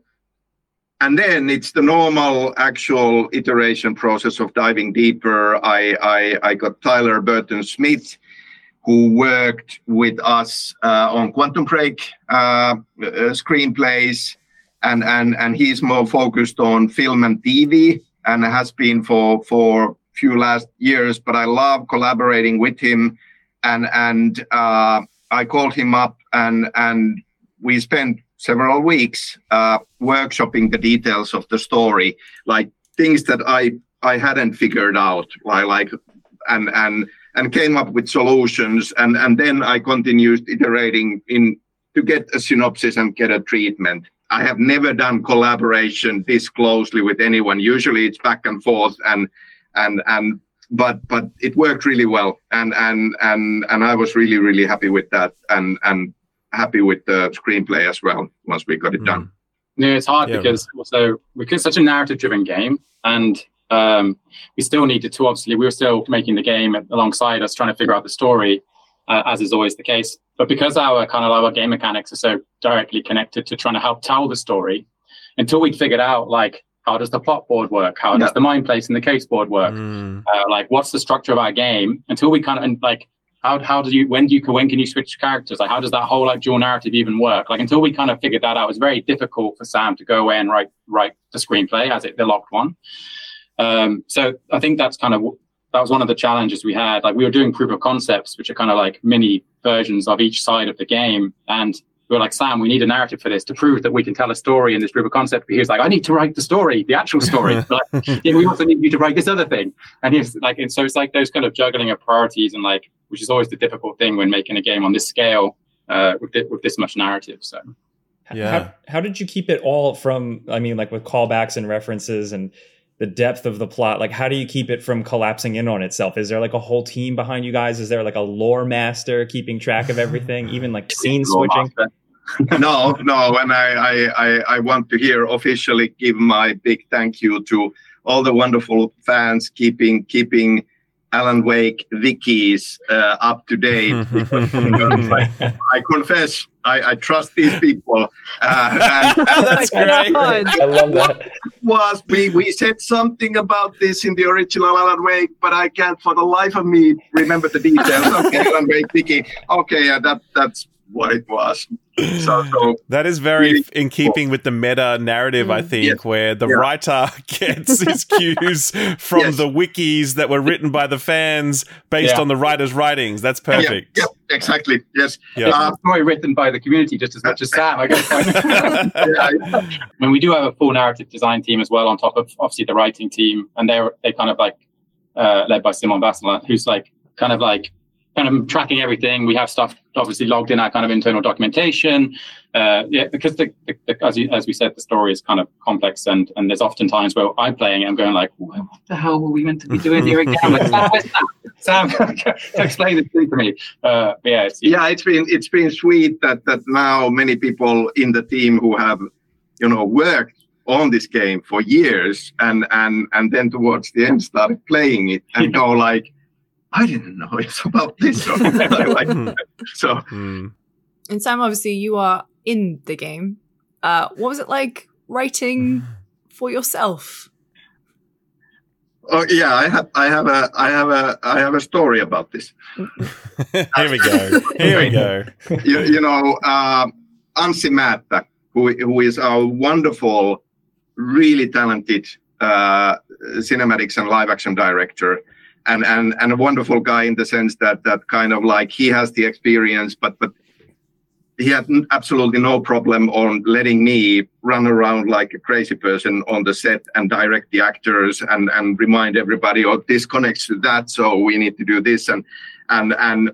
and then it's the normal actual iteration process of diving deeper. I I, I got Tyler Burton Smith, who worked with us uh, on Quantum Break uh, screenplays, and and and he's more focused on film and T V, and has been for for few last years. But I love collaborating with him, and and uh, I called him up and and. We spent several weeks uh, workshopping the details of the story, like things that I, I hadn't figured out, like, like and and and came up with solutions, and, and then I continued iterating in to get a synopsis and get a treatment. I have never done collaboration this closely with anyone. Usually it's back and forth, and and and but but it worked really well, and and and, and I was really really happy with that, and and. happy with the screenplay as well once we got it done. Yeah, it's hard yeah. because also because it's such a narrative-driven game, and um, we still needed to, obviously, we were still making the game alongside us, trying to figure out the story, uh, as is always the case. But because our kind of our game mechanics are so directly connected to trying to help tell the story, until we'd figured out, like, how does the plot board work? How yeah. does the mind place and the case board work? Mm. Uh, like, what's the structure of our game? Until we kind of, and, like, How how do you when do you when can you switch characters? Like, how does that whole like dual narrative even work? Like, until we kind of figured that out, it was very difficult for Sam to go away and write write the screenplay as it the locked one. Um, so I think that's kind of that was one of the challenges we had. Like, we were doing proof of concepts, which are kind of like mini versions of each side of the game, and we were like, Sam, we need a narrative for this to prove that we can tell a story in this proof of concept. But he was like, I need to write the story, the actual story. But like, yeah, we also need you to write this other thing. And he's like, and so it's like those kind of juggling of priorities and like. Which is always the difficult thing when making a game on this scale uh, with th- with this much narrative. So, yeah. How, how did you keep it all from? I mean, like with callbacks and references and the depth of the plot. Like, how do you keep it from collapsing in on itself? Is there like a whole team behind you guys? Is there like a lore master keeping track of everything, even like scene switching? no, no. And I, I, I want to here officially give my big thank you to all the wonderful fans keeping keeping. Alan Wake wikis uh, up to date. Because, you know, like, I confess, I, I trust these people. Uh, and, and that's great. I love that. Was we, we said something about this in the original Alan Wake, but I can't for the life of me remember the details. Okay, Alan Wake wiki. Okay, yeah, that that's what it was. So, so that is very really in keeping cool. with the meta narrative, mm-hmm. I think, yes. where the yeah. writer gets his cues from yes. the wikis that were written by the fans based yeah. on the writer's writings. That's perfect. Yeah, yeah exactly. Yes. Yeah. Uh, it's probably written by the community just as much as Sam, I guess. yeah. When we do have a full narrative design team as well, on top of obviously the writing team, and they're they kind of like uh, led by Simon Vassalan, who's like kind of like. Kind of tracking everything. We have stuff obviously logged in our kind of internal documentation. Uh, yeah, because the, the, the, as, you, as we said, the story is kind of complex, and, and there's often times where I'm playing and I'm going like, what the hell were we meant to be doing here again? I'm like, Sam, Sam, Sam explain this thing to me. Uh, yeah, it's, yeah, it's been it's been sweet that that now many people in the team who have, you know, worked on this game for years, and and and then towards the end started playing it and go like. I didn't know it's about this. Or I didn't. So, mm. And Sam, obviously, you are in the game. Uh, what was it like writing for yourself? Oh yeah, I have, I have a, I have a, I have a story about this. Here we go. Here we go. you, you know, uh, Ansi Matta, who, who is our wonderful, really talented uh, cinematics and live action director. And, and and a wonderful guy in the sense that that kind of like he has the experience, but but he had absolutely no problem on letting me run around like a crazy person on the set and direct the actors and and remind everybody, oh, this connects to that, so we need to do this. And and and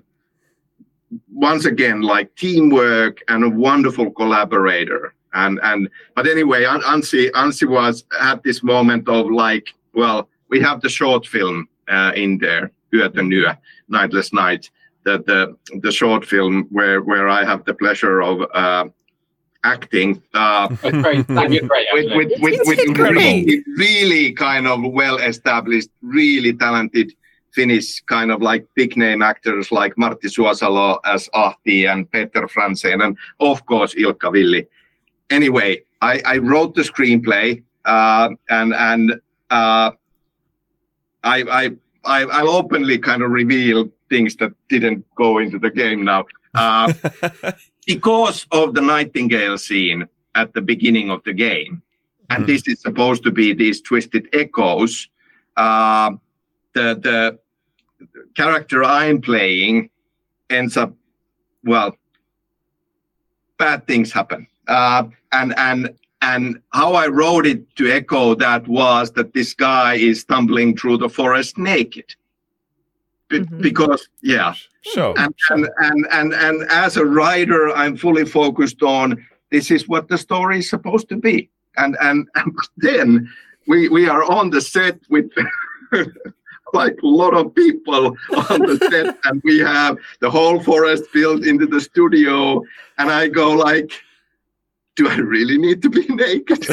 once again, like teamwork and a wonderful collaborator. And and but anyway, Ansi Ansi was at this moment of like, well, we have the short film. Uh, in there, Yötön Yö, Nightless Night, the, the the short film where where I have the pleasure of uh, acting. Uh, it's great. It's great, with with, it's with, with really, really kind of well-established, really talented Finnish kind of like big-name actors like Martti Suosalo as Ahti and Peter Fransen and of course Ilkka Villi. Anyway, I, I wrote the screenplay uh, and and. Uh, I, I, I'll openly kind of reveal things that didn't go into the game now. Uh, because of the Nightingale scene at the beginning of the game, and mm. this is supposed to be these twisted echoes, uh, the, the character I'm playing ends up, well, bad things happen. Uh, and, and, And how I wrote it to echo that was that this guy is stumbling through the forest naked. Be- mm-hmm. Because, yeah. Sure. And, and, and, and, and as a writer, I'm fully focused on this is what the story is supposed to be. And and, and then we, we are on the set with like a lot of people on the set. And we have the whole forest built into the studio. And I go like, do I really need to be naked?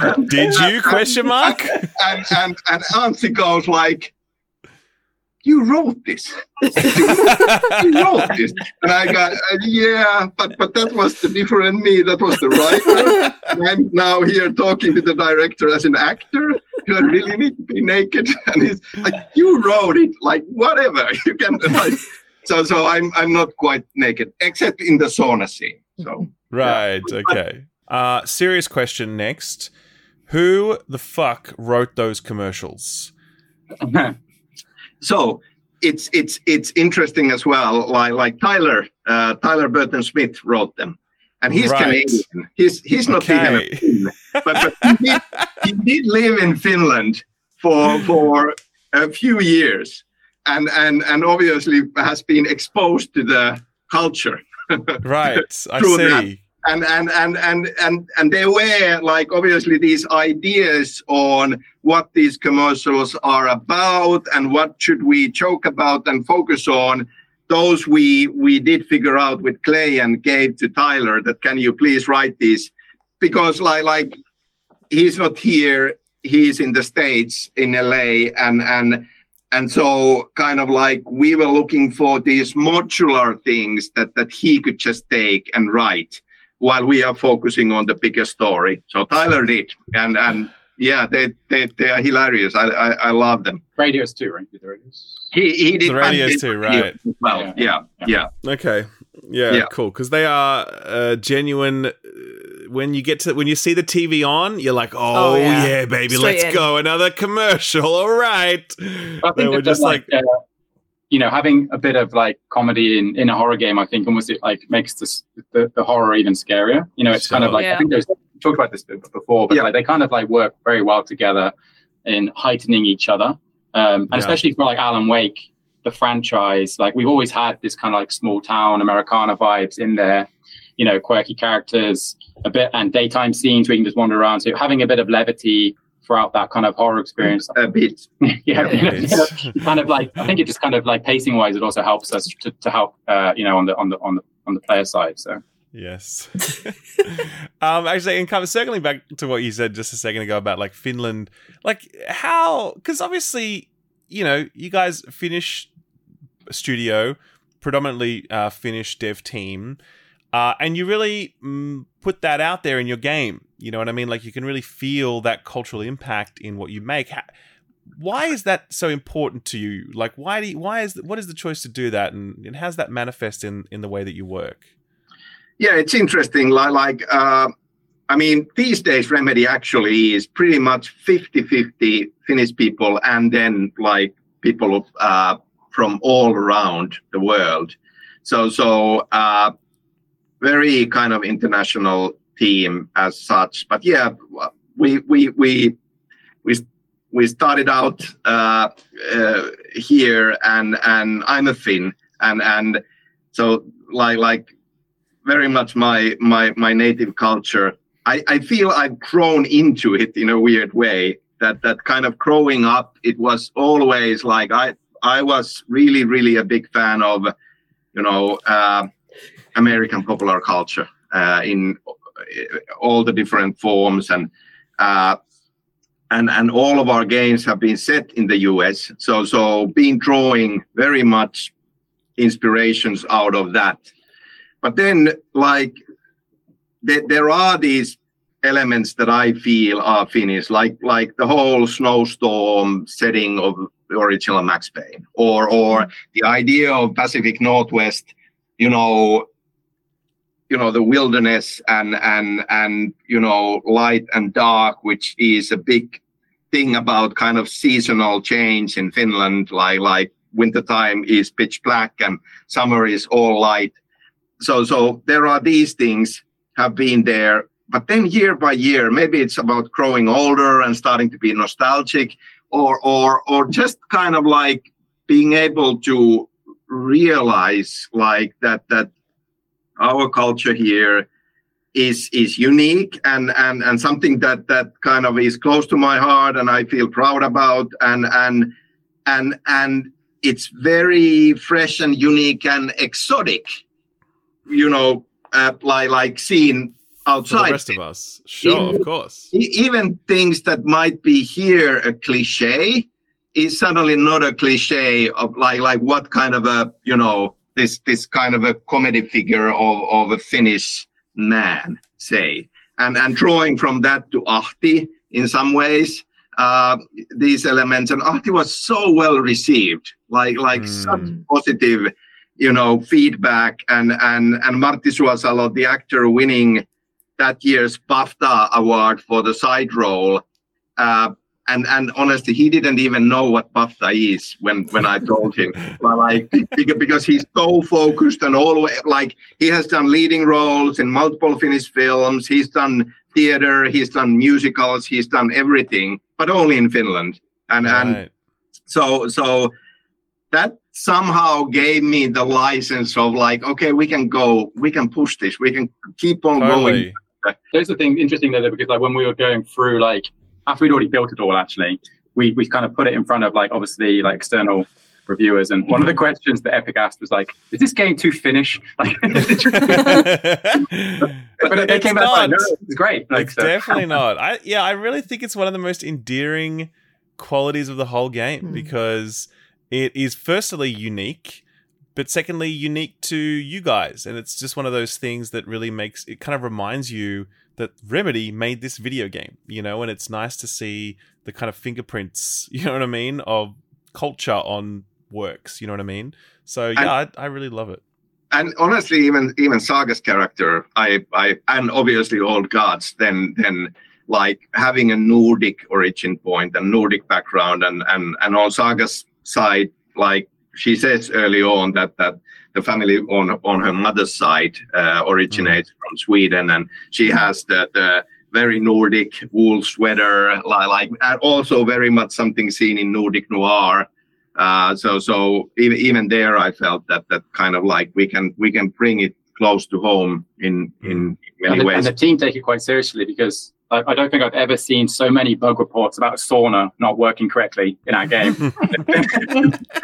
and, Did you? And, question mark. And and and Ansi goes like, "You wrote this. you wrote this." And I go, "Yeah, but but that was the different me. That was the writer. And I'm now here talking to the director as an actor. Do I really need to be naked?" And he's like, "You wrote it. Like whatever. You can like." So so I'm I'm not quite naked except in the sauna scene. So, right, yeah. Okay. Uh, serious question next. Who the fuck wrote those commercials? So it's it's it's interesting as well. Like like Tyler uh, Tyler Burton Smith wrote them, and he's right. Canadian. He's he's not okay. Canadian, but, but he, did, he did live in Finland for for a few years, and and and obviously has been exposed to the culture. Right, I see. That. And and and and and and there were like obviously these ideas on what these commercials are about and what should we joke about and focus on. Those we we did figure out with Clay and gave to Tyler that can you please write these because like like he's not here, he's in the States in L A and and. And so kind of like we were looking for these modular things that, that he could just take and write while we are focusing on the bigger story. So Tyler did. And and yeah, they they, they are hilarious. I, I I love them. Radios too, right? The Radios? He, he did. The Radios too, right. Well, yeah. Yeah, yeah, yeah. Okay. Yeah, yeah. Cool. Because they are uh, genuine. Uh, when you get to when you see the T V on, you're like, oh, oh yeah. yeah, baby, straight let's in. Go another commercial. All right. I think we're just like, like uh, you know, having a bit of like comedy in, in a horror game. I think almost it like makes this, the the horror even scarier. You know, it's so, kind of like yeah. I think there's we talked about this before, but yeah. like, they kind of like work very well together in heightening each other, um, and yeah. especially for like Alan Wake. The franchise, like we've always had this kind of like small town Americana vibes in there, you know, quirky characters a bit and daytime scenes where you can just wander around. So having a bit of levity throughout that kind of horror experience. A bit. yeah. A bit. You know, kind of like, I think it just kind of like pacing wise, it also helps us to, to help, uh, you know, on the, on the, on the, on the player side. So. Yes. um, actually, and kind of circling back to what you said just a second ago about like Finland, like how, cause obviously, you know, you guys, Finnish studio, predominantly uh, Finnish dev team, uh, and you really mm, put that out there in your game. You know what I mean? Like, you can really feel that cultural impact in what you make. Ha- Why is that so important to you? Like, why do you, why is what is the choice to do that, and, and how does that manifest in, in the way that you work? Yeah, it's interesting. Like, like uh, I mean, these days Remedy actually is pretty much fifty-fifty Finnish people, and then like people uh, from all around the world. So, so uh, very kind of international team as such. But yeah, we we we we. We started out uh, uh, here, and, and I'm a Finn, and, and so like like very much my my, my native culture. I, I feel I've grown into it in a weird way. That that kind of growing up, it was always like I I was really really a big fan of, you know, uh, American popular culture uh, in all the different forms, and. Uh, And and all of our games have been set in the U S. So so been drawing very much inspirations out of that. But then like th- there are these elements that I feel are Finnish, like like the whole snowstorm setting of the original Max Payne, or or the idea of Pacific Northwest, you know, you know, the wilderness and, and, and, you know, light and dark, which is a big thing about kind of seasonal change in Finland. Like, like wintertime is pitch black and summer is all light. So, so there are these things have been there, but then year by year, maybe it's about growing older and starting to be nostalgic, or, or, or just kind of like being able to realize like that, that, our culture here is is unique and, and, and something that, that kind of is close to my heart and I feel proud about, and and and and it's very fresh and unique and exotic, you know, uh, like like seen outside. For the rest of us, sure, even, of course. Even things that might be here a cliche is suddenly not a cliche of like like what kind of a, you know. This this kind of a comedy figure of, of a Finnish man, say, and and drawing from that to Ahti in some ways, uh, these elements, and Ahti was so well received, like like mm. such positive, you know, feedback, and and and Martti Suosalo, the actor, winning that year's BAFTA award for the side role. Uh, And and honestly, he didn't even know what BAFTA is when, when I told him. But like because he's so focused and always like he has done leading roles in multiple Finnish films. He's done theater. He's done musicals. He's done everything, but only in Finland. And right. and so so that somehow gave me the license of like, okay, we can go, we can push this, we can keep on totally. going. There's the thing interesting there because like when we were going through like. After we'd already built it all, actually, we we kind of put it in front of like obviously like external reviewers, and one of the questions that Epic asked was like, "Is this game too Finnish?" Like, but they came back like, "No, it's great." Like, it's so. Definitely not. I yeah, I really think it's one of the most endearing qualities of the whole game mm. because it is firstly unique, but secondly unique to you guys, and it's just one of those things that really makes it kind of reminds you. That Remedy made this video game, you know, and it's nice to see the kind of fingerprints, you know what I mean, of culture on works, you know what I mean? So, yeah, and, I, I really love it. And honestly, even even Saga's character, I, I and obviously Old Gods, then then like having a Nordic origin point and Nordic background, and, and, and on Saga's side, like she says early on that that the family on on her mother's side uh, originates mm. from Sweden, and she has the, the very Nordic wool sweater, like, like and also very much something seen in Nordic noir. Uh, so so even, even there, I felt that that kind of like we can we can bring it close to home in in many and the, ways. And the team take it quite seriously because. I don't think I've ever seen so many bug reports about sauna not working correctly in our game.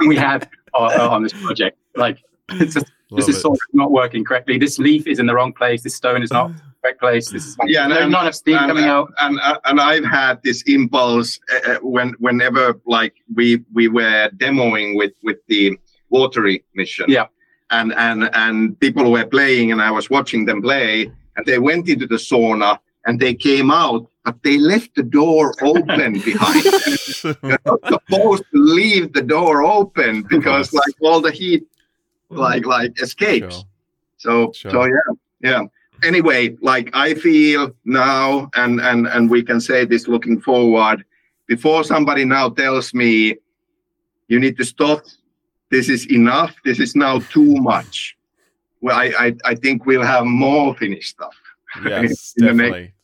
we had on, on this project. Like, it's just, this is sauna not working correctly. This leaf is in the wrong place. This stone is not place. This is like, yeah, no, not a Steam coming and, out. And, and and I've had this impulse uh, when whenever like we we were demoing with with the watery mission. Yeah. And and and people were playing, and I was watching them play, and they went into the sauna and they came out, but they left the door open behind them. They're not supposed to leave the door open because like all the heat like like escapes. Sure. So sure. so yeah. Yeah. Anyway, like I feel now, and, and, and we can say this looking forward, before somebody now tells me you need to stop, this is enough, this is now too much. Well, I I, I think we'll have more finished stuff. Yes, definitely.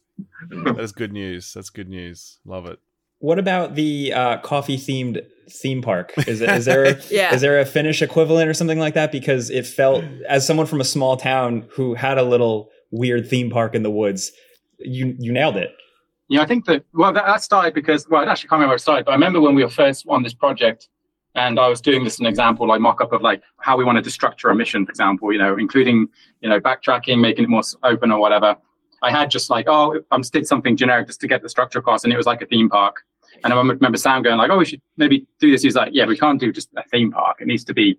That's good news. That's good news. Love it. What about the uh, coffee-themed theme park? Is, is, there a, yeah. is there a Finnish equivalent or something like that? Because it felt, as someone from a small town who had a little weird theme park in the woods, you you nailed it. Yeah, I think that, well, that, that started because, well, I actually can't remember where it started, but I remember when we were first on this project, and I was doing this as an example, like mock-up of like how we wanted to structure a mission, for example, you know, including, you know, backtracking, making it more open or whatever. I had just like, oh, I did something generic just to get the structure across, and it was like a theme park. And I remember Sam going like, oh, we should maybe do this. He's like, yeah, we can't do just a theme park. It needs to be,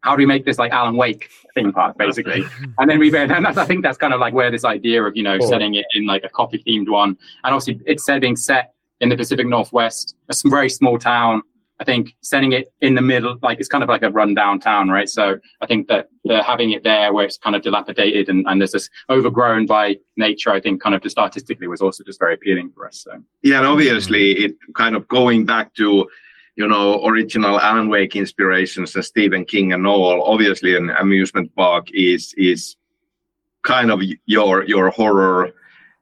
how do we make this like Alan Wake theme park, basically? and then we, and I think that's kind of like where this idea of, you know, cool. setting it in like a coffee themed one. And obviously it's being set in the Pacific Northwest, a very small town. I think setting it in the middle, like it's kind of like a rundown town, right? So I think that the, having it there where it's kind of dilapidated and, and there's this overgrown by nature, I think kind of just artistically was also just very appealing for us. So. Yeah, and obviously it kind of going back to, you know, original Alan Wake inspirations and Stephen King and all, obviously an amusement park is is kind of your your horror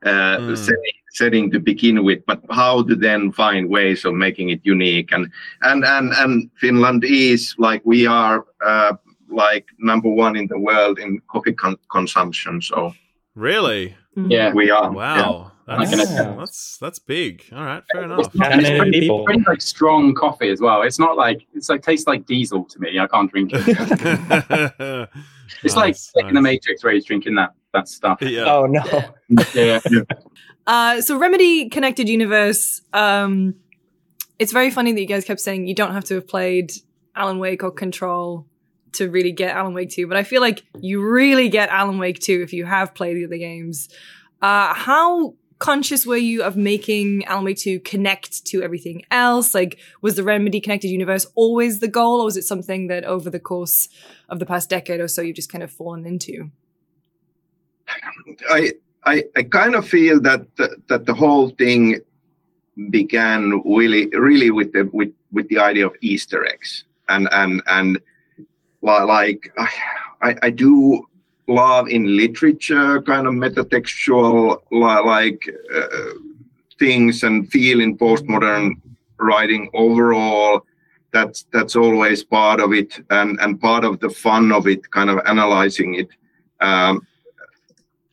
uh, mm. setting. setting to begin with, but how to then find ways of making it unique. And and and, and Finland is like, we are uh, like number one in the world in coffee con- consumption. So really, yeah, we are. Wow, yeah. that's, yeah. that's that's big. All right, fair enough. It's, not, it's pretty, people. pretty like strong coffee as well. It's not like it's like tastes like diesel to me. I can't drink it. it's nice, like nice. in the Matrix where he's drinking that that stuff. Yeah. Oh no. yeah. yeah. Uh, so Remedy Connected Universe, um, it's very funny that you guys kept saying you don't have to have played Alan Wake or Control to really get Alan Wake two, but I feel like you really get Alan Wake two if you have played the other games. Uh, how conscious were you of making Alan Wake two connect to everything else? Like, was the Remedy Connected Universe always the goal, or was it something that over the course of the past decade or so you've just kind of fallen into? I... I, I kind of feel that the, that the whole thing began really really with the with, with the idea of Easter eggs, and and and like I I do love in literature kind of metatextual like uh, things and feel in postmodern writing overall. That's that's always part of it, and and part of the fun of it, kind of analyzing it. Um,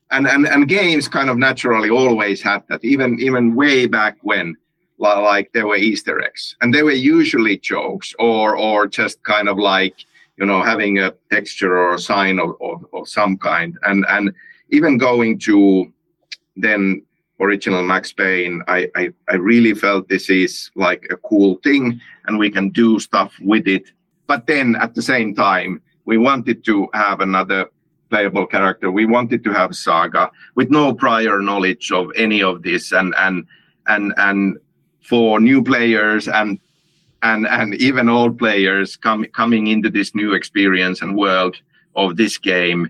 And, and and games kind of naturally always had that, even even way back when, like there were Easter eggs, and they were usually jokes or or just kind of like, you know, having a texture or a sign of, of, of some kind. And and even going to then original Max Payne, I, I, I really felt this is like a cool thing and we can do stuff with it. But then at the same time, we wanted to have another playable character. We wanted to have Saga with no prior knowledge of any of this, and and and and for new players and and and even old players coming coming into this new experience and world of this game,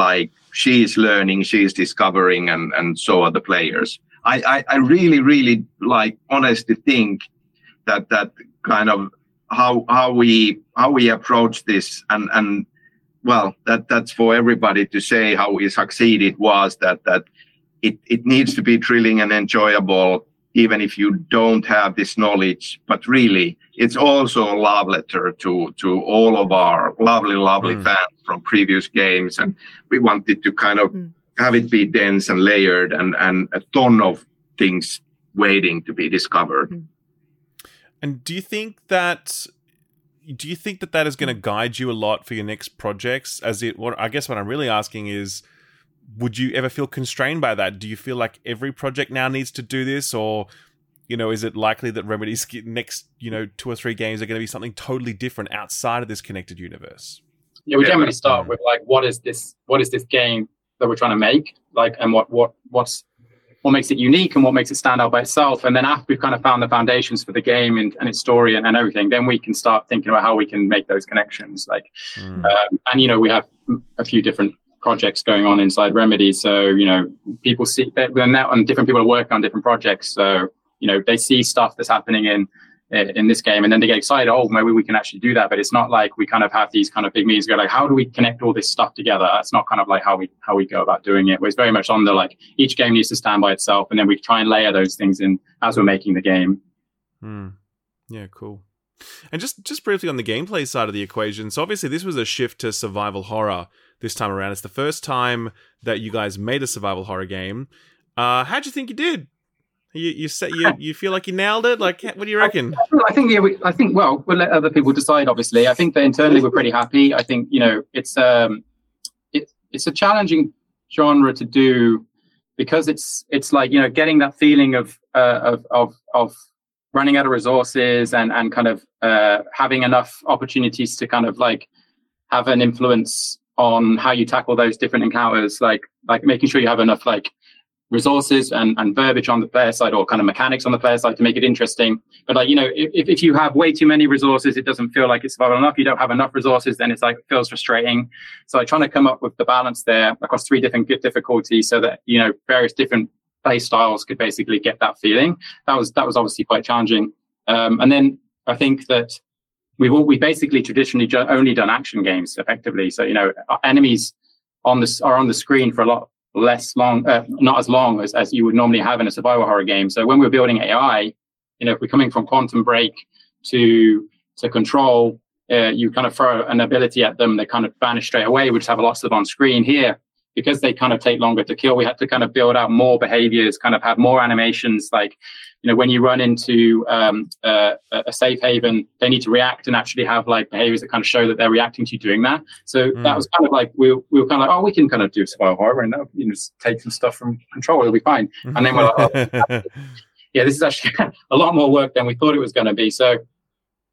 like she is learning, she is discovering, and and so are the players. I I, I really really like honestly think that that kind of how how we how we approach this and and. Well, that, that's for everybody to say how we succeeded was that that it, it needs to be thrilling and enjoyable, even if you don't have this knowledge. But really, it's also a love letter to, to all of our lovely, lovely mm. fans from previous games. And we wanted to kind of mm. have it be dense and layered and, and a ton of things waiting to be discovered. And do you think that... Do you think that that is going to guide you a lot for your next projects? As it, what I guess what I'm really asking is, would you ever feel constrained by that? Do you feel like every project now needs to do this, or, you know, is it likely that Remedy's next, you know, two or three games are going to be something totally different outside of this connected universe? Yeah, we generally start with like, what is this? What is this game that we're trying to make? Like, and what what what's what makes it unique and what makes it stand out by itself? And then after we've kind of found the foundations for the game and, and its story and, and everything, then we can start thinking about how we can make those connections. Like, mm. um, and you know, we have a few different projects going on inside Remedy, so you know, people see that, and different people are working on different projects, so you know, they see stuff that's happening in. in this game, and then they get excited, oh, maybe we can actually do that. But it's not like we kind of have these kind of big meetings go like, how do we connect all this stuff together? That's not kind of like how we how we go about doing it. Where it's very much on the like, each game needs to stand by itself, and then we try and layer those things in as we're making the game. Hmm. Yeah, cool. And just just briefly on the gameplay side of the equation, so obviously this was a shift to survival horror this time around. It's the first time that you guys made a survival horror game. Uh, how'd you think you did? You you, set, you you feel like you nailed it? Like, what do you reckon? I, I think yeah, we, I think well, we'll let other people decide. Obviously, I think that internally we're pretty happy. I think you know it's um it, it's a challenging genre to do because it's it's like you know getting that feeling of uh, of of of running out of resources and and kind of uh, having enough opportunities to kind of like have an influence on how you tackle those different encounters. Like like making sure you have enough like. resources and, and verbiage on the player side or kind of mechanics on the player side to make it interesting. But like, you know, if, if you have way too many resources, it doesn't feel like it's survival enough. You don't have enough resources, then it's like, it feels frustrating. So I'm trying to come up with the balance there across three different difficulties so that, you know, various different play styles could basically get that feeling. That was, that was obviously quite challenging. Um, and then I think that we've all, we basically traditionally ju- only done action games effectively. So, you know, our enemies on this are on the screen for a lot less long, uh, not as long as, as you would normally have in a survival horror game. So when we're building A I, you know, if we're coming from Quantum Break to to Control, uh, you kind of throw an ability at them, they kind of vanish straight away. We just have a lot of them on screen here. Because they kind of take longer to kill, we had to kind of build out more behaviors, kind of have more animations. Like, you know, when you run into um, uh, a safe haven, they need to react and actually have like behaviors that kind of show that they're reacting to you doing that. So mm. that was kind of like, we, we were kind of like, oh, we can kind of do survival horror and that, you know, just take some stuff from Control, it'll be fine. And then we're like, oh, yeah, this is actually a lot more work than we thought it was going to be. So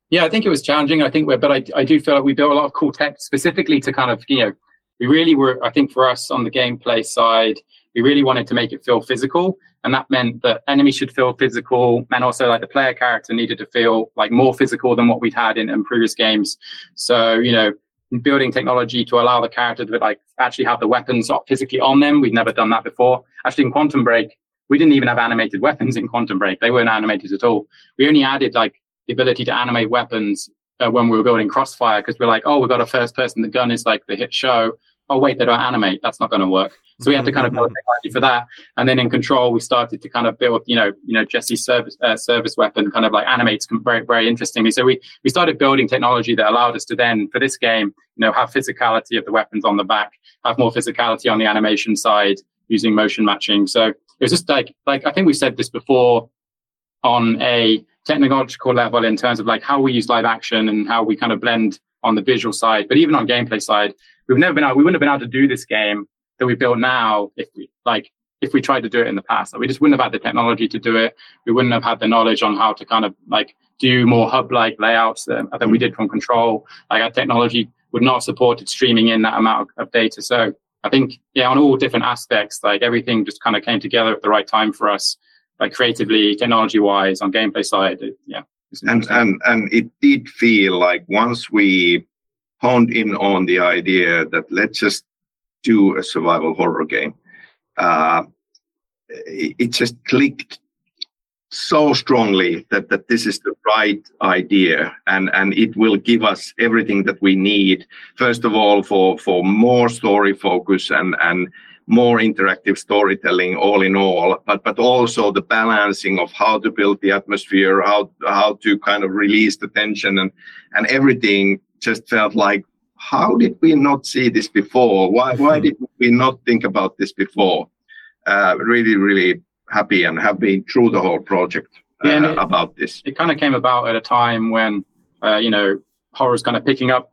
yeah, I think it was challenging. I think we're, but I, I do feel like we built a lot of cool tech specifically to kind of, you know, we really were, I think for us on the gameplay side, we really wanted to make it feel physical. And that meant that enemies should feel physical. And also like the player character needed to feel like more physical than what we'd had in, in previous games. So, you know, building technology to allow the character to like actually have the weapons physically on them. We'd never done that before. Actually in Quantum Break, we didn't even have animated weapons in Quantum Break. They weren't animated at all. We only added like the ability to animate weapons Uh, when we were building Crossfire, because we're like, oh, we've got a first person, the gun is like the hit show. Oh, wait, they don't animate. That's not going to work. So we had to kind of build technology for that. And then in Control, we started to kind of build, you know, you know, Jesse's service uh, service weapon kind of like animates very, very interestingly. So we, we started building technology that allowed us to then, for this game, you know, have physicality of the weapons on the back, have more physicality on the animation side using motion matching. So it was just like, like I think we said this before on a technological level in terms of like how we use live action and how we kind of blend on the visual side, but even on gameplay side, we've never been out, we wouldn't have been able to do this game that we build now if we like, if we tried to do it in the past, like we just wouldn't have had the technology to do it. We wouldn't have had the knowledge on how to kind of like do more hub-like layouts than, than we did from Control. Like our technology would not have supported streaming in that amount of, of data. So I think, yeah, on all different aspects, like everything just kind of came together at the right time for us. Like creatively, technology-wise, on gameplay side, it, yeah. And and and it did feel like once we honed in on the idea that let's just do a survival horror game, uh, it, it just clicked so strongly that, that this is the right idea, and, and it will give us everything that we need. First of all, for for more story focus and and. more interactive storytelling all in all, but but also the balancing of how to build the atmosphere, how how to kind of release the tension and and everything just felt like, how did we not see this before? Why why did we not think about this before? Uh, really, really happy and have been through the whole project uh, yeah, it, about this. It kind of came about at a time when, uh, you know, horror's kind of picking up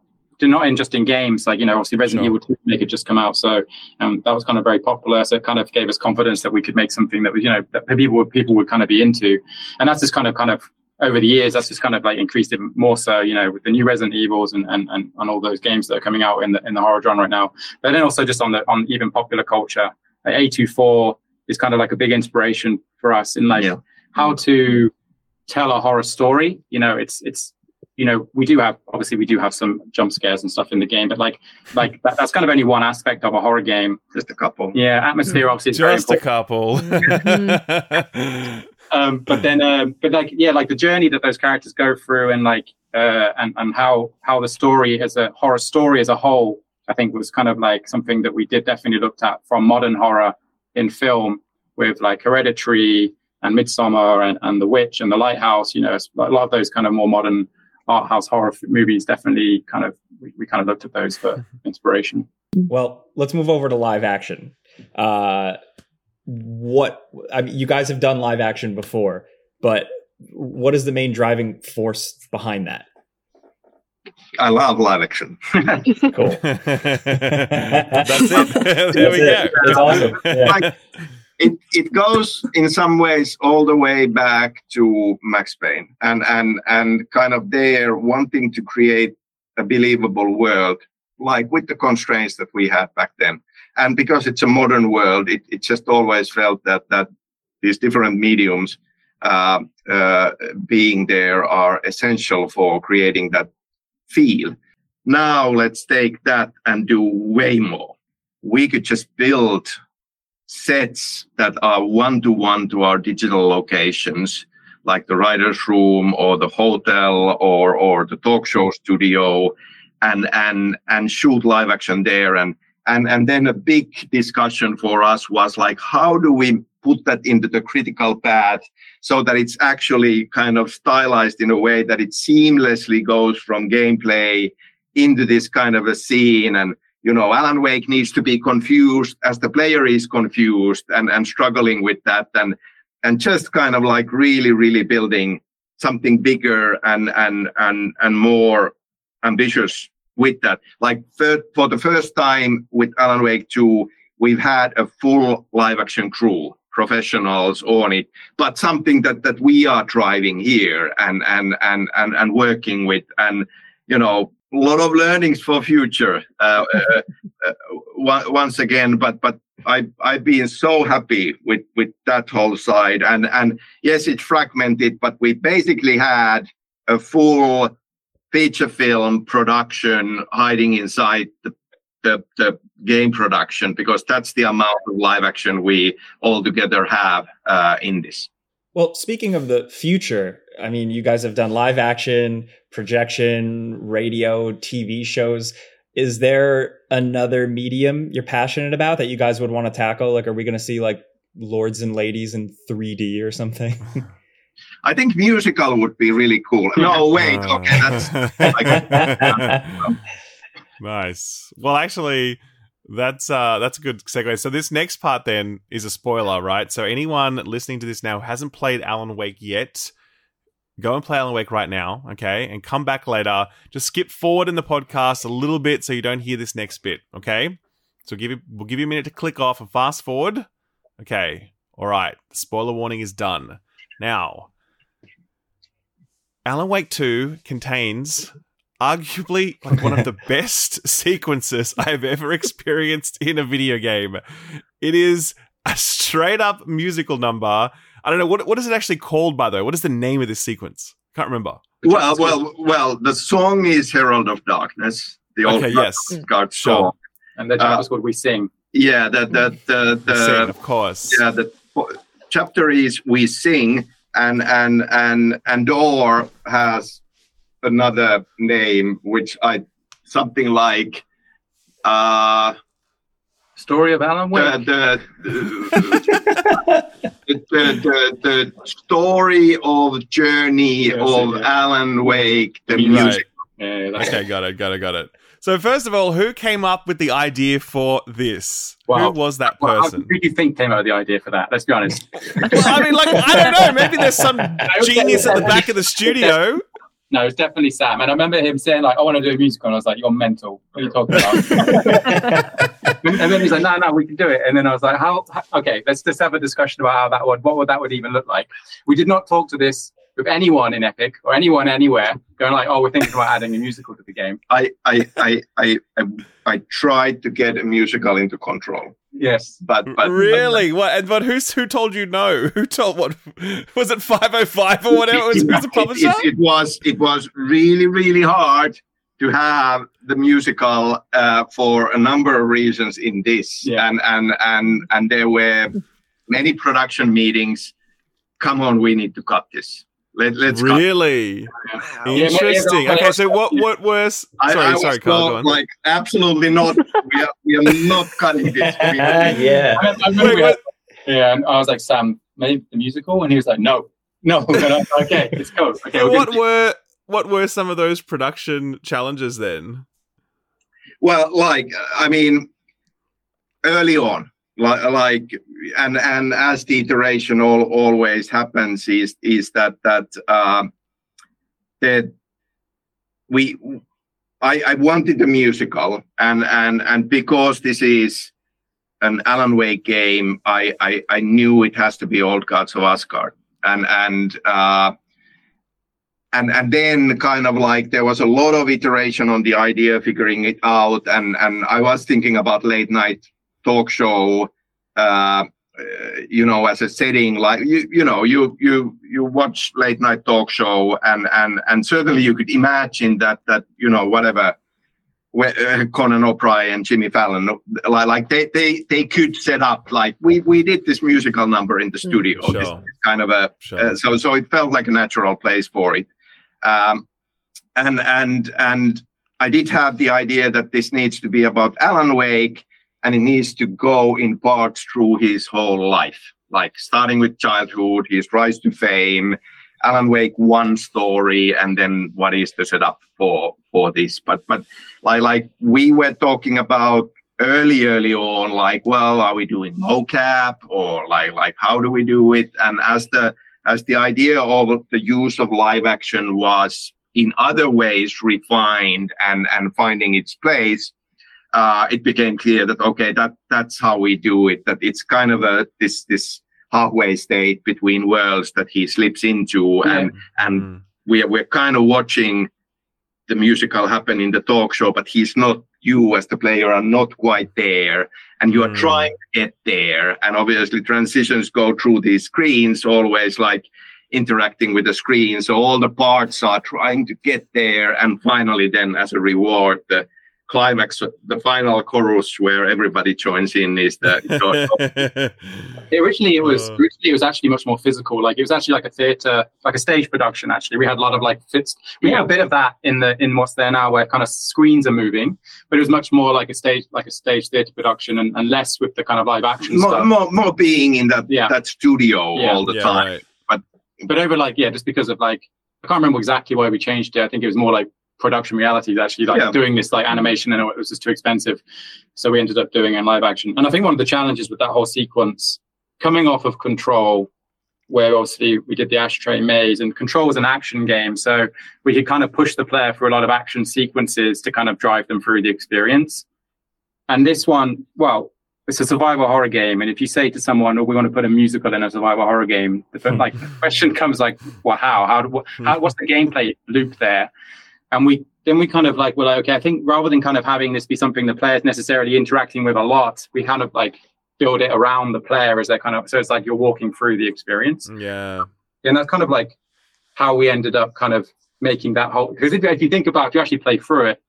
not in just in games, like, you know, obviously Resident sure. Evil two make it just come out. So um, that was kind of very popular. So it kind of gave us confidence that we could make something that was, you know, that people would, people would kind of be into. And that's just kind of, kind of, over the years, that's just kind of like increased it more so, you know, with the new Resident Evils and, and, and, and all those games that are coming out in the, in the horror genre right now. But then also just on the, on even popular culture, like A twenty-four is kind of like a big inspiration for us in like yeah. how to tell a horror story. You know, it's, it's, you know, we do have, obviously we do have some jump scares and stuff in the game, but like, like that, that's kind of only one aspect of a horror game. Just a couple. Yeah. Atmosphere, obviously. Is just very a couple. Um, but then, uh, but like, yeah, like the journey that those characters go through, and like, uh, and and how how the story as a horror story as a whole, I think was kind of like something that we did definitely looked at from modern horror in film with like Hereditary and Midsommar and, and The Witch and The Lighthouse. You know, a lot of those kind of more modern art house horror movies definitely kind of we, we kind of looked at those for inspiration. Well, let's move over to live action. Uh, What I mean, you guys have done live action before, but what is the main driving force behind that? I love live action. Cool. That's it. There That's we it. go. That's awesome. Yeah. Like, it it goes in some ways all the way back to Max Payne, and and and kind of they're wanting to create a believable world, like with the constraints that we had back then. And because it's a modern world, it, it just always felt that, that these different mediums uh, uh, being there are essential for creating that feel. Now let's take that and do way more. We could just build sets that are one-to-one to our digital locations, like the writer's room or the hotel or or the talk show studio, and and and shoot live action there. And And and then a big discussion for us was like, how do we put that into the critical path so that it's actually kind of stylized in a way that it seamlessly goes from gameplay into this kind of a scene. And, you know, Alan Wake needs to be confused as the player is confused and, and struggling with that. And and just kind of like really, really building something bigger and and and, and more ambitious with that. Like third, for the first time with Alan Wake two, we've had a full live action crew, professionals on it, but something that, that we are driving here and, and, and, and, and working with, and, you know, a lot of learnings for future, uh, uh, uh, once again, but, but I, I've been so happy with, with that whole side. And, and yes, it's fragmented, but we basically had a full feature film production hiding inside the, the the game production, because that's the amount of live action we all together have uh, in this. Well, speaking of the future, I mean, you guys have done live action, projection, radio, T V shows. Is there another medium you're passionate about that you guys would want to tackle? Like, are we going to see like Lords and Ladies in three D or something? I think musical would be really cool. No, wait. Okay, that's like, nice. Well, actually, that's uh, that's a good segue. So this next part then is a spoiler, right? So anyone listening to this now who hasn't played Alan Wake yet, go and play Alan Wake right now, okay? And come back later. Just skip forward in the podcast a little bit so you don't hear this next bit, okay? So give you, we'll give you a minute to click off and fast forward. Okay, all right. The spoiler warning is done. Now, Alan Wake two contains arguably like one of the best sequences I've ever experienced in a video game. It is a straight up musical number. I don't know what what is it actually called, by the way? What is the name of this sequence? Can't remember. Well, well, well. The song is "Herald of Darkness," the old okay, yes. Asgard song, and that's uh, what we sing. Yeah, that that the the sing, of course. Yeah, the chapter is "We Sing." And and and and Andor has another name, which I something like uh, Story of Alan Wake. The the, the, the, the the story of journey yeah, of yeah. Alan Wake. The right. music. Yeah, okay, got it, got it, got it. So first of all, who came up with the idea for this? Wow. Who was that person? Wow, who do you think came up with the idea for that? Let's be honest. Well, I mean, like, I don't know. Maybe there's some genius at the back of the studio. No, it was definitely Sam. And I remember him saying, like, I want to do a musical. And I was like, you're mental. What are you talking about? And then he's like, no, no, we can do it. And then I was like, how, how? Okay, let's just have a discussion about how that would, what would that would even look like. We did not talk to this with anyone in Epic or anyone anywhere going like, oh, we're thinking about adding a musical to the game. I, I, I, I, I, I tried to get a musical into Control. Yes, but, but really, but, what? And but who's who told you no? Who told what? Was it five oh five or whatever? It, was, it, was it, publisher? It, it was. It was really, really hard to have the musical uh, for a number of reasons in this, yeah. and and and and there were many production meetings. Come on, we need to cut this. Let, let's really wow. Interesting. Yeah, okay, so what? What was? I, sorry, I was sorry, Carl. Not, like absolutely not. we are we are not cutting this. Are, yeah. I, I remember, wait, wait. Yeah, and I was like, Sam, maybe the musical, and he was like, no, no. Like, okay, it's cool. Okay, so what were what were some of those production challenges then? Well, like I mean, early on. Like and and as the iteration all, always happens is is that that uh, that we I, I wanted a musical and and and because this is an Alan Wake game I, I, I knew it has to be Old Gods of Asgard and and uh, and and then kind of like there was a lot of iteration on the idea figuring it out and and I was thinking about late night talk show, uh, you know, as a setting, like you, you know, you you you watch late night talk show, and and and certainly you could imagine that that you know whatever, where, uh, Conan O'Brien, Jimmy Fallon, like like they they they could set up like we we did this musical number in the studio, sure. this, this kind of a sure. uh, so so it felt like a natural place for it, um, and and and I did have the idea that this needs to be about Alan Wake. And it needs to go in parts through his whole life, like starting with childhood, his rise to fame, Alan Wake one story, and then what is the setup for for this? But but like like we were talking about early early on, like well, are we doing mocap or like like how do we do it? And as the as the idea of the use of live action was in other ways refined and and finding its place. Uh, it became clear that okay, that that's how we do it. That it's kind of a this this halfway state between worlds that he slips into, yeah. and and mm. we're we're kind of watching the musical happen in the talk show, but he's not. You as the player are not quite there, and you are mm. trying to get there. And obviously, transitions go through these screens, always like interacting with the screen. So all the parts are trying to get there, and finally, then as a reward, the climax, the final chorus where everybody joins in is the originally it was originally it was actually much more physical, like it was actually like a theater, like a stage production. Actually we had a lot of like fits we yeah. had a bit of that in the in what's there now where kind of screens are moving, but it was much more like a stage like a stage theater production and, and less with the kind of live action more, stuff more, more being in that yeah. that studio yeah. all the yeah, time right. but but over like yeah just because of like I can't remember exactly why we changed it. I think it was more like production reality is actually like yeah. doing this like animation, and it was just too expensive, so we ended up doing it in live action. And I think one of the challenges with that whole sequence coming off of Control, where obviously we did the Ashtray Maze, and Control was an action game, so we could kind of push the player for a lot of action sequences to kind of drive them through the experience. And this one, well, it's a survival horror game, and if you say to someone, "Oh, we want to put a musical in a survival horror game," the like the question comes like, "Well, how? How? What, how? What's the gameplay loop there?" And we then we kind of like, well, okay, I think rather than kind of having this be something the player's necessarily interacting with a lot, we kind of like build it around the player as they're kind of, so it's like you're walking through the experience. Yeah. And that's kind of like how we ended up kind of making that whole, because if, if you think about, if you actually play through it,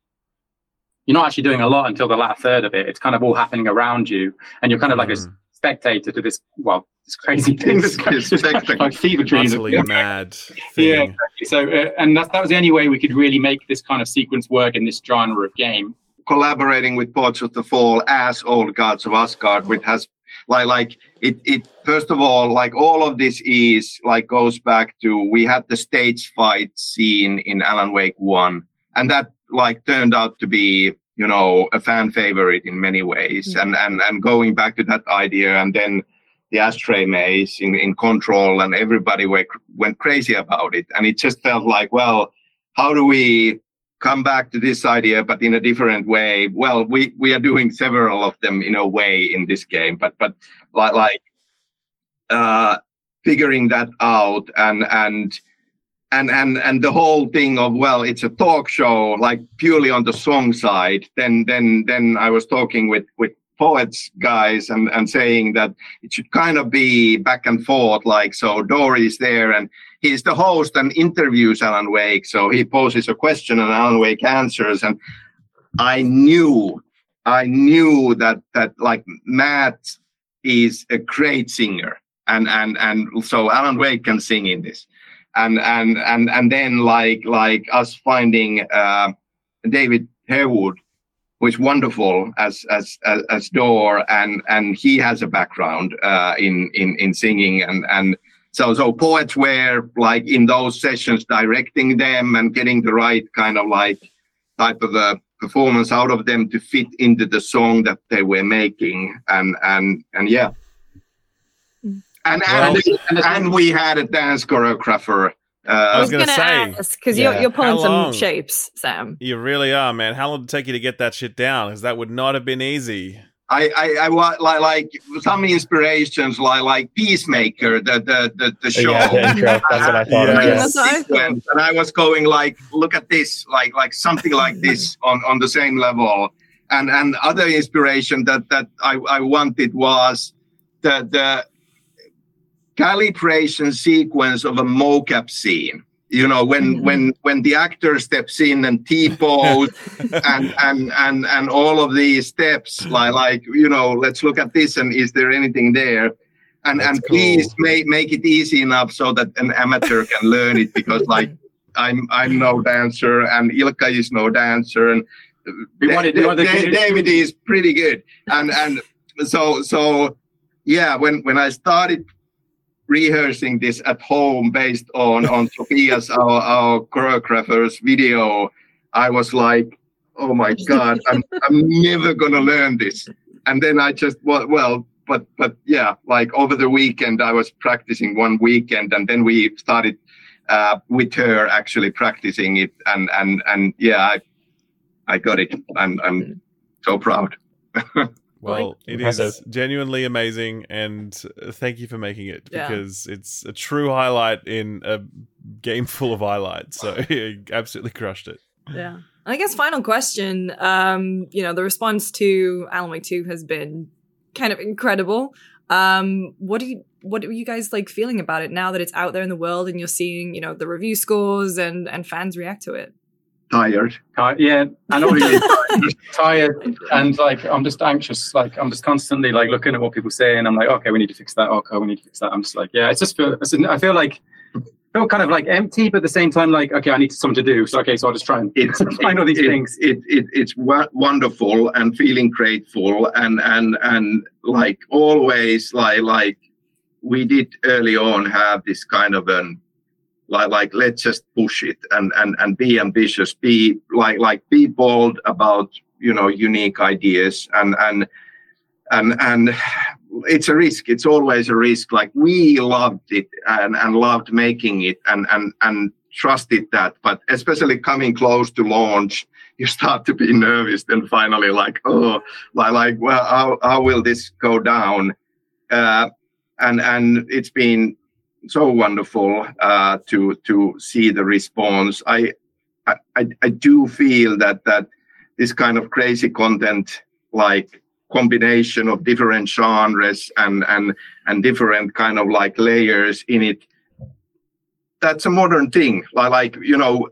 you're not actually doing a lot until the last third of it. It's kind of all happening around you. And you're kind of like mm. a spectator to this, well, this crazy thing that's like fever dreams. Absolutely mad. Thing. Yeah, exactly. So, uh, and that, that was the only way we could really make this kind of sequence work in this genre of game. Collaborating with Ports of the Fall as Old Gods of Asgard, which has like, like it, it, first of all, like all of this is like goes back to we had the stage fight scene in Alan Wake one, and that like turned out to be, you know, a fan favorite in many ways. Mm. And, and, and going back to that idea and then the Ashtray Maze in, in Control, and everybody were, went crazy about it. And it just felt like, well, how do we come back to this idea, but in a different way? Well, we, we are doing several of them in a way in this game, but but like uh, figuring that out and and and and and the whole thing of, well, it's a talk show, like purely on the song side. Then then then I was talking with with poets guys and and saying that it should kind of be back and forth, like, so Dory is there and he's the host and interviews Alan Wake, so he poses a question and Alan Wake answers. And I knew, I knew that that like Matt is a great singer, and and and so Alan Wake can sing in this, and and and and then like like us finding uh, David Harewood was wonderful as as as, as Door, and and he has a background uh, in in in singing, and and. So, so poets were like in those sessions directing them and getting the right kind of like type of a performance out of them to fit into the song that they were making. And, and, and yeah. And, and, well, and, and we had a dance choreographer. Uh, I was going to say, because yeah. you're, you're pulling some shapes, Sam. You really are, man. How long did it take you to get that shit down? Because that would not have been easy. I, I, I want like, like some inspirations like like Peacemaker, the the the, the show. Yeah, the intro. That's what I thought. Yeah. Yes. That's sequence, and I was going like, look at this, like like something like this on, on the same level. And and other inspiration that, that I, I wanted was the the calibration sequence of a mocap scene. You know, when mm-hmm. when when the actor steps in and T-pose and, and and and all of these steps, like like you know, let's look at this and is there anything there? And That's and cool. please make make it easy enough so that an amateur can learn it, because like I'm I'm no dancer and Ilka is no dancer and we wanted, we wanted David, David is pretty good. And and so so yeah, when when I started rehearsing this at home based on on Sophia's our, our choreographer's video, I was like, oh my god, I'm I'm never gonna learn this. And then I just well, well, but but yeah, like over the weekend I was practicing one weekend, and then we started uh, with her actually practicing it, and and and yeah, I I got it. I'm I'm so proud. Well, it is genuinely amazing, and thank you for making it, because yeah. it's a true highlight in a game full of highlights. So you absolutely crushed it. Yeah. And I guess final question, um, you know, the response to Alan Wake two has been kind of incredible. Um, what do you, what are you guys like feeling about it now that it's out there in the world and you're seeing, you know, the review scores and, and fans react to it? Tired. tired, yeah, and already tired, and like I'm just anxious. Like I'm just constantly like looking at what people say, and I'm like, okay, we need to fix that. Okay, we need to fix that. I'm just like, yeah, it's just feel. It's, I feel like feel kind of like empty, but at the same time, like okay, I need something to do. So okay, so I'll just try and it's, find it, all these it, things. It, it it's wonderful and feeling grateful, and and and like always, like like we did early on have this kind of an. Like, like, let's just push it and, and, and be ambitious, be like, like, be bold about, you know, unique ideas. And, and, and, and it's a risk. It's always a risk. Like we loved it and, and loved making it and, and, and trusted that, but especially coming close to launch, you start to be nervous. Then finally like, oh, like, like, well, how, how will this go down? Uh, and, and it's been, so wonderful uh, to to see the response. I, I I do feel that that this kind of crazy content, like combination of different genres and and and different kind of like layers in it, that's a modern thing. Like like you know,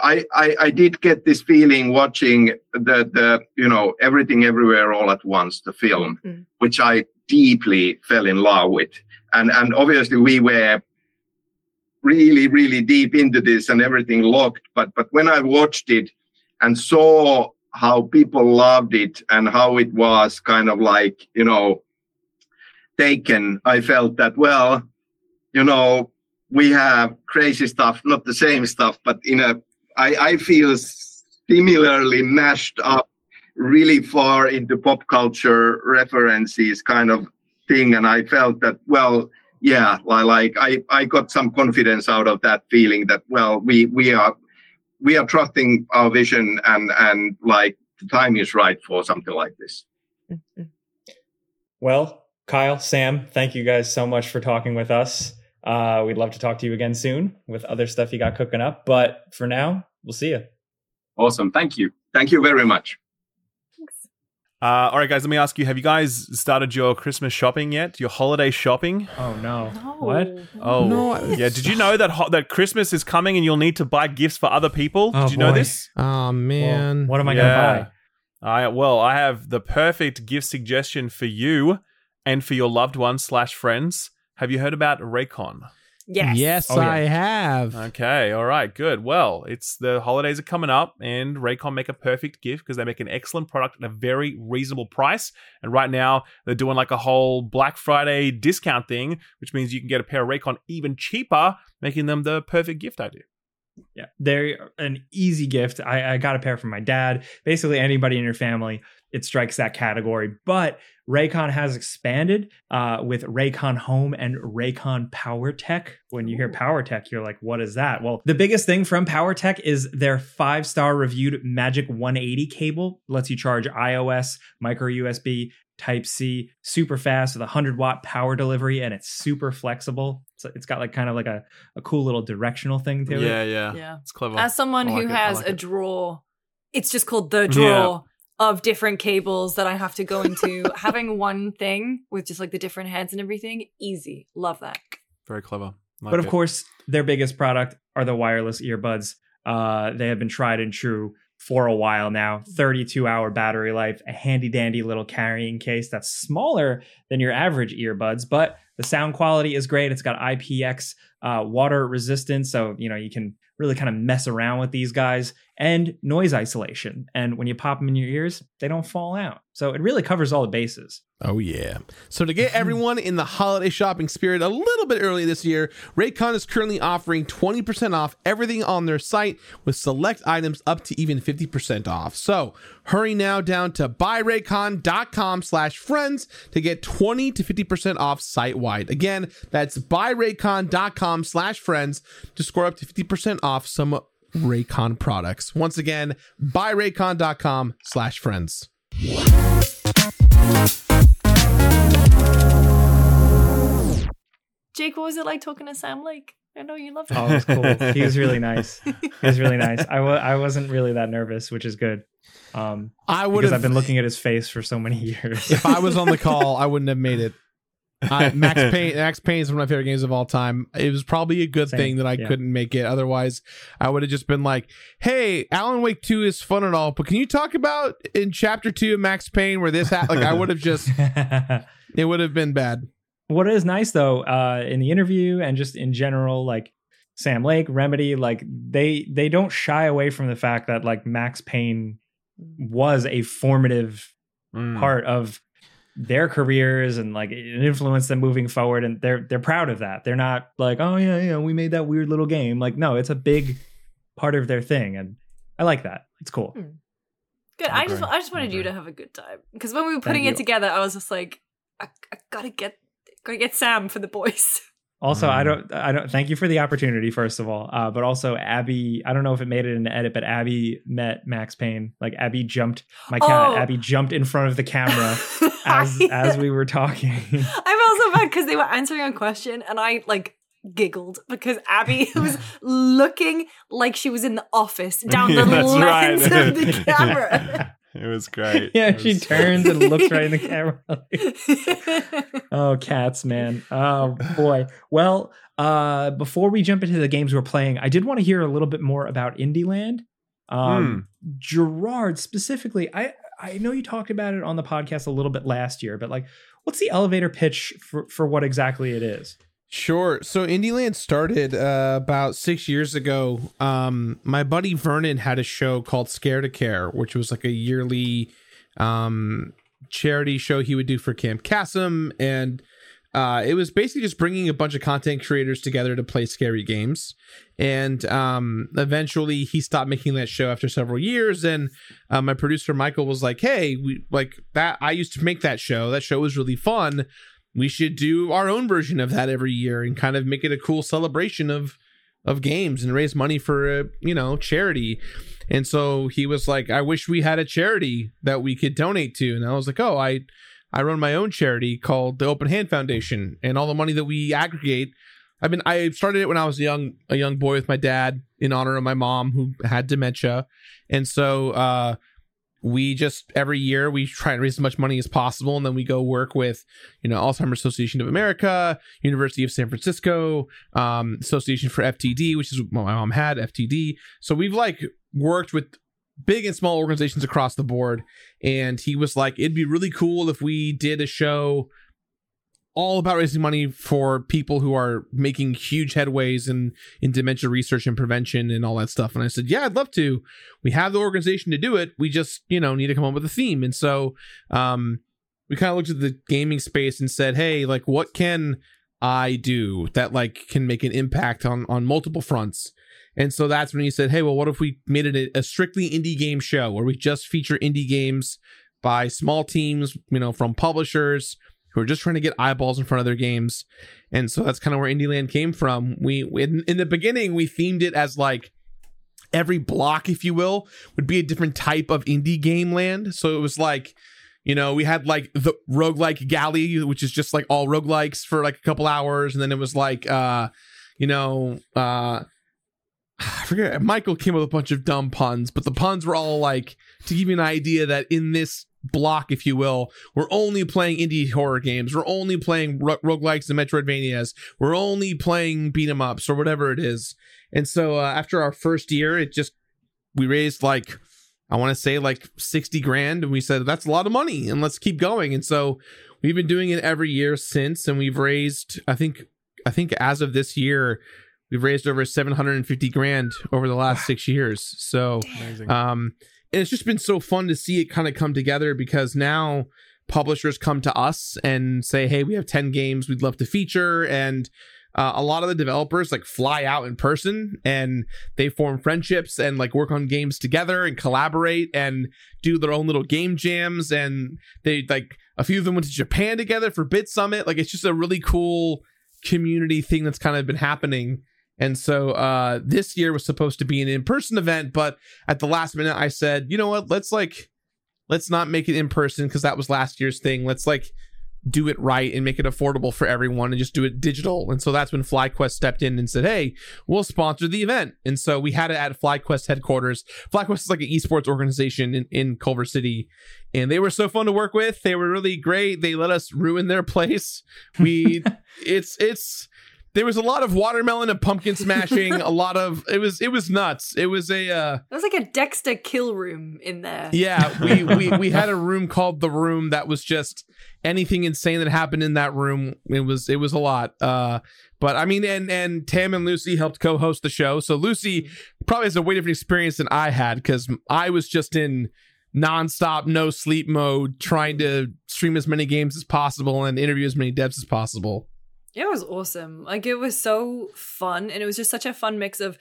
I I, I did get this feeling watching the the you know Everything Everywhere All at Once, the film, mm. which I deeply fell in love with. And and obviously we were really, really deep into this and everything locked. But but when I watched it and saw how people loved it and how it was kind of like, you know, taken, I felt that, well, you know, we have crazy stuff, not the same stuff, but in a, I, I feel similarly mashed up really far into pop culture references kind of thing, and I felt that, well, yeah, like I, I got some confidence out of that feeling that, well, we we are we are trusting our vision, and and like the time is right for something like this. Well, Kyle, Sam, thank you guys so much for talking with us. Uh, we'd love to talk to you again soon with other stuff you got cooking up. But for now, we'll see you. Awesome. Thank you. Thank you very much. Thanks. Uh, all right, guys, let me ask you, have you guys started your Christmas shopping yet? Your holiday shopping? Oh, no. no. What? Oh, no. Yeah. Did you know that ho- that Christmas is coming and you'll need to buy gifts for other people? Oh, Did you boy. know this? Oh, man. Well, what am I yeah. going to buy? I, well, I have the perfect gift suggestion for you and for your loved ones slash friends. Have you heard about Raycon? Yes. Yes, oh, I yeah. have. Okay. All right. Good. Well, it's the holidays are coming up, and Raycon make a perfect gift because they make an excellent product at a very reasonable price. And right now, they're doing like a whole Black Friday discount thing, which means you can get a pair of Raycon even cheaper, making them the perfect gift idea. Yeah, they're an easy gift. I, I got a pair from my dad. Basically, anybody in your family, it strikes that category. But Raycon has expanded uh, with Raycon Home and Raycon PowerTech. When you hear PowerTech, you're like, what is that? Well, the biggest thing from PowerTech is their five-star reviewed Magic one eighty cable. Lets you charge iOS, micro U S B, Type-C, super fast with one hundred watt power delivery, and it's super flexible. So it's got like kind of like a, a cool little directional thing to it. Yeah, yeah. Yeah. It's clever. As someone like who it. has like a it. drawer, it's just called the drawer yeah. of different cables that I have to go into. Having one thing with just like the different heads and everything, easy. Love that. Very clever. Like but of it. course, their biggest product are the wireless earbuds. Uh, they have been tried and true for a while now. Thirty-two hour battery life, a handy dandy little carrying case that's smaller than your average earbuds, but the sound quality is great. It's got I P X uh, water resistance, so you know you can really kind of mess around with these guys, and noise isolation. And when you pop them in your ears, they don't fall out. So it really covers all the bases. Oh, yeah. So to get everyone in the holiday shopping spirit a little bit early this year, Raycon is currently offering twenty percent off everything on their site, with select items up to even fifty percent off. So hurry now down to buyraycon.com slash friends to get twenty to fifty percent off site-wide. Again, that's buyraycon.com slash friends to score up to fifty percent off some Raycon products. Once again, buyraycon.com slash friends. Jake, what was it like talking to Sam Lake? I know you loved him. Oh, it was cool. He was really nice. He was really nice. I, w- I wasn't really that nervous, which is good. Um, I would because I've been looking at his face for so many years. If I was on the call, I wouldn't have made it. Uh, Max Payne, Max Payne is one of my favorite games of all time. It was probably a good Same, thing that I yeah. couldn't make it. Otherwise, I would have just been like, "Hey, Alan Wake two is fun and all, but can you talk about in Chapter Two of Max Payne where this happened?" Like, I would have just, it would have been bad. What is nice though, uh, in the interview and just in general, like Sam Lake, Remedy, like they they don't shy away from the fact that like Max Payne was a formative mm. part of their careers and like it influenced them moving forward, and they're they're proud of that. They're not like, oh yeah, yeah, we made that weird little game. Like, no, it's a big part of their thing, and I like that. It's cool. Mm. Good. Okay. I just I just wanted okay. you to have a good time, because when we were putting Thank it you. together, I was just like, I, I gotta get gotta get Sam for the boys. Also, mm. I don't, I don't. Thank you for the opportunity, first of all. Uh, but also, Abby. I don't know if it made it in the edit, but Abby met Max Payne. Like Abby jumped, my cat. Oh. Abby jumped in front of the camera as yeah. as we were talking. I felt so bad because they were answering a question, and I like giggled because Abby was looking like she was in the office down the yeah, lens right. of the camera. It was great. Yeah, was she turns great. and looks right in the camera. Like, oh, cats, man. Oh, boy. Well, uh, before we jump into the games we're playing, I did want to hear a little bit more about Indieland. Um, mm. Gerard, specifically, I, I know you talked about it on the podcast a little bit last year, but like, what's the elevator pitch for, for what exactly it is? Sure. So Indieland started uh, about six years ago. Um, my buddy Vernon had a show called Scare to Care, which was like a yearly um, charity show he would do for Camp Cassim. And uh, it was basically just bringing a bunch of content creators together to play scary games. And um, eventually he stopped making that show after several years. And uh, my producer, Michael, was like, hey, we, like that. I used to make that show. That show was really fun. We should do our own version of that every year and kind of make it a cool celebration of of games and raise money for, uh, you know, charity. And so he was like, I wish we had a charity that we could donate to. And I was like, oh, I, I run my own charity called the Open Hand Foundation, and all the money that we aggregate. I mean, I started it when I was young, a young boy with my dad in honor of my mom who had dementia. And so, uh, we just every year we try and raise as much money as possible, and then we go work with, you know, Alzheimer's Association of America, University of San Francisco, um, Association for F T D, which is what my mom had, F T D. So we've like worked with big and small organizations across the board. And he was like, it'd be really cool if we did a show all about raising money for people who are making huge headways in, in dementia research and prevention and all that stuff. And I said, yeah, I'd love to. We have the organization to do it. We just, you know, need to come up with a theme. And so um, we kind of looked at the gaming space and said, hey, like, what can I do that, like, can make an impact on, on multiple fronts? And so that's when he said, hey, well, what if we made it a strictly indie game show where we just feature indie games by small teams, you know, from publishers who are just trying to get eyeballs in front of their games. And so that's kind of where Indieland came from. We, in, in the beginning, we themed it as like every block, if you will, would be a different type of indie game land. So it was like, you know, we had like the roguelike galley, which is just like all roguelikes for like a couple hours. And then it was like, uh, you know, uh, I forget, Michael came up with a bunch of dumb puns, but the puns were all like to give you an idea that in this block, if you will, we're only playing indie horror games, we're only playing ro- roguelikes and Metroidvanias, we're only playing beat 'em ups or whatever it is. And so uh, after our first year, it just we raised like I want to say like sixty grand, and we said that's a lot of money and let's keep going. And so we've been doing it every year since, and we've raised I think I think as of this year we've raised over seven hundred fifty grand over the last six years. So amazing. um And it's just been so fun to see it kind of come together, because now publishers come to us and say, hey, we have ten games we'd love to feature. And uh, a lot of the developers like fly out in person, and they form friendships and like work on games together and collaborate and do their own little game jams. And they like a few of them went to Japan together for Bit Summit. Like it's just a really cool community thing that's kind of been happening. And so uh, this year was supposed to be an in-person event, but at the last minute I said, you know what, let's like, let's not make it in person because that was last year's thing. Let's like do it right and make it affordable for everyone and just do it digital. And so that's when FlyQuest stepped in and said, hey, we'll sponsor the event. And so we had it at FlyQuest headquarters. FlyQuest is like an esports organization in, in Culver City. And they were so fun to work with. They were really great. They let us ruin their place. We, it's, it's. There was a lot of watermelon and pumpkin smashing, a lot of it was it was nuts. It was a uh it was like a Dexter kill room in there. Yeah, we we we had a room called The Room that was just anything insane that happened in that room. It was it was a lot. Uh but I mean and and Tam and Lucy helped co-host the show. So Lucy probably has a way different experience than I had, because I was just in nonstop, no sleep mode, trying to stream as many games as possible and interview as many devs as possible. It was awesome. Like, it was so fun, and it was just such a fun mix of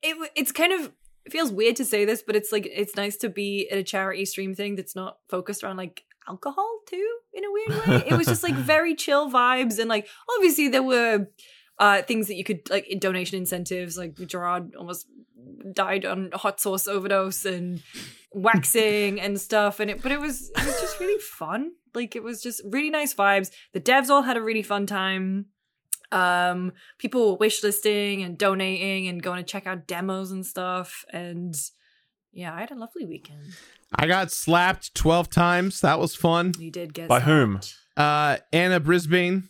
it. It's kind of it feels weird to say this, but it's like it's nice to be at a charity stream thing that's not focused around like alcohol too in a weird way. It was just like very chill vibes, and like obviously there were uh, things that you could like donation incentives. Like Gerard almost died on a hot sauce overdose and waxing and stuff, and it but it was it was just really fun. Like, it was just really nice vibes. The devs all had a really fun time. Um, people were wishlisting and donating and going to check out demos and stuff. And yeah, I had a lovely weekend. I got slapped twelve times. That was fun. You did get By slapped. whom? Uh, Anna Brisbane.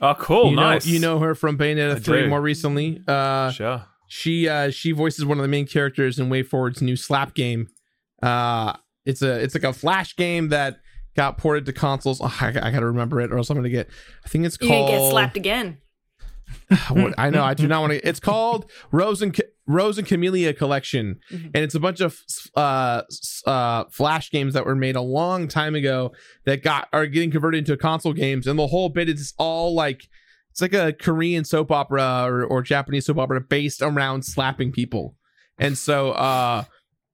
Oh, cool. You nice. Know, you know her from Bayonetta three more recently. Uh, sure. She, uh, she voices one of the main characters in WayForward's new Slap game. Uh, it's a it's like a Flash game that got ported to consoles. Oh, I, I gotta remember it, or else I'm gonna get. I think it's called. You didn't get slapped again. I know. I do not want to. It's called Rose and Rose and Camellia Collection, mm-hmm. and it's a bunch of uh, uh, Flash games that were made a long time ago that got are getting converted into console games, and the whole bit is all like it's like a Korean soap opera or, or Japanese soap opera based around slapping people, and so uh,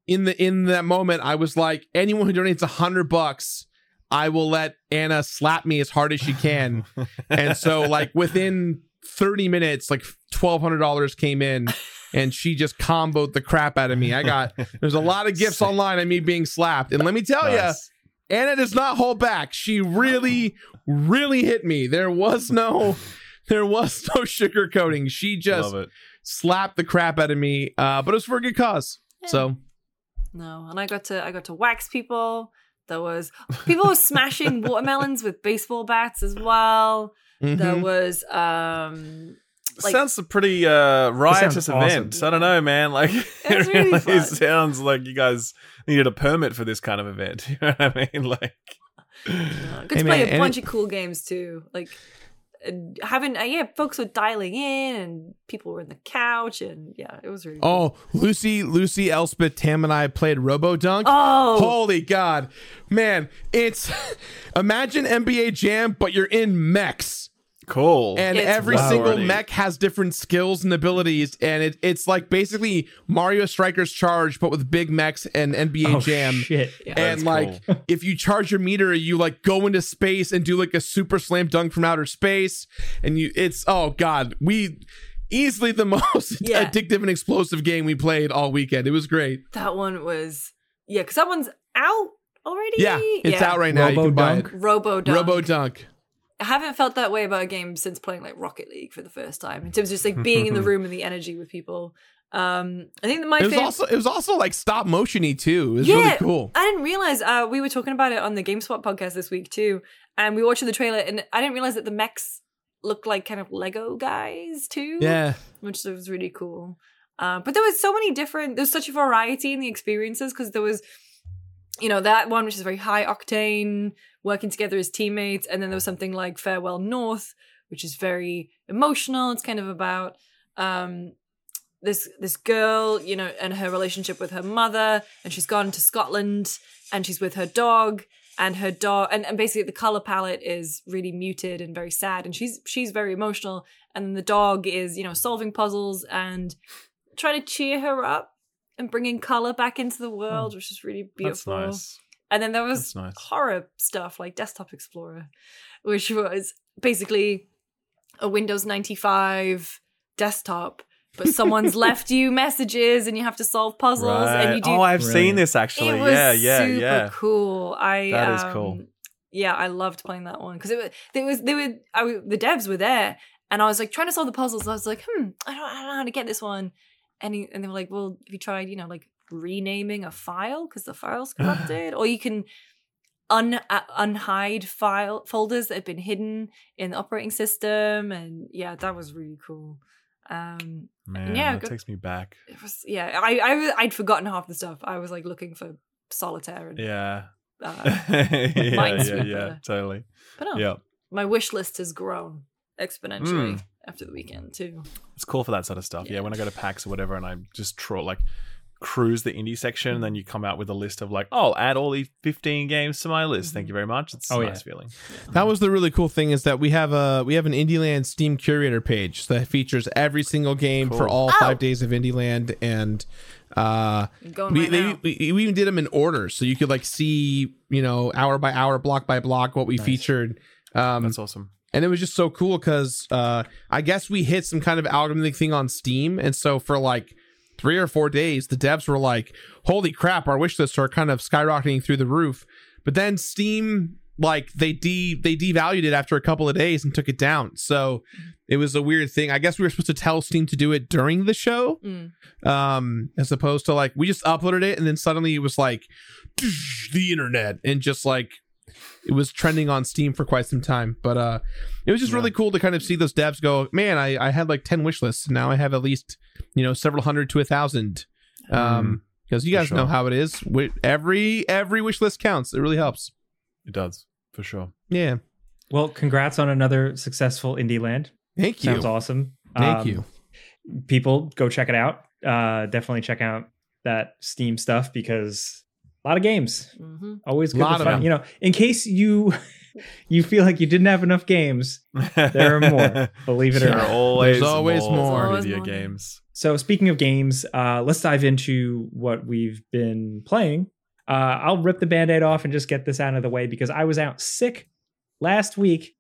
in the in that moment, I was like, anyone who donates a hundred bucks. I will let Anna slap me as hard as she can. And so like within thirty minutes, like twelve hundred dollars came in, and she just comboed the crap out of me. I got, there's a lot of gifs online of me being slapped. And let me tell nice. you, Anna does not hold back. She really, really hit me. There was no, there was no sugarcoating. She just slapped the crap out of me, uh, but it was for a good cause. Yeah. So. No, and I got to, I got to wax people. There was people were smashing watermelons with baseball bats as well. Mm-hmm. There was um like, sounds a pretty uh riotous event. Awesome. I don't know, man. Like it, it really really fun. Sounds like you guys needed a permit for this kind of event. You know what I mean? Like yeah, good hey, to man, play a bunch it- of cool games too. Like having uh, yeah folks were dialing in and people were in the couch and yeah it was really oh cool. Lucy Lucy Elspeth Tam and I played RoboDunk. Oh holy god man, it's imagine N B A Jam but you're in mechs. Cool. And it's every wow, single already. mech has different skills and abilities, and it, it's like basically Mario Strikers Charge but with big mechs and N B A oh, Jam. Shit. Yeah, and like cool. If you charge your meter, you like go into space and do like a super slam dunk from outer space, and you it's oh god, we easily the most yeah. addictive and explosive game we played all weekend. It was great. That one was yeah, because that one's out already. Yeah, it's yeah. out right now. Robo you can dunk. buy it. Robo Dunk. Robo Dunk. I haven't felt that way about a game since playing like Rocket League for the first time. In terms of just like being in the room and the energy with people. Um, I think that my it was fav- also it was also like stop motiony too. It was yeah, really cool. I didn't realize uh, we were talking about it on the GameSpot podcast this week too, and we watched the trailer, and I didn't realize that the mechs looked like kind of Lego guys too. Yeah, which was really cool. Uh, but there was so many different. There's such a variety in the experiences because there was. You know, that one, which is very high octane, working together as teammates. And then there was something like Farewell North, which is very emotional. It's kind of about um, this this girl, you know, and her relationship with her mother. And she's gone to Scotland and she's with her dog. And her dog, and, and basically the color palette is really muted and very sad. And she's she's very emotional. And the dog is, you know, solving puzzles and trying to cheer her up. And bringing color back into the world, oh, which is really beautiful. That's nice. And then there was nice. horror stuff like Desktop Explorer, which was basically a Windows ninety-five desktop, but someone's left you messages and you have to solve puzzles. Right. And you do. Oh, I've really? seen this actually. It was yeah, yeah, super yeah. cool. I that um, is cool. Yeah, I loved playing that one because it was. It was. They were. I, the devs were there, and I was like trying to solve the puzzles. I was like, hmm, I don't, I don't know how to get this one. And, he, and they were like, well, have you tried, you know, like renaming a file because the file's corrupted? Or you can un uh, unhide file folders that have been hidden in the operating system. And yeah, that was really cool. Um, Man, yeah, that got, takes me back. It was, yeah, I, I, I'd forgotten half the stuff. I was like looking for solitaire. And, yeah. Uh, yeah, yeah, yeah, totally. But no, yeah. my wish list has grown exponentially. Mm. After the weekend too, it's cool for that sort of stuff. Yeah, yeah when I go to PAX or whatever, and I just troll like cruise the indie section, and then you come out with a list of like, oh, I'll add all these fifteen games to my list. Mm-hmm. Thank you very much. It's oh, a nice yeah. feeling. Yeah. That was the really cool thing is that we have a we have an IndieLand Steam curator page that features every single game cool. for all oh. five days of IndieLand, and uh, going we, right they, we we even did them in order, so you could like see you know hour by hour, block by block, what we nice. featured. Um, That's awesome. And it was just so cool because uh, I guess we hit some kind of algorithmic thing on Steam. And so for like three or four days, the devs were like, holy crap, our wish lists are kind of skyrocketing through the roof. But then Steam, like they de- they devalued it after a couple of days and took it down. So it was a weird thing. I guess we were supposed to tell Steam to do it during the show. Mm. Um, as opposed to like, we just uploaded it and then suddenly it was like, the internet and just like. It was trending on Steam for quite some time, but uh, it was just yeah. really cool to kind of see those devs go, man, I, I had like ten wish lists. Now I have at least, you know, several hundred to a thousand. Um, because you guys sure. know how it is. Every, every wish list counts. It really helps. It does, for sure. Yeah. Well, congrats on another successful IndieLand. Thank you. Sounds awesome. Thank um, you. People, go check it out. Uh, definitely check out that Steam stuff because... A lot of games, mm-hmm. always good lot to find. You know, in case you you feel like you didn't have enough games, there are more. Believe it or not, always there's always more, more. Always video more. games. So speaking of games, uh, let's dive into what we've been playing. Uh, I'll rip the Band-Aid off and just get this out of the way because I was out sick last week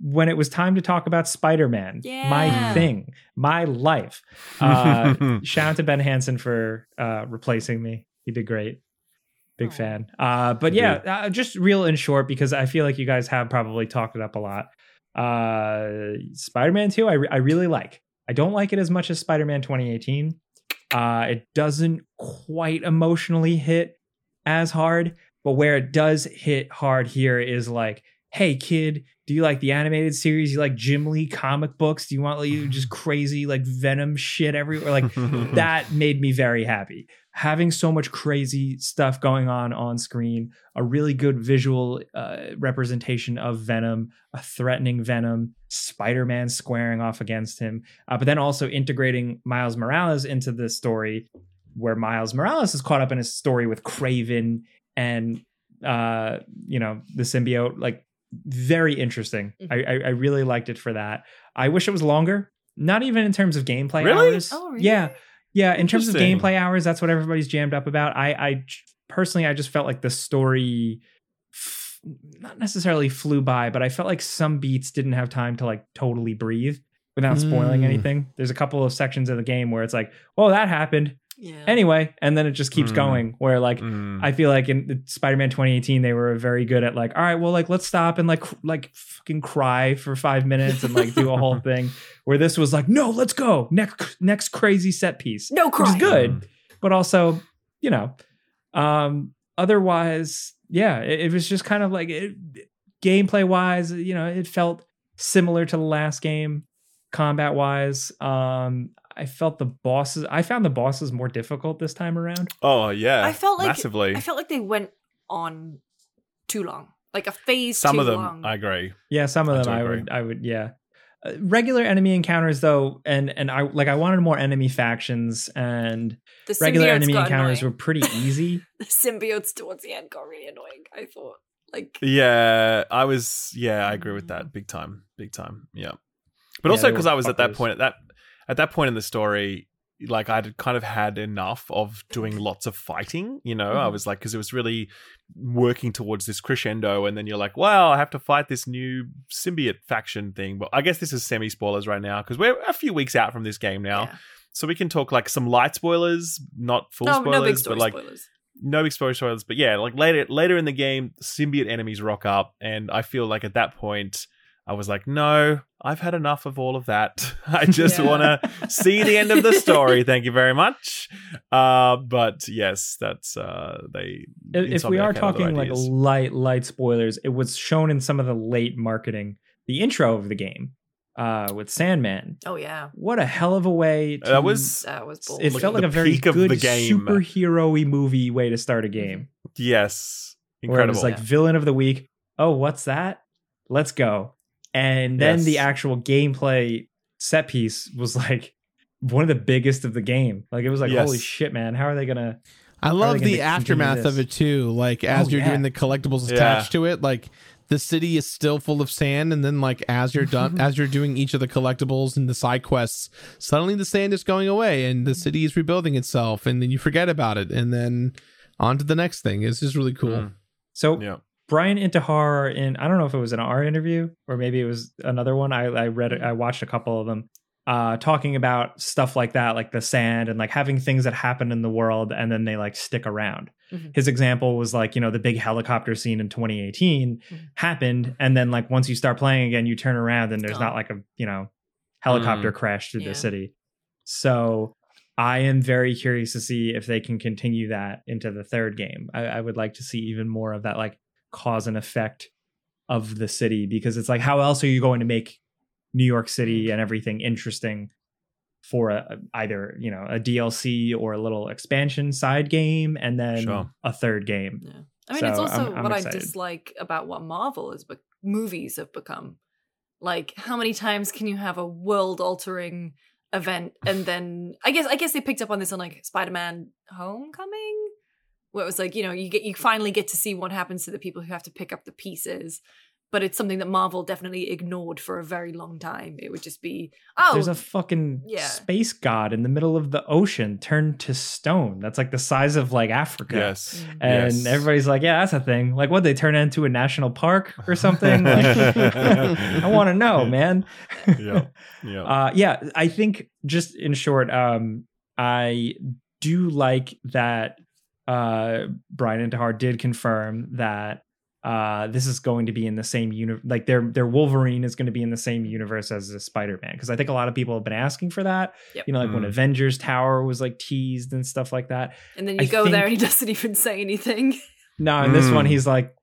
when it was time to talk about Spider-Man, yeah. my thing, my life. Uh, shout out to Ben Hansen for uh, replacing me. He did great. Big Aww. fan. Uh, but yeah, uh, just real and short, because I feel like you guys have probably talked it up a lot. Uh, Spider-Man two, I, re- I really like. I don't like it as much as Spider-Man twenty eighteen. Uh, it doesn't quite emotionally hit as hard, but where it does hit hard here is like, hey, kid, do you like the animated series? You like Jim Lee comic books? Do you want like just crazy like Venom shit everywhere? Like that made me very happy. Having so much crazy stuff going on on screen, a really good visual uh, representation of Venom, a threatening Venom, Spider-Man squaring off against him, uh, but then also integrating Miles Morales into the story, where Miles Morales is caught up in a story with Kraven and uh, you know, the symbiote. Like, very interesting. Mm-hmm. I, I I really liked it for that. I wish it was longer. Not even in terms of gameplay really? hours. Oh, really? Yeah, yeah. In terms of gameplay hours, that's what everybody's jammed up about. I I personally, I just felt like the story, f- not necessarily flew by, but I felt like some beats didn't have time to like totally breathe without spoiling mm. anything. There's a couple of sections of the game where it's like, oh, that happened. Yeah. Anyway, and then it just keeps mm. going where like mm. I feel like in Spider-Man twenty eighteen they were very good at like, all right, well, like let's stop and like cr- like fucking cry for five minutes and like do a whole thing, where this was like, no, let's go next next crazy set piece, no cry, which is good, mm. but also, you know, um otherwise, yeah, it, it was just kind of like it, gameplay wise, you know, it felt similar to the last game. Combat wise, um I felt the bosses, I found the bosses more difficult this time around. Oh, yeah. I felt like, massively. I felt like they went on too long. Like a phase some too long. Some of them, long. I agree. Yeah, some of I them I agree. would, I would, yeah. Uh, regular enemy encounters though, and and I like I wanted more enemy factions, and the regular enemy encounters annoying. were pretty easy. The symbiotes towards the end got really annoying, I thought. Like Yeah, I was, yeah, I agree with that. Big time, big time, yeah. But yeah, also because I was fuckers. at that point, at that At that point in the story, like I'd kind of had enough of doing lots of fighting, you know, mm-hmm. I was like, because it was really working towards this crescendo. And then you're like, wow, I have to fight this new symbiote faction thing. But I guess this is semi spoilers right now, because we're a few weeks out from this game now. Yeah. So we can talk like some light spoilers, not full no, spoilers, no big story but like spoilers. no big story spoilers. But yeah, like later, later in the game, symbiote enemies rock up. And I feel like at that point, I was like, no, I've had enough of all of that. I just yeah. want to see the end of the story. Thank you very much. Uh, but yes, that's uh, they. If, if we are talking like light, light spoilers, it was shown in some of the late marketing, the intro of the game uh, with Sandman. Oh yeah, what a hell of a way! To, that was that was. Bold. It felt like a very good superhero-y movie way to start a game. Yes, incredible. Where it was like yeah. villain of the week. Oh, what's that? Let's go. And then yes. the actual gameplay set piece was like one of the biggest of the game. Like it was like, yes. holy shit, man! How are they gonna? I love the aftermath of it too. Like as oh, you're yeah. doing the collectibles yeah. attached to it, like the city is still full of sand, and then like as you're done, as you're doing each of the collectibles and the side quests, suddenly the sand is going away and the city is rebuilding itself, and then you forget about it, and then on to the next thing. It's just really cool. Mm. So. Yeah. Brian Intihar in, I don't know if it was in our interview or maybe it was another one. I, I read, I watched a couple of them uh, talking about stuff like that, like the sand and like having things that happen in the world and then they like stick around. Mm-hmm. His example was like, you know, the big helicopter scene in twenty eighteen mm-hmm. happened. And then like once you start playing again, you turn around and there's oh. not like a, you know, helicopter mm. crash through yeah. the city. So I am very curious to see if they can continue that into the third game. I, I would like to see even more of that, like, cause and effect of the city, because it's like, how else are you going to make New York City and everything interesting for a, either, you know, a D L C or a little expansion side game and then sure. a third game. Yeah. I mean, so it's also I'm, I'm what excited. I dislike about what Marvel is, but movies have become like, how many times can you have a world altering event? And then I guess, I guess they picked up on this on like Spider-Man Homecoming. Where it was like, you know, you get you finally get to see what happens to the people who have to pick up the pieces but it's something that Marvel definitely ignored for a very long time. It would just be, oh, there's a fucking yeah. space god in the middle of the ocean turned to stone. That's like the size of like Africa. Yes. And yes. everybody's like, yeah, that's a thing. Like, what, they turn it into a national park or something? Like, I want to know, man. yeah. Yeah. Uh, yeah. I think just in short, um, I do like that uh, Brian Intihar did confirm that Uh, this is going to be in the same universe, like their their Wolverine is going to be in the same universe as the Spider-Man, because I think a lot of people have been asking for that. Yep. You know, like mm. when Avengers Tower was like teased and stuff like that. And then you I go think... there and he doesn't even say anything. No, in mm. this one he's like,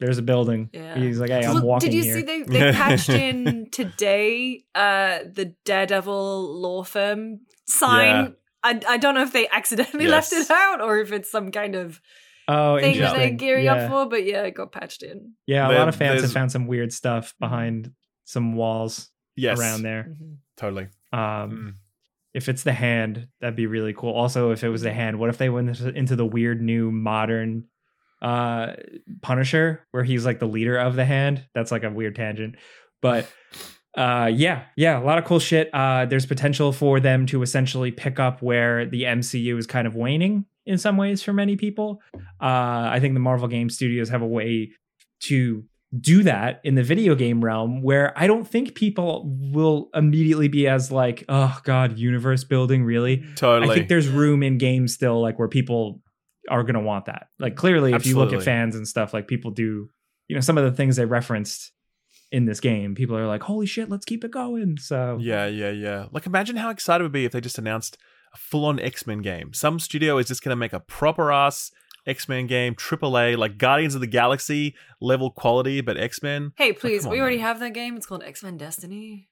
there's a building. Yeah. He's like, hey, so I'm walking here. Did you here. see they, they patched in today uh, the Daredevil law firm sign? Yeah. I, I don't know if they accidentally yes. left it out or if it's some kind of Oh, thing that they're gearing yeah. up for, but yeah, it got patched in. Yeah, a there, lot of fans have found some weird stuff behind some walls yes. around there. Mm-hmm. Totally. Um, mm. If it's the hand, that'd be really cool. Also, if it was the hand, what if they went into the weird new modern uh, Punisher, where he's like the leader of the hand? That's like a weird tangent. But uh, yeah, yeah, a lot of cool shit. Uh, there's potential for them to essentially pick up where the M C U is kind of waning in some ways for many people. Uh, I think the Marvel Game Studios have a way to do that in the video game realm, where I don't think people will immediately be as like, oh God, universe building, really? Totally. I think there's room in games still, like, where people are going to want that. Like, clearly, Absolutely. If you look at fans and stuff, like, people do, you know, some of the things they referenced in this game, people are like, holy shit, let's keep it going. So yeah, yeah, yeah. Like, imagine how excited it would be if they just announced a full-on X-Men game. Some studio is just going to make a proper-ass X-Men game, triple A, like Guardians of the Galaxy level quality, but X-Men. Hey, please, like, we on, already man. have that game. It's called X-Men Destiny.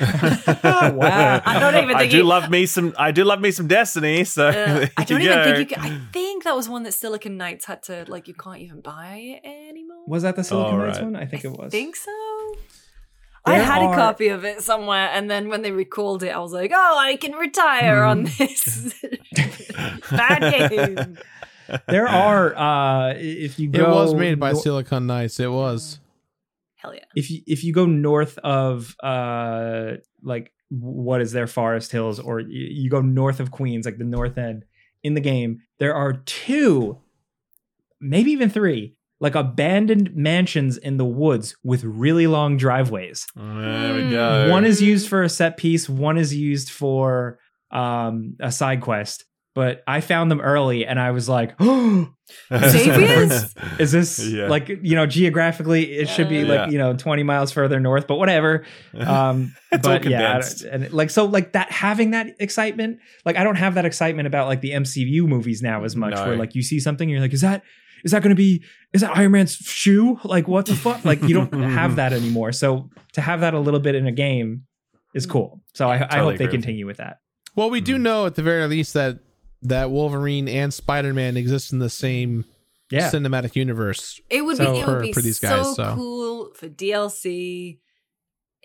oh, wow! I don't even. Think I do you... love me some. I do love me some Destiny. So uh, I don't even think you can. I think that was one that Silicon Knights had to, like, you can't even buy it anymore. Was that the Silicon oh, right. Knights one? I think I it was. Think so. There I had are... a copy of it somewhere, and then when they recalled it, I was like, oh, I can retire mm. on this. Bad game. There are, uh, if you go... It was made by no- Silicon Knights, it was. Hell yeah. If you, if you go north of, uh, like, what is there, Forest Hills, or you go north of Queens, like the north end, in the game, there are two, maybe even three, like abandoned mansions in the woods with really long driveways. There we go. One is used for a set piece. One is used for um, a side quest. But I found them early and I was like, oh, is, is this yeah. like, you know, geographically, it should be yeah. like, you know, twenty miles further north, but whatever. Um, it's but all yeah, and like, so like that, having that excitement, like, I don't have that excitement about like the M C U movies now as much no. where like you see something and you're like, is that, Is that going to be, is that Iron Man's shoe? Like, what the fuck? Like, you don't have that anymore. So to have that a little bit in a game is cool. So I, I totally hope they continue with that. Well, we mm. do know at the very least that that Wolverine and Spider-Man exist in the same yeah. cinematic universe. It would so, be, it would be for, for these guys, so, so cool for D L C.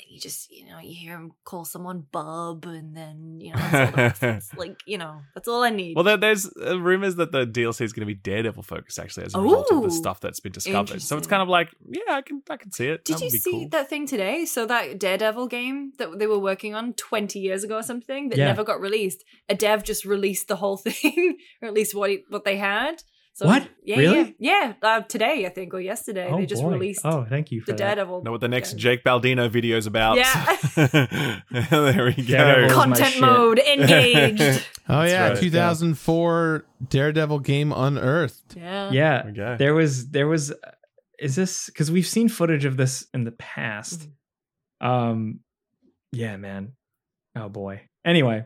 You just, you know, you hear him call someone bub, and then, you know, that's all that's, like, you know, that's all I need. Well, there, there's rumors that the D L C is going to be Daredevil focused, actually, as a Ooh, result of the stuff that's been discovered. So it's kind of like, yeah, I can I can see it. Did that you see cool. that thing today? So that Daredevil game that they were working on twenty years ago or something that yeah. never got released. A dev just released the whole thing, or at least what, what they had. So, what? Yeah, really? Yeah, yeah. Uh, today, I think, or yesterday, oh, they just boy. released. Oh, thank you for the Daredevil. Know what the next Jake Baldino video is about? Yeah. There we go. Content mode engaged. Oh yeah, right, two thousand four yeah. Daredevil game unearthed. Yeah. Yeah. Okay. There was there was. Uh, is this because we've seen footage of this in the past? Mm-hmm. Um. Yeah, man. Oh boy. Anyway,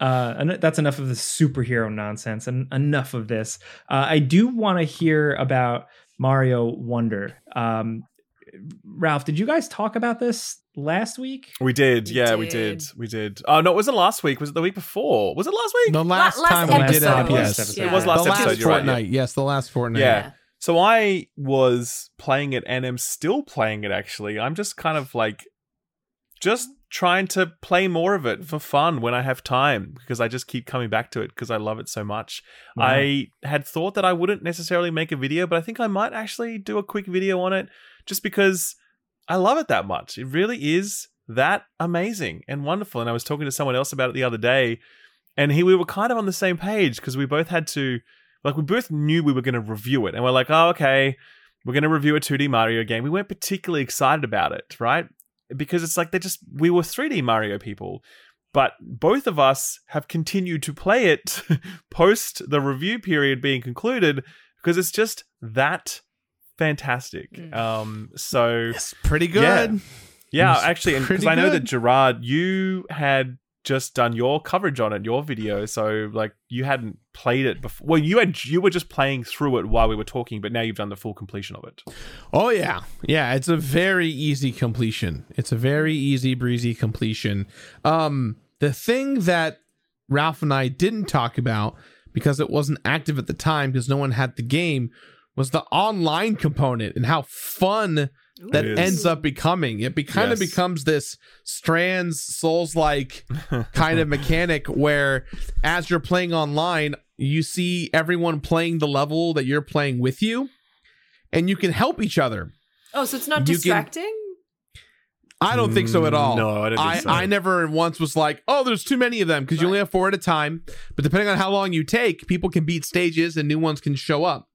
uh, that's enough of the superhero nonsense and enough of this. Uh, I do want to hear about Mario Wonder. Um, Ralph, did you guys talk about this last week? We did. We yeah, did. we did. We did. Oh, no, it wasn't last week. Was it the week before? Was it last week? The last, last time last we did it. Yes. Yeah. It was last the episode. Last you're fortnight. Right, yeah. Yes, the last fortnight. Yeah. yeah. So I was playing it and am still playing it, actually. I'm just kind of like, just... trying to play more of it for fun when I have time, because I just keep coming back to it because I love it so much. Wow. I had thought that I wouldn't necessarily make a video, but I think I might actually do a quick video on it just because I love it that much. It really is that amazing and wonderful. And I was talking to someone else about it the other day, and he we were kind of on the same page because we both had to, like, we both knew we were going to review it. And we're like, oh, okay, we're going to review a two D Mario game. We weren't particularly excited about it, right? Because it's like they just, we were three D Mario people. But both of us have continued to play it post the review period being concluded because it's just that fantastic. Mm. Um, so it's pretty good. Yeah, yeah actually, because I know that Gerard, you had just done your coverage on it, your video. So like you hadn't played it before. Well, you had you were just playing through it while we were talking, but now you've done the full completion of it. Oh yeah, yeah. It's a very easy completion. It's a very easy breezy completion. Um. The thing that Ralph and I didn't talk about because it wasn't active at the time because no one had the game was the online component and how fun that ends up becoming. It be- kind yes. of becomes this Strands Souls-like kind of mechanic where as you're playing online, you see everyone playing the level that you're playing with you and you can help each other. Oh, so it's not you distracting? Can- I don't think so at all. No, I don't think I, so. I never once was like, oh, there's too many of them because right. you only have four at a time. But depending on how long you take, people can beat stages and new ones can show up.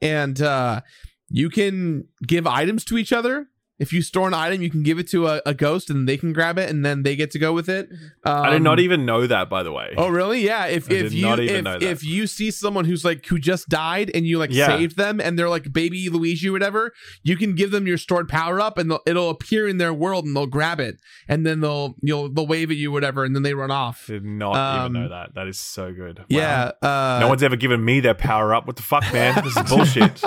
And uh, you can give items to each other. If you store an item, you can give it to a, a ghost and they can grab it and then they get to go with it. Um, I did not even know that, by the way. Oh, really? Yeah. If I if you if, if you see someone who's like who just died and you like yeah. saved them and they're like baby Luigi or whatever, you can give them your stored power up and it'll appear in their world and they'll grab it and then they'll you'll they'll wave at you whatever and then they run off. Did not um, even know that. That is so good. Wow. Yeah. Uh, no one's ever given me their power up. What the fuck, man? This is bullshit.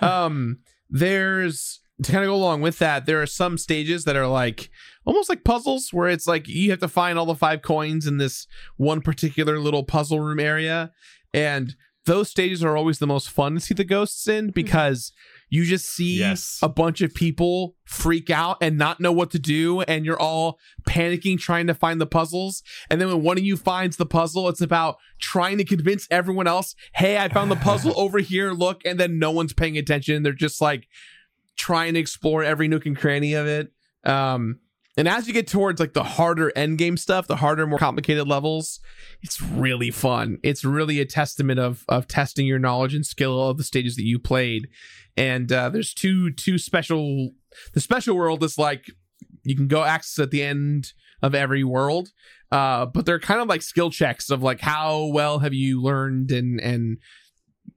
um. There's. To kind of go along with that, there are some stages that are like almost like puzzles where it's like you have to find all the five coins in this one particular little puzzle room area. And those stages are always the most fun to see the ghosts in because you just see yes. a bunch of people freak out and not know what to do. And you're all panicking, trying to find the puzzles. And then when one of you finds the puzzle, it's about trying to convince everyone else, hey, I found the puzzle over here. Look. And then no one's paying attention. They're just like, trying to explore every nook and cranny of it. Um, and as you get towards like the harder end game stuff, the harder, more complicated levels, it's really fun. It's really a testament of of testing your knowledge and skill of the stages that you played. And uh, there's two two special. The special world is like you can go access at the end of every world, uh, but they're kind of like skill checks of like how well have you learned and and.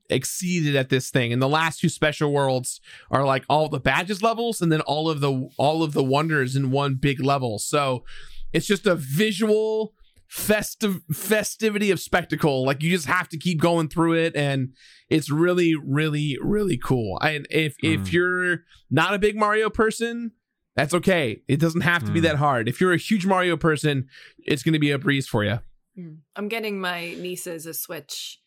Exceeded at this thing. And the last two special worlds are like all the badges levels and then all of the all of the wonders in one big level. So it's just a visual festive festivity of spectacle. Like you just have to keep going through it, and it's really really really cool. And if mm. if you're not a big Mario person, that's okay. It doesn't have to mm. be that hard. If you're a huge Mario person, it's going to be a breeze for you. mm. I'm getting my nieces a Switch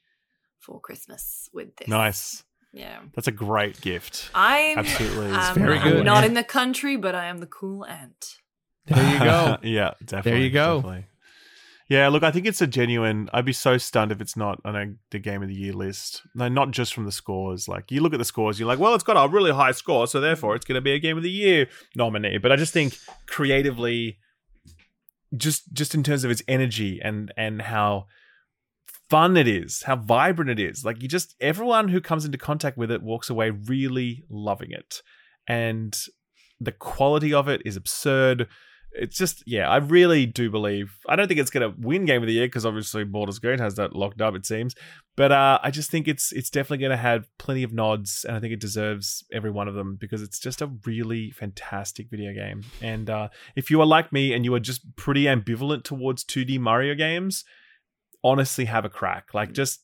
for Christmas with this. Nice. Yeah. That's a great gift. I'm absolutely um, very good. I'm not yeah. in the country, but I am the cool aunt. There you go. Yeah, definitely. There you go. Definitely. Yeah, look, I think it's a genuine, I'd be so stunned if it's not on a, the game of the year list. No, not just from the scores. Like, you look at the scores, you're like, well, it's got a really high score, so therefore it's going to be a game of the year nominee. But I just think creatively, just just in terms of its energy and and how fun it is, how vibrant it is. Like you just, everyone who comes into contact with it walks away really loving it. And the quality of it is absurd. It's just, yeah, I really do believe, I don't think it's going to win Game of the Year because obviously Baldur's Gate has that locked up, it seems. But uh, I just think it's it's definitely going to have plenty of nods, and I think it deserves every one of them because it's just a really fantastic video game. And uh, if you are like me and you are just pretty ambivalent towards two D Mario games, honestly have a crack. Like, just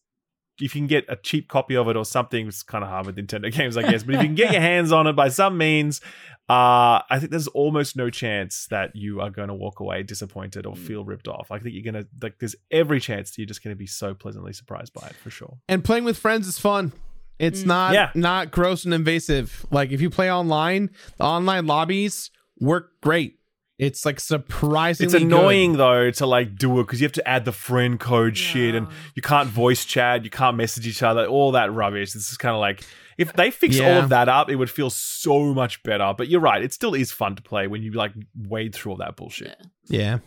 if you can get a cheap copy of it or something, it's kind of hard with Nintendo games, I guess, but if you can get your hands on it by some means, uh I think there's almost no chance that you are going to walk away disappointed or feel ripped off. I think you're gonna, like, there's every chance that you're just going to be so pleasantly surprised by it, for sure. And playing with friends is fun. It's mm. not yeah. not gross and invasive. Like, if you play online, the online lobbies work great. It's like surprisingly It's annoying good. Though to like do it because you have to add the friend code yeah. shit, and you can't voice chat, you can't message each other, all that rubbish. It's just kind of like, If they fix yeah. all of that up, it would feel so much better. But you're right. It still is fun to play when you like wade through all that bullshit. Yeah.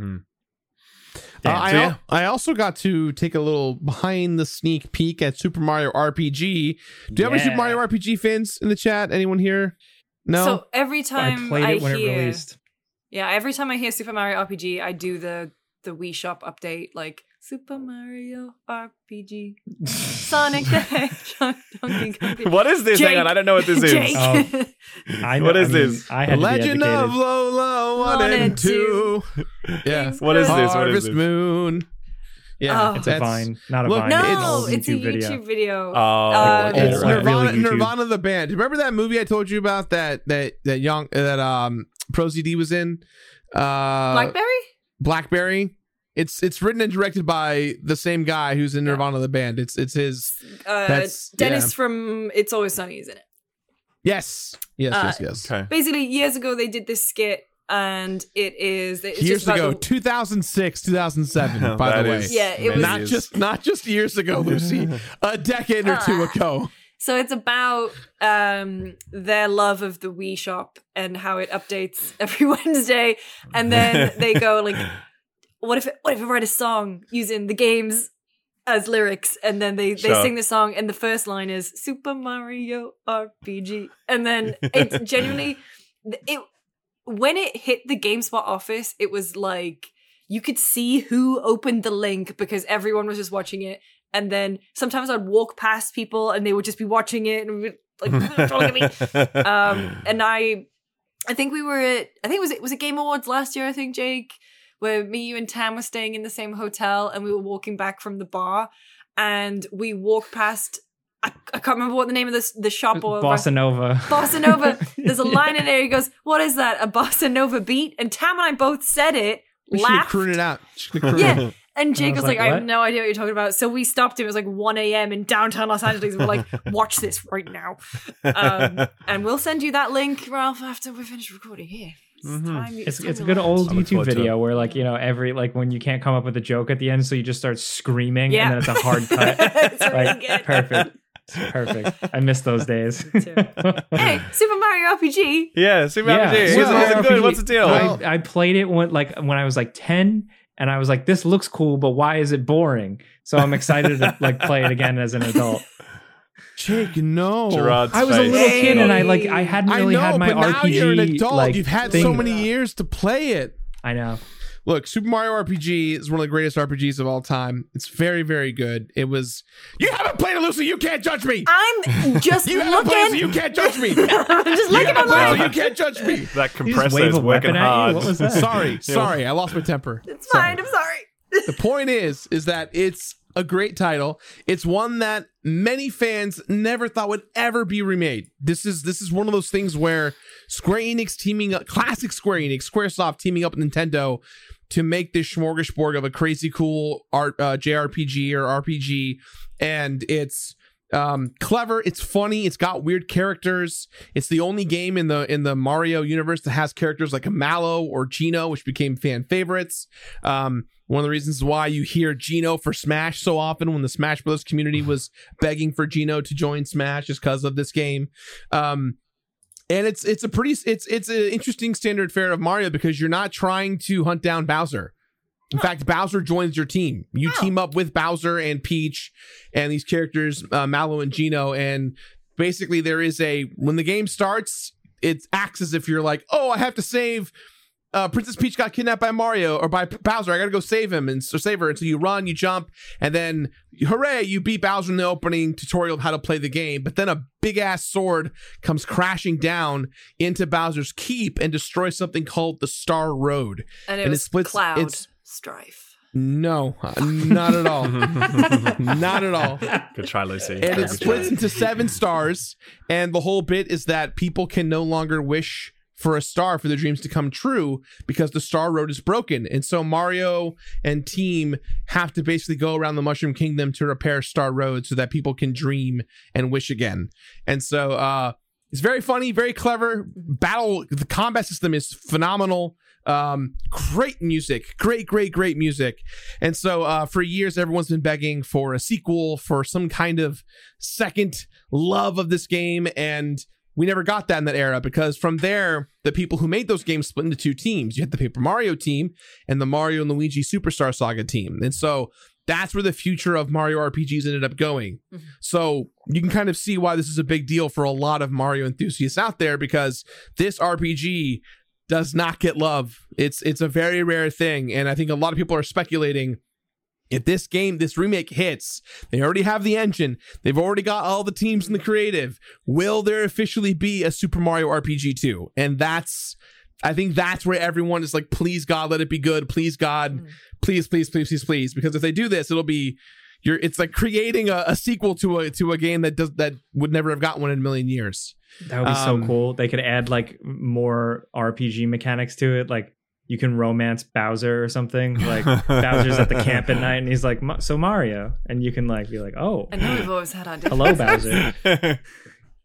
yeah. Mm. Uh, I, so, yeah. al- I also got to take a little behind the sneak peek at Super Mario R P G. Do you yeah. have any Super Mario R P G fans in the chat? Anyone here? No. So every time I played I it when hear, it released. Yeah, every time I hear Super Mario R P G, I do the the Wii Shop update, like Super Mario R P G, Sonic the Hedgehog, Donkey Kong. What is this? Jake. Hang on, I don't know what this is. Jake. Oh, I know, what is I mean, this? I had Legend of Lola one, one and two. two. Yeah. What is this? What is this? Moon. Yeah, oh, it's a Vine, not a look, Vine. No, it's, it's a YouTube video. video. Oh, uh, it's right. Nirvana, really Nirvana the band. Remember that movie I told you about that that that young that um Pro C D was in? Uh, Blackberry. Blackberry. It's it's written and directed by the same guy who's in Nirvana yeah. the band. It's it's his. Uh, that's, Dennis yeah. from It's Always Sunny is in it. Yes. Yes. Uh, yes. Yes. Okay. Basically, years ago they did this skit. And it is it's years just ago, the, two thousand six, two thousand seven. Oh, by the way, is, yeah, it was not just not just years ago, Lucy, a decade or two ago. So it's about um, their love of the Wii Shop and how it updates every Wednesday, and then they go like, "What if it, what if I write a song using the games as lyrics?" And then they, they sure. sing the song, and the first line is Super Mario R P G, and then it's genuinely it. When it hit the GameSpot office, it was like, you could see who opened the link because everyone was just watching it. And then sometimes I'd walk past people and they would just be watching it and we'd like, at me. Um, and I, I think we were at, I think it was, it was a Game Awards last year, I think, Jake, where me, you and Tam were staying in the same hotel and we were walking back from the bar and we walked past I, I can't remember what the name of this the shop or Bossa Nova. Bossa Nova. There's a line in there. He goes, "What is that? A Bossa Nova beat?" And Tam and I both said it. We laughed. Should have crooned it out. Croon yeah. It. And Jake and was, was like, like "I have no idea what you're talking about." So we stopped him. It was like one a.m. in downtown Los Angeles. We're like, "Watch this right now," um, and we'll send you that link, Ralph, after we finish recording here. It's, mm-hmm. time, it's, it's, time it's a good old YouTube video where like, you know, every like when you can't come up with a joke at the end, so you just start screaming yeah. and then it's a hard cut. It's like, really good. Perfect. Perfect. I miss those days. Hey, Super Mario R P G. Yeah, Super yeah. R P G. Super Mario R P G. Good. What's the deal? I, I played it when like when I was like ten, and I was like, "This looks cool, but why is it boring?" So I'm excited to like play it again as an adult. Jake, no. Gerard's I was face. a little kid, and I like I hadn't really I know, had my but now R P G. You're an adult. Like, You've had thing. so many years to play it. I know. Look, Super Mario R P G is one of the greatest R P Gs of all time. It's very, very good. It was. You haven't played it, Lucy. You can't judge me. I'm just you looking. Played, so you can't judge me. I'm just looking online. So you can't judge me. That compressor is working hard. What was that? Sorry, sorry. I lost my temper. It's sorry. fine. I'm sorry. The point is, is that it's a great title. It's one that many fans never thought would ever be remade. This is this is one of those things where Square Enix teaming up, classic Square Enix, Squaresoft teaming up with Nintendo to make this smorgasbord of a crazy cool art uh, J R P G or R P G, and it's um, clever. It's funny. It's got weird characters. It's the only game in the in the Mario universe that has characters like Mallow or Geno, which became fan favorites. Um, One of the reasons why you hear Geno for Smash so often when the Smash Bros. Community was begging for Geno to join Smash is because of this game. Um, and it's it's a pretty it's it's an interesting standard fare of Mario because you're not trying to hunt down Bowser. In fact, Bowser joins your team. You team up with Bowser and Peach and these characters, uh, Mallow and Geno. And basically there is a when the game starts, it acts as if you're like, oh, I have to save Uh, Princess Peach got kidnapped by Mario or by Bowser. I gotta go save him and so save her. And so you run, you jump, and then hooray, you beat Bowser in the opening tutorial of how to play the game. But then a big ass sword comes crashing down into Bowser's keep and destroys something called the Star Road. And it, and it splits Cloud it's, Strife. No, not at all. Not at all. Good try, Lucy. And yeah, it splits try. into seven stars. And the whole bit is that people can no longer wish for a star for their dreams to come true because the Star Road is broken. And so Mario and team have to basically go around the Mushroom Kingdom to repair Star Road so that people can dream and wish again. And so uh, it's very funny, very clever. Battle, the combat system is phenomenal. Um, great music, great, great, great music. And so uh, for years, everyone's been begging for a sequel, for some kind of second love of this game. And we never got that in that era, because from there, the people who made those games split into two teams. You had the Paper Mario team and the Mario and Luigi Superstar Saga team. And so that's where the future of Mario R P Gs ended up going. Mm-hmm. So you can kind of see why this is a big deal for a lot of Mario enthusiasts out there, because this R P G does not get love. It's it's a very rare thing. And I think a lot of people are speculating, if this game, this remake hits, they already have the engine, they've already got all the teams in the creative, will there officially be a Super Mario R P G two? And that's, I think that's where everyone is like, please God, let it be good. Please God, mm-hmm. please, please, please, please, please. Because if they do this, it'll be, you're, it's like creating a, a sequel to a to a game that does that would never have gotten one in a million years. That would be um, so cool. They could add like more R P G mechanics to it, like you can romance Bowser or something. Like Bowser's at the camp at night and he's like, so Mario, and you can like be like, oh, I know you've always had ideas. Hello, Bowser.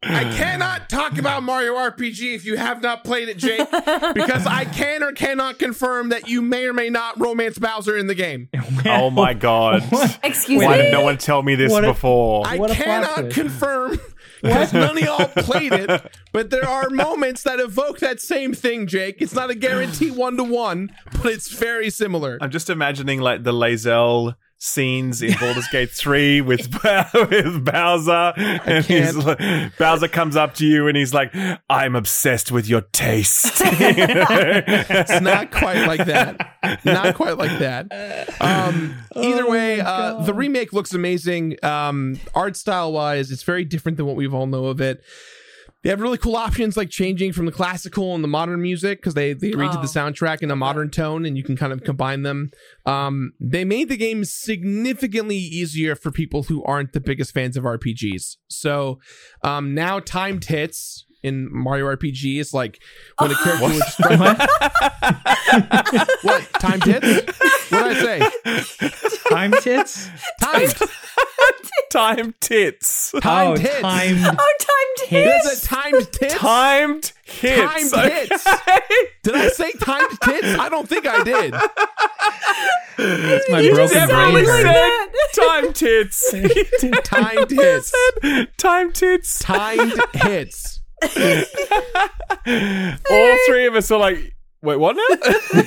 I cannot talk about Mario R P G if you have not played it, Jake, because I can or cannot confirm that you may or may not romance Bowser in the game. Oh my God. What? Excuse Why me? Why did no one tell me this what before? A, I what cannot confirm, because none of y'all played it, but there are moments that evoke that same thing, Jake. It's not a guarantee one-to-one, but it's very similar. I'm just imagining like the Lazelle scenes in Baldur's Gate three with, with Bowser, and he's like, Bowser comes up to you and he's like, I'm obsessed with your taste. It's not quite like that. Not quite like that. Um, either oh way, uh, the remake looks amazing. Um, art style wise, it's very different than what we all know of it. They have really cool options, like changing from the classical and the modern music, because they, they redid oh. the soundtrack in a modern tone, and you can kind of combine them. Um, they made the game significantly easier for people who aren't the biggest fans of R P Gs. So um, now timed hits in Mario R P G is like when a character would sprint. What? Timed hits? What did I say? Timed hits? Timed. Timed tits. Timed oh, hits. Timed. Oh, timed hits. There's a timed tits. Timed hits. Timed okay. hits. Did I say timed tits? I don't think I did. That's my you broken brain. Said timed tits. Timed hits. Timed tits. Timed hits. All three of us are like, wait, what now?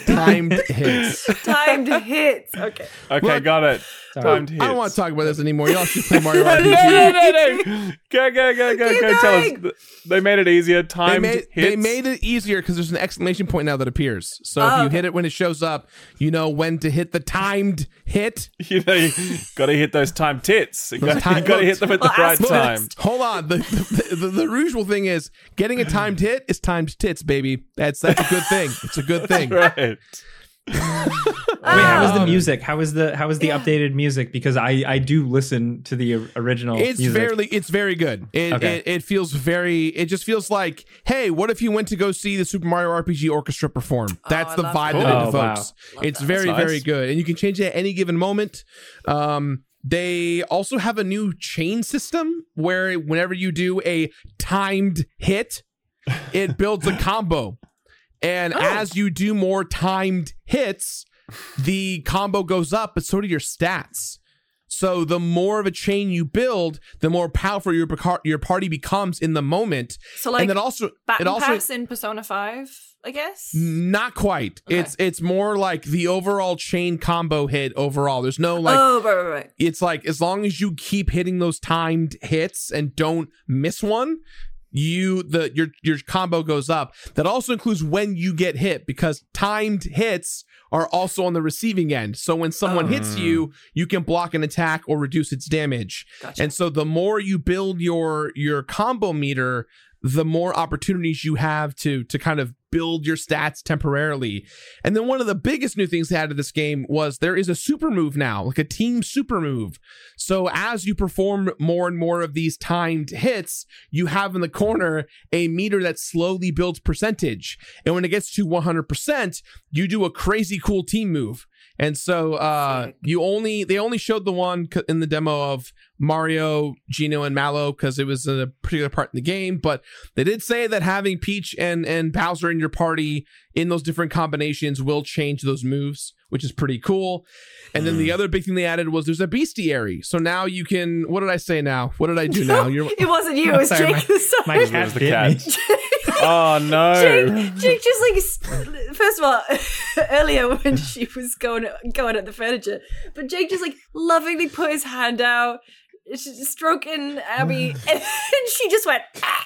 Timed hits. Timed hits. Okay. Okay, Look, got it. Timed hits. I don't want to talk about this anymore. Y'all should play Mario R P G. no, no, no, no. Go, go, go, go, Keep go. Dying. Tell us. They made it easier. Timed they made, hits. They made it easier because there's an exclamation point now that appears. So oh. if you hit it when it shows up, you know when to hit the timed hit. You know, you got to hit those timed tits. You got to hit them at well, the right time. Hold on. The, the, the, the usual thing is getting a timed hit is timed tits, baby. That's that's a good thing. It's a good thing. Right. Wait, how was the music? How was the how was the yeah. updated music? Because I, I do listen to the original it's music. Fairly, it's very good. It, okay. it it feels very it just feels like, hey, what if you went to go see the Super Mario R P G Orchestra perform? That's oh, the vibe that, that it evokes. Oh, wow. It's that. very, nice. very good. And you can change it at any given moment. Um They also have a new chain system where whenever you do a timed hit, it builds a combo. And oh. as you do more timed hits, the combo goes up, but so do your stats. So the more of a chain you build, the more powerful your your party becomes in the moment. So like and then also, Baton it also, Pass in Persona five? I guess not quite. Okay. It's it's more like the overall chain combo hit overall. There's no like. Oh right, right, right. It's like as long as you keep hitting those timed hits and don't miss one, you the your your combo goes up. That also includes when you get hit, because timed hits are also on the receiving end. So when someone oh. hits you, you can block an attack or reduce its damage. Gotcha. And so the more you build your your combo meter, the more opportunities you have to to kind of build your stats temporarily. And then one of the biggest new things they added to this game was there is a super move now, like a team super move. So as you perform more and more of these timed hits, you have in the corner a meter that slowly builds percentage. And when it gets to one hundred percent, you do a crazy cool team move. And so uh, you only they only showed the one in the demo of Mario, Gino, and Mallow because it was a particular part in the game. But they did say that having Peach and, and Bowser in your party in those different combinations will change those moves, which is pretty cool. And then the other big thing they added was there's a bestiary. So now you can... What did I say now? What did I do now? You're, it wasn't you. It was sorry, Jake. My, my cat was the cat. Oh, no. Jake, Jake just like... First of all, earlier when she was going, going at the furniture, but Jake just like lovingly put his hand out, stroking Abby, and, and she just went... Ah.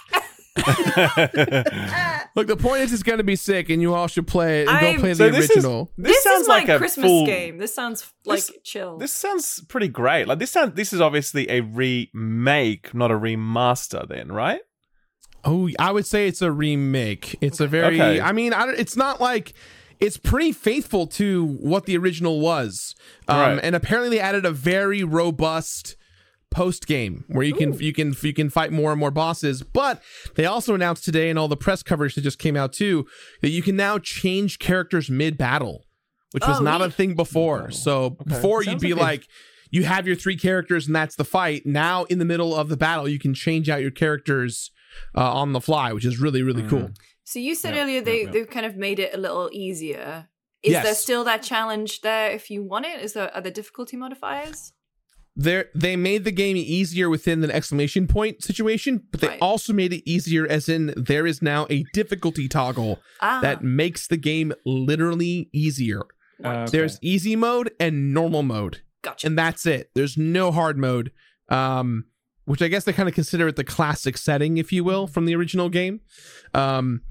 Look, the point is it's going to be sick, and you all should play it. And go play so the this original. Is, this, this sounds is like a Christmas full, game. This sounds like this, chill. This sounds pretty great. Like this sounds. This is obviously a remake, not a remaster. Then, right? Oh, I would say it's a remake. It's okay. a very. Okay. I mean, I, it's not like. It's pretty faithful to what the original was, um, right. and apparently they added a very robust post game where you can Ooh. you can you can fight more and more bosses. But they also announced today, and all the press coverage that just came out too, that you can now change characters mid battle, which oh, was not neat. a thing before. No. So okay. before Sounds you'd be like, like you have your three characters and that's the fight. Now in the middle of the battle, you can change out your characters uh, on the fly, which is really really mm. cool. So you said yeah, earlier they yeah, yeah. they kind of made it a little easier. Is yes. there still that challenge there if you want it? Is there are there difficulty modifiers? They're, they made the game easier within the exclamation point situation, but they right. also made it easier as in there is now a difficulty toggle ah. that makes the game literally easier. Uh, okay. There's easy mode and normal mode. Gotcha. And that's it. There's no hard mode, um, which I guess they kind of consider it the classic setting, if you will, from the original game. Um,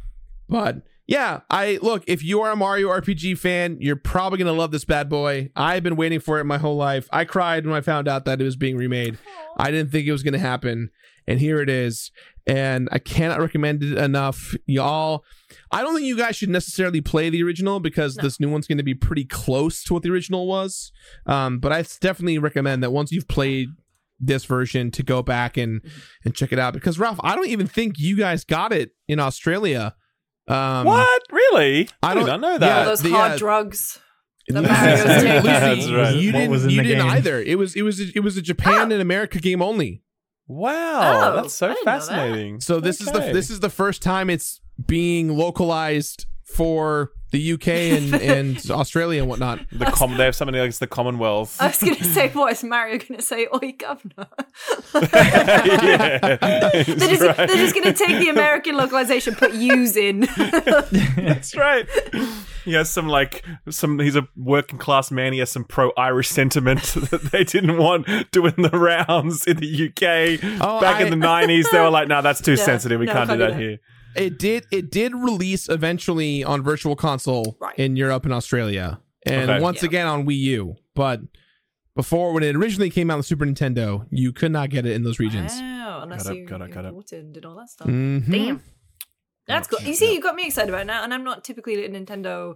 but... Yeah, I look, if you are a Mario R P G fan, you're probably going to love this bad boy. I've been waiting for it my whole life. I cried when I found out that it was being remade. Aww. I didn't think it was going to happen. And here it is. And I cannot recommend it enough. Y'all, I don't think you guys should necessarily play the original because no. this new one's going to be pretty close to what the original was. Um, but I definitely recommend that once you've played this version to go back and, and check it out. Because, Ralph, I don't even think you guys got it in Australia. Um, what? Really? I don't, I don't know that. Yeah, those the, hard uh, drugs. The yeah, that's right. You didn't, was in you the didn't game? either. It was it was a, it was a Japan oh. and America game only. Wow, oh, that's so fascinating. That. So this okay. is the this is the first time it's being localized for the U K and, and Australia and whatnot. The com- they have something against the Commonwealth. I was going to say, what is Mario going to say? Oi, governor. yeah, they're, just, right. they're just going to take the American localization, put yous in. That's right. He has some, like, some. He's a working class man. He has some pro-Irish sentiment that they didn't want doing the rounds in the U K. Oh, Back I, in the nineties, they were like, no, nah, that's too no, sensitive. We no, can't, can't do that, that here. It did it did release eventually on Virtual Console right. in Europe and Australia. And okay. once yeah. again on Wii U. But before, when it originally came out on the Super Nintendo, you could not get it in those regions. Wow, unless got you up, got up, got imported up. and did all that stuff. Mm-hmm. Damn. That's cool. You see, you got me excited about it now, and I'm not typically a Nintendo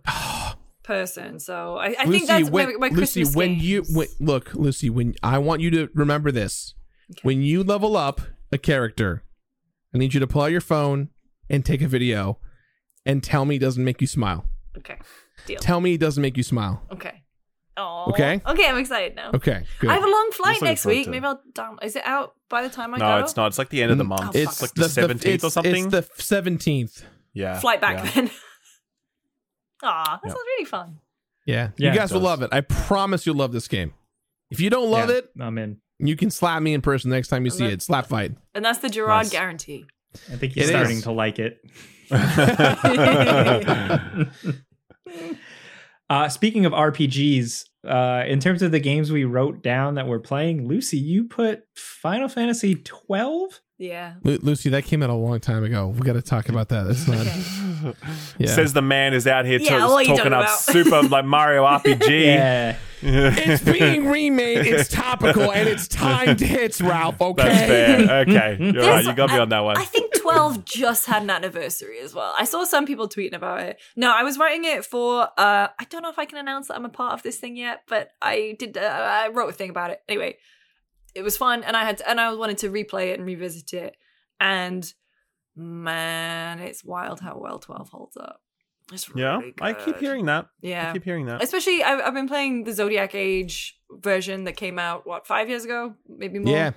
person. So I, I Lucy, think that's when, my, my Lucy, Christmas when games. you when, Look, Lucy, when I want you to remember this. Okay. When you level up a character, I need you to pull out your phone and take a video and tell me it doesn't make you smile. Okay. Deal. Tell me it doesn't make you smile. Okay. Oh. Okay. Okay, I'm excited now. Okay. Good. I have a long flight next week. Maybe I'll down. Is it out by the time I no, go? No, it's not. It's like the end of the month. Oh, it's fuck. like the, the seventeenth it's, or something. It's the seventeenth. Yeah. Flight back yeah. then. Aw, that yeah. sounds really fun. Yeah. yeah you guys will love it. I promise you'll love this game. If you don't love yeah, it, I'm in. You can slap me in person next time you and see that, it. Slap fight. And that's the Gerard nice. guarantee. I think he's it starting is. to like it. uh, speaking of R P Gs, uh, in terms of the games we wrote down that we're playing, Lucy, you put Final Fantasy twelve? Yeah. Lu- Lucy, that came out a long time ago. We've got to talk about that. That's not... Okay. Yeah. Says the man is out here yeah, talk- talking up super like Mario R P G. Yeah. It's being remade, it's topical, and it's timed hits, Ralph, okay? That's fair. Okay, you're There's, right, you got me on that one. I think twelve just had an anniversary as well. I saw some people tweeting about it. No, I was writing it for, uh, I don't know if I can announce that I'm a part of this thing yet, but I did. Uh, I wrote a thing about it. Anyway, it was fun, and I had, to, and I wanted to replay it and revisit it, and man, it's wild how well twelve holds up. It's really yeah, good. I keep hearing that. Yeah, I keep hearing that. Especially, I've, I've been playing the Zodiac Age version that came out, what, five years ago? Maybe more? Yeah.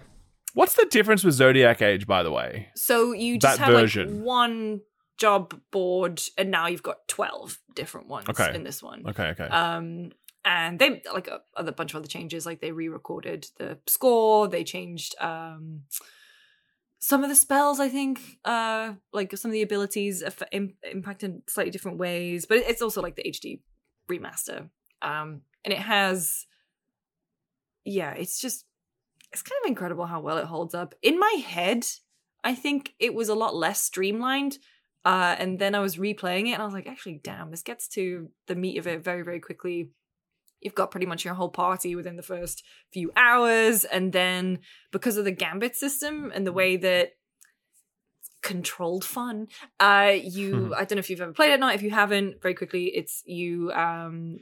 What's the difference with Zodiac Age, by the way? So you just that have version. like one job board, and now you've got twelve different ones okay. in this one. Okay, okay. Um, and they, like, a, a bunch of other changes. Like, they re-recorded the score. They changed um, some of the spells, I think. Uh, like, some of the abilities aff- im- impact in slightly different ways. But it's also, like, the H D remaster. Um, and it has... Yeah, it's just... It's kind of incredible how well it holds up. In my head, I think it was a lot less streamlined. Uh, and then I was replaying it and I was like, actually, damn, this gets to the meat of it very, very quickly. You've got pretty much your whole party within the first few hours. And then because of the gambit system and the way that controlled fun, uh, you, hmm. I don't know if you've ever played it or not. If you haven't, very quickly, it's you, um,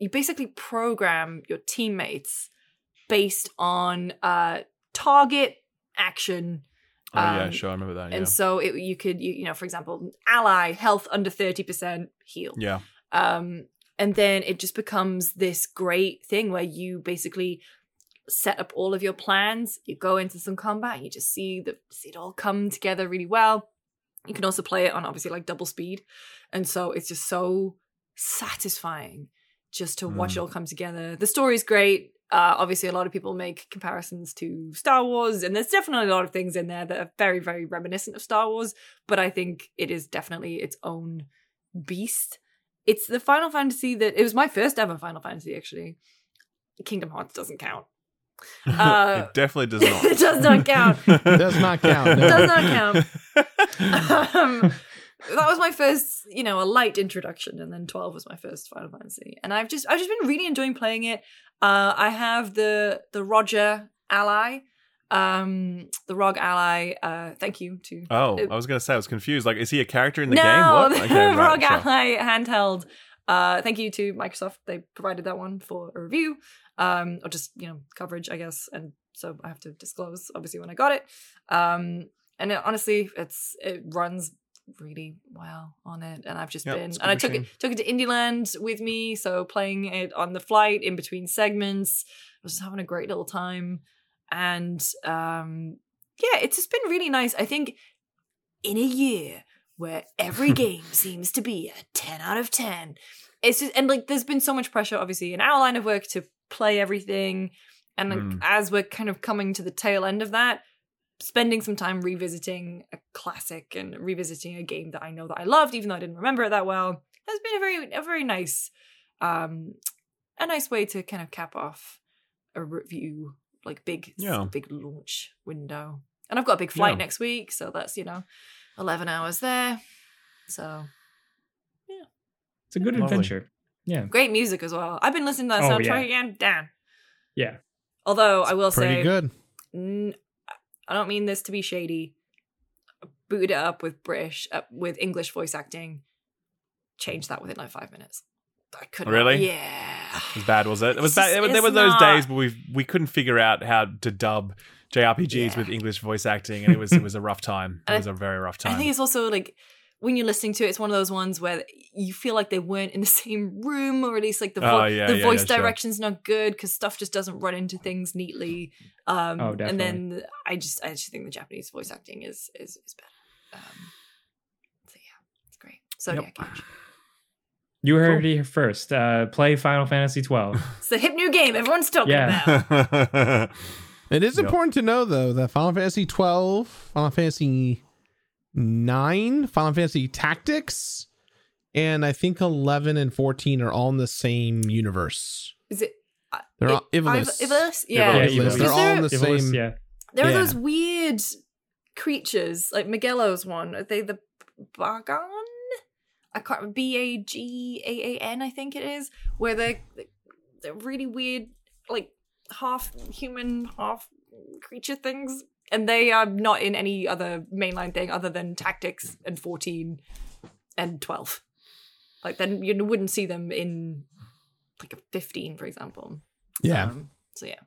you basically program your teammates based on uh, target action. Oh, um, yeah, sure, I remember that. Yeah. And so it, you could, you, you know, for example, ally, health under thirty percent, heal. Yeah. Um, and then it just becomes this great thing where you basically set up all of your plans, you go into some combat, and you just see, the, see it all come together really well. You can also play it on, obviously, like double speed. And so it's just so satisfying just to watch mm. it all come together. The story's great. Uh, obviously, a lot of people make comparisons to Star Wars, and there's definitely a lot of things in there that are very, very reminiscent of Star Wars, but I think it is definitely its own beast. It's the Final Fantasy that... It was my first ever Final Fantasy, actually. Kingdom Hearts doesn't count. Uh, it definitely does not. It does not count. It does not count. No. It does not count. um, that was my first, you know, a light introduction, and then twelve was my first Final Fantasy. And I've just I've just been really enjoying playing it. Uh, I have the the Roger ally, um, the Rog ally. Uh, thank you to. Oh, uh, I was gonna say I was confused. Like, is he a character in the no, game? No, okay, the right, Rog sure. ally handheld. Uh, thank you to Microsoft. They provided that one for a review, um, or just you know coverage, I guess. And so I have to disclose, obviously, when I got it. Um, and it, honestly, it's it runs really well on it, and I've just yep, been and I took it took it to Indieland with me, so playing it on the flight in between segments, I was just having a great little time. And um yeah, it's just been really nice. I think in a year where every game seems to be a ten out of ten, it's just, and like there's been so much pressure obviously in our line of work to play everything, and like, mm. as we're kind of coming to the tail end of that, spending some time revisiting a classic and revisiting a game that I know that I loved, even though I didn't remember it that well, has been a very, a very nice, um, a nice way to kind of cap off a review, like big, yeah. big launch window. And I've got a big flight yeah. next week, so that's you know, eleven hours there. So, yeah, it's a good Lovely. adventure. Yeah, great music as well. I've been listening to that soundtrack oh, yeah. again. Damn. Yeah. Although it's I will pretty say, pretty good. N- I don't mean this to be shady. Booted it up with British, uh, with English voice acting. Changed that within like five minutes. I couldn't. Really? Yeah. As bad was it? It was bad. There were those days where we we couldn't figure out how to dub J R P Gs yeah. with English voice acting, and it was it was a rough time. It was a very rough time. I think it's also like when you're listening to it, it's one of those ones where you feel like they weren't in the same room, or at least like the vo- oh, yeah, the yeah, voice yeah, direction's sure. not good because stuff just doesn't run into things neatly. Um, oh, definitely. And then I just I just think the Japanese voice acting is is, is better. Um, so yeah, it's great. Zodiac Age. Yep. You heard cool. it here first. Uh, play Final Fantasy twelve. It's the hip new game everyone's talking yeah. about. It is yep. important to know though that Final Fantasy twelve, Final Fantasy nine, Final Fantasy Tactics, and I think eleven and fourteen are all in the same universe. Is it? Uh, They're it, all Ivalice. Ivalice? Yeah. yeah Ivalice. They're all in the Ivalice, same. Yeah. There are yeah. those weird creatures, like Miguelo's one. Are they the Bagan? I can't. B A G A A N, I think it is. Where they're, they're really weird, like half human, half creature things. And they are not in any other mainline thing other than Tactics and fourteen and twelve. Like, then you wouldn't see them in, like, a fifteen, for example. Yeah. Um, so, yeah.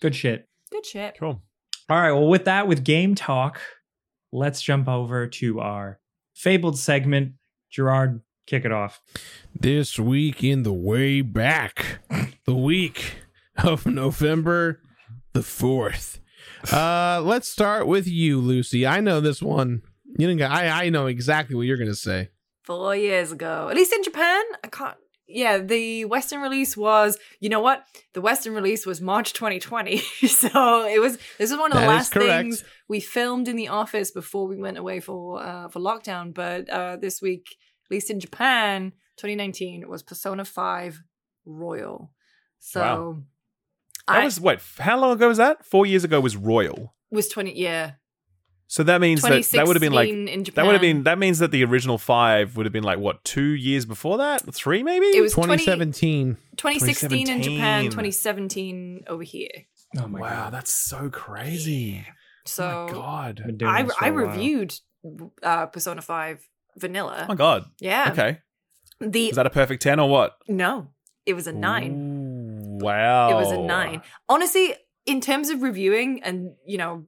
Good shit. Good shit. Cool. All right. Well, with that, with game talk, let's jump over to our fabled segment, Gerard, kick it off. This week in the way back, the week of November the fourth. Uh, let's start with you, Lucy. I know this one. You didn't. Get, I I know exactly what you're gonna say. Four years ago, at least in Japan, I can't. Yeah, the Western release was, you know what? The Western release was March twenty twenty. So it was, this was one of the that last things we filmed in the office before we went away for uh, for lockdown. But uh, this week, at least in Japan, twenty nineteen was Persona five Royal. So wow. That I, was, what, how long ago was that? Four years ago was Royal. Was twenty, yeah. So that means that that would have been like that would have been that means that the original five would have been like what, two years before that, three maybe. It was twenty seventeen, twenty sixteen in Japan, twenty seventeen over here. Oh my wow, god, that's so crazy! So oh my god, I I reviewed uh, Persona five Vanilla. Oh my god, yeah, okay. The is that a perfect ten or what? No, it was a nine. Ooh, wow, it was a nine. Honestly, in terms of reviewing, and you know.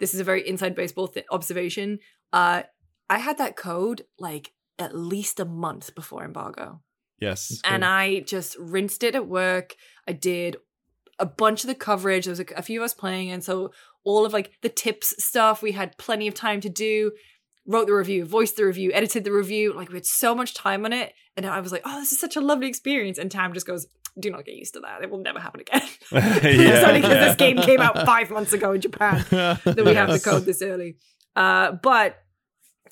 This is a very inside baseball th- observation. Uh, I had that code like at least a month before embargo. Yes. And I just rinsed it at work. I did a bunch of the coverage. There was a, a few of us playing. And so all of like the tips stuff, we had plenty of time to do. Wrote the review, voiced the review, edited the review. Like we had so much time on it. And I was like, oh, this is such a lovely experience. And Tam just goes, do not get used to that. It will never happen again. yeah, it's only because yeah. this game came out five months ago in Japan that we yes. have the code this early. Uh, but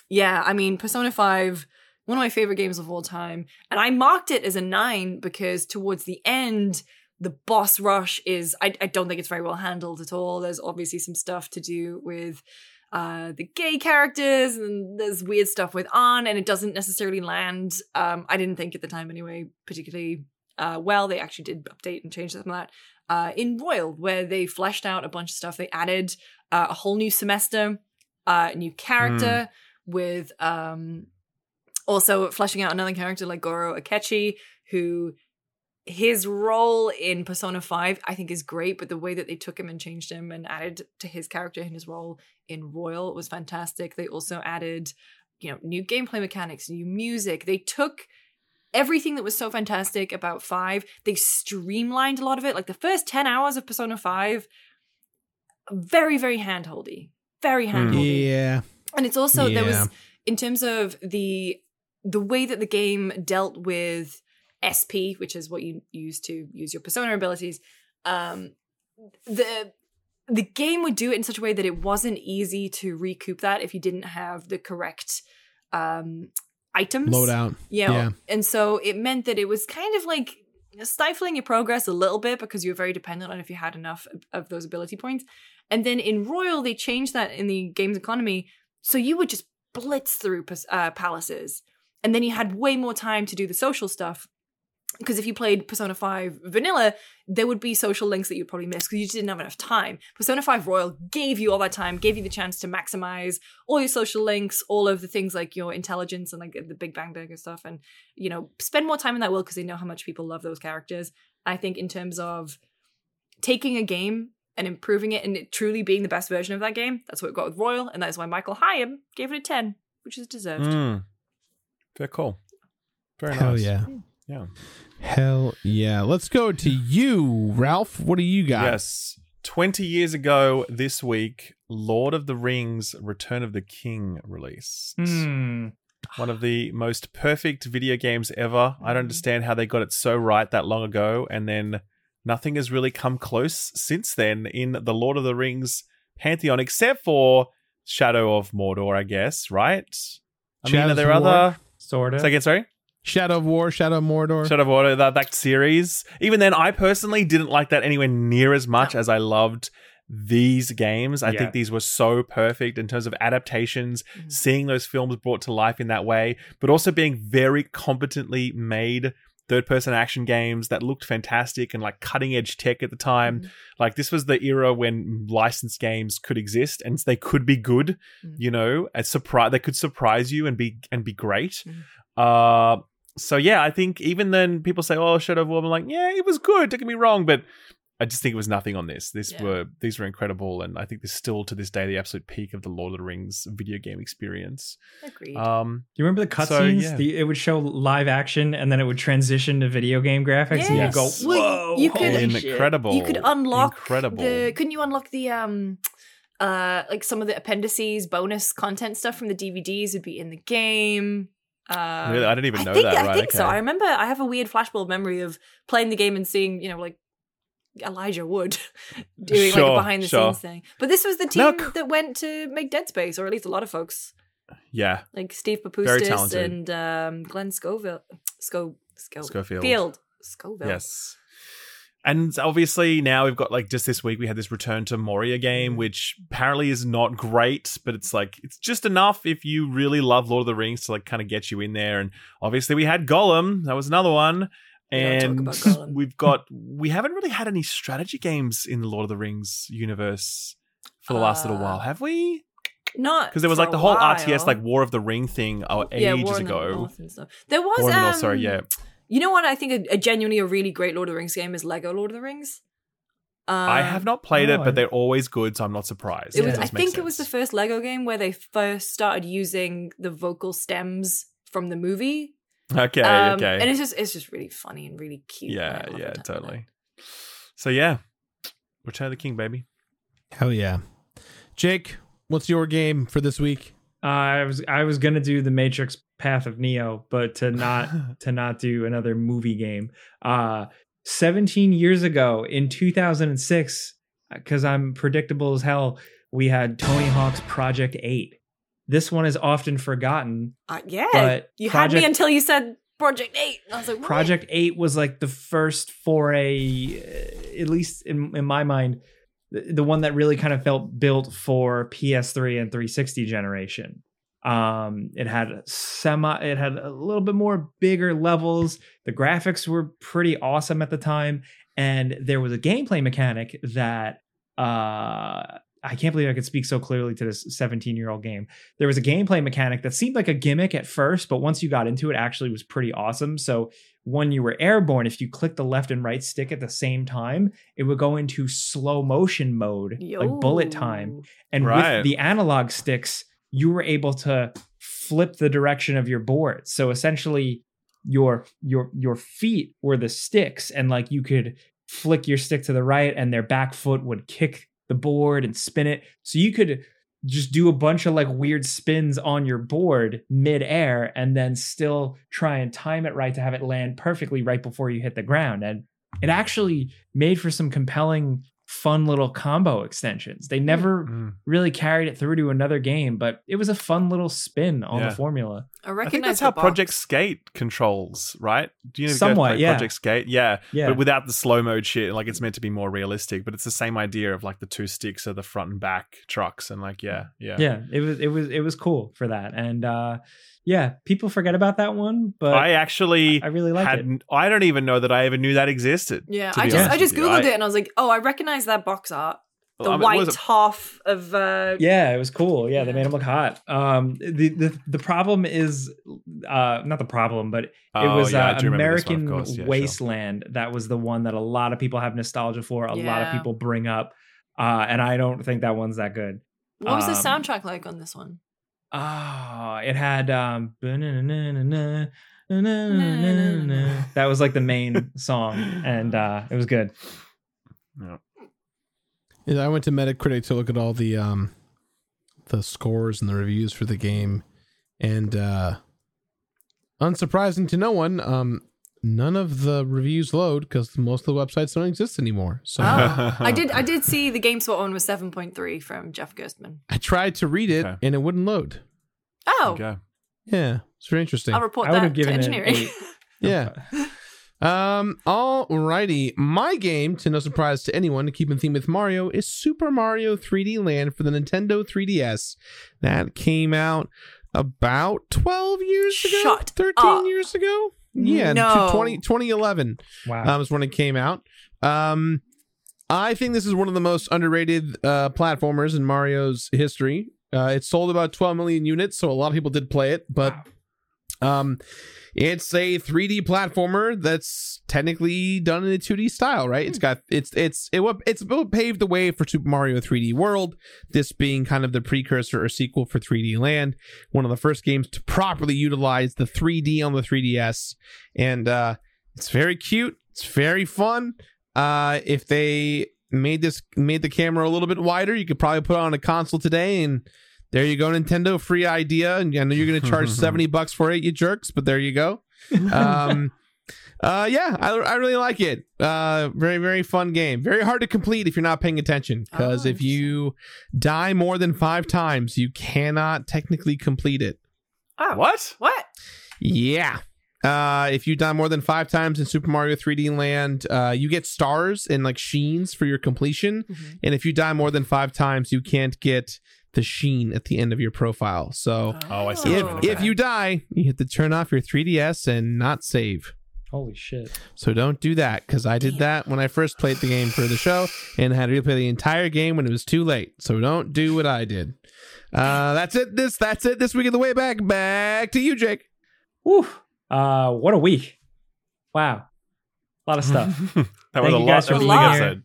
yeah, I mean, Persona five, one of my favorite games of all time. And I marked it as a nine because towards the end, the boss rush is, I, I don't think it's very well handled at all. There's obviously some stuff to do with uh, the gay characters and there's weird stuff with Ahn and it doesn't necessarily land. Um, I didn't think at the time anyway, particularly... Uh, well, they actually did update and change some of that uh, in Royal, where they fleshed out a bunch of stuff. They added uh, a whole new semester, uh, a new character mm. with um, also fleshing out another character like Goro Akechi, who his role in Persona five, I think, is great. But the way that they took him and changed him and added to his character and his role in Royal was fantastic. They also added, you know, new gameplay mechanics, new music. They took... everything that was so fantastic about five, they streamlined a lot of it. Like the first ten hours of Persona five, very, very handholdy. Very handholdy. Yeah. And it's also, yeah. there was, in terms of the the way that the game dealt with S P, which is what you use to use your Persona abilities, um, the the game would do it in such a way that it wasn't easy to recoup that if you didn't have the correct... Um, items loadout, you know? Yeah, and so it meant that it was kind of like stifling your progress a little bit because you were very dependent on if you had enough of, of those ability points. And then in Royal, they changed that in the game's economy, so you would just blitz through uh, palaces, and then you had way more time to do the social stuff. Because if you played Persona five Vanilla, there would be social links that you'd probably miss because you just didn't have enough time. Persona five Royal gave you all that time, gave you the chance to maximize all your social links, all of the things like your intelligence and like the Big Bang Burger stuff. And, you know, spend more time in that world because they know how much people love those characters. I think in terms of taking a game and improving it and it truly being the best version of that game, that's what it got with Royal. And that is why Michael Hayam gave it a ten, which is deserved. Mm. Fair call. Very nice. Oh, yeah. Mm. Yeah. Hell yeah. Let's go to you, Ralph. What do you got? Yes. twenty years ago this week, Lord of the Rings Return of the King released. Mm. One of the most perfect video games ever. I don't understand how they got it so right that long ago. And then nothing has really come close since then in the Lord of the Rings pantheon, except for Shadow of Mordor, I guess, right? I Shadows mean, are there other... Sort of. Say again, sorry? Shadow of War, Shadow of Mordor. Shadow of Mordor, that, that series. Even then, I personally didn't like that anywhere near as much as I loved these games. I yeah. think these were so perfect in terms of adaptations, mm-hmm. seeing those films brought to life in that way, but also being very competently made third-person action games that looked fantastic and like cutting-edge tech at the time. Mm-hmm. Like this was the era when licensed games could exist and they could be good, mm-hmm. you know, a surprise, they could surprise you and be and be great. Mm-hmm. Uh, So, yeah, I think even then people say, oh, Shadow of War. I'm like, yeah, it was good. Don't get me wrong. But I just think it was nothing on this. These yeah. were these were incredible, and I think this is still to this day the absolute peak of the Lord of the Rings video game experience. Agreed. Um, you remember the cutscenes? So, yeah. It would show live action, and then it would transition to video game graphics, yes. and you'd go, "Whoa, you could, holy shit. Incredible!" You could unlock incredible. the. Couldn't you unlock the um, uh, like some of the appendices, bonus content stuff from the D V Ds would be in the game. Um, really, I didn't even know I think, that. I right? think okay. so. I remember. I have a weird flashbulb memory of playing the game and seeing, you know, like. Elijah Wood doing sure, like a behind the sure. scenes thing. But this was the team Look. that went to make Dead Space, or at least a lot of folks. Yeah. Like Steve Papoustas and um, Glenn Scoville. Sco- Sco- Schofield. Field. Scoville. Yes. And obviously now we've got, like, just this week we had this Return to Moria game, which apparently is not great, but it's like, it's just enough if you really love Lord of the Rings to, like, kind of get you in there. And obviously we had Gollum. That was another one. And we've got, we haven't really had any strategy games in the Lord of the Rings universe for the last uh, little while, have we? Not because there was like the whole while. R T S, like War of the Ring thing oh, yeah, ages War ago. The and stuff. There was, War um, North, sorry, yeah. You know what? I think a, a genuinely a really great Lord of the Rings game is Lego Lord of the Rings. Um, I have not played no, it, but they're always good, so I'm not surprised. It was, yeah. I think sense. it was the first Lego game where they first started using the vocal stems from the movie. Okay, um, okay. And it's just it's just really funny and really cute. Yeah, yeah, totally. So yeah. Return of the King, baby. Hell yeah. Jake, what's your game for this week? Uh, I was I was gonna do the Matrix Path of Neo, but to not to not do another movie game. Uh seventeen years ago in two thousand six, because I'm predictable as hell, we had Tony Hawk's Project eight. This one is often forgotten. Uh, yeah, but you Project, had me until you said Project eight. I was like, what? Project eight was like the first foray, uh, at least in, in my mind, the, the one that really kind of felt built for P S three and three sixty generation. Um, it had semi, it had a little bit more bigger levels. The graphics were pretty awesome at the time, and there was a gameplay mechanic that. Uh, I can't believe I could speak so clearly to this seventeen-year-old game. There was a gameplay mechanic that seemed like a gimmick at first, but once you got into it, actually was pretty awesome. So when you were airborne, if you clicked the left and right stick at the same time, it would go into slow motion mode, Yo. like bullet time. And right. with the analog sticks, you were able to flip the direction of your board. So essentially, your your your feet were the sticks, and like you could flick your stick to the right, and their back foot would kick the board and spin it. So you could just do a bunch of like weird spins on your board mid-air and then still try and time it right to have it land perfectly right before you hit the ground. And it actually made for some compelling, fun little combo extensions. They never mm-hmm. really carried it through to another game, but it was a fun little spin on yeah. the formula. I, I think that's how box. Project Skate controls, right? Do you know Somewhat, yeah. Project Skate? Yeah. yeah. But without the slow mode shit, like it's meant to be more realistic, but it's the same idea of like the two sticks of the front and back trucks and like yeah, yeah. Yeah, it was it was it was cool for that. And uh yeah, people forget about that one, but I actually I really like it. I don't even know that I even knew that existed. Yeah, I just I just googled I, it and I was like, "Oh, I recognize that box art." The um, white half of uh yeah, it was cool. Yeah, they made him look hot. Um, the the, the problem is uh not the problem, but it oh, was yeah, uh, American one, yeah, Wasteland. Sure. That was the one that a lot of people have nostalgia for. A yeah. lot of people bring up, uh, and I don't think that one's that good. What um, was the soundtrack like on this one? Oh, it had um. that was like the main song, and uh, it was good. Yeah. I went to Metacritic to look at all the um, the scores and the reviews for the game, and uh, unsurprising to no one, um, none of the reviews load because most of the websites don't exist anymore. So oh, I did I did see the GameSpot one was seven point three from Jeff Gerstmann. I tried to read it okay. and it wouldn't load. Oh, okay. Yeah, it's very interesting. I'll report I that to engineering. yeah. Um, alrighty. My game, to no surprise to anyone, to keep in theme with Mario, is Super Mario three D Land for the Nintendo three D S. That came out about twelve years ago, Shut thirteen up. years ago. Yeah, no. twenty, twenty eleven. Wow, um, is when it came out. Um, I think this is one of the most underrated uh platformers in Mario's history. Uh, it sold about twelve million units, so a lot of people did play it, but. Wow. Um, it's a three D platformer that's technically done in a two D style, right? It's got it's it's it it's it paved the way for Super Mario three D World, this being kind of the precursor or sequel for three D Land, one of the first games to properly utilize the three D on the three D S, and uh, it's very cute. It's very fun. Uh, if they made this made the camera a little bit wider, you could probably put it on a console today, and there you go, Nintendo, free idea. And I know you're going to charge seventy bucks for it, you jerks, but there you go. Um, uh, yeah, I, I really like it. Uh, very, very fun game. Very hard to complete if you're not paying attention, because oh, if you die more than five times, you cannot technically complete it. Oh, what? What? Yeah. Uh, if you die more than five times in Super Mario three D Land, uh, you get stars and like sheens for your completion. Mm-hmm. And if you die more than five times, you can't get the sheen at the end of your profile. So oh, I see. If, if you die, you have to turn off your three D S and not save. Holy shit. So don't do that, because I did Damn. that when I first played the game for the show and had to replay the entire game when it was too late. So don't do what I did. Uh, that's it. This That's it. This week of the way back. Back to you, Jake. Woo. Uh, what a week. Wow. A lot of stuff. that Thank was a lot for being here.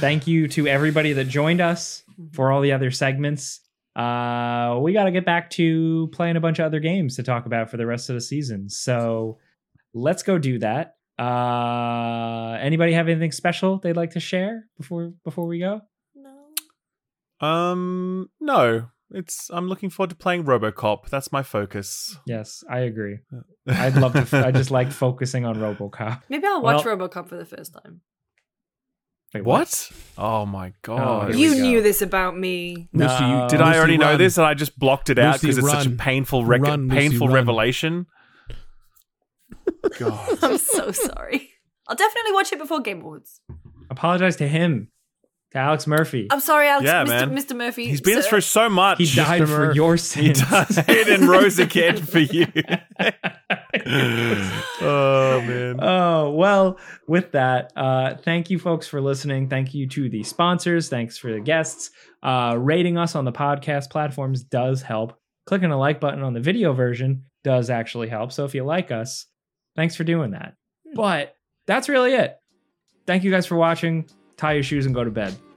Thank you to everybody that joined us for all the other segments. Uh, we got to get back to playing a bunch of other games to talk about for the rest of the season. So let's go do that. Uh, anybody have anything special they'd like to share before before we go? No. Um, no. It's I'm looking forward to playing RoboCop. That's my focus. Yes, I agree. I'd love to. F- I just like focusing on RoboCop. Maybe I'll watch well, RoboCop for the first time. Wait, what? what? Oh my god! Oh, you go. knew this about me. No. Lucy, you, did Lucy, I already run. know this and I just blocked it Lucy, out because it's run. such a painful, rec- run, Lucy, painful run. revelation? God, I'm so sorry. I'll definitely watch it before Game Awards. Apologize to him, to Alex Murphy. I'm sorry, Alex. Yeah, Mister Man. Mister Murphy. He's been sir. through so much. He died Mister for your sins. He died and rose again for you. oh man oh well with that uh thank you folks for listening. Thank you to the sponsors. Thanks for the guests. Uh rating us on the podcast platforms does help. Clicking the like button on the video version does actually help, so if you like us, thanks for doing that. But that's really it. Thank you guys for watching. Tie your shoes and go to bed.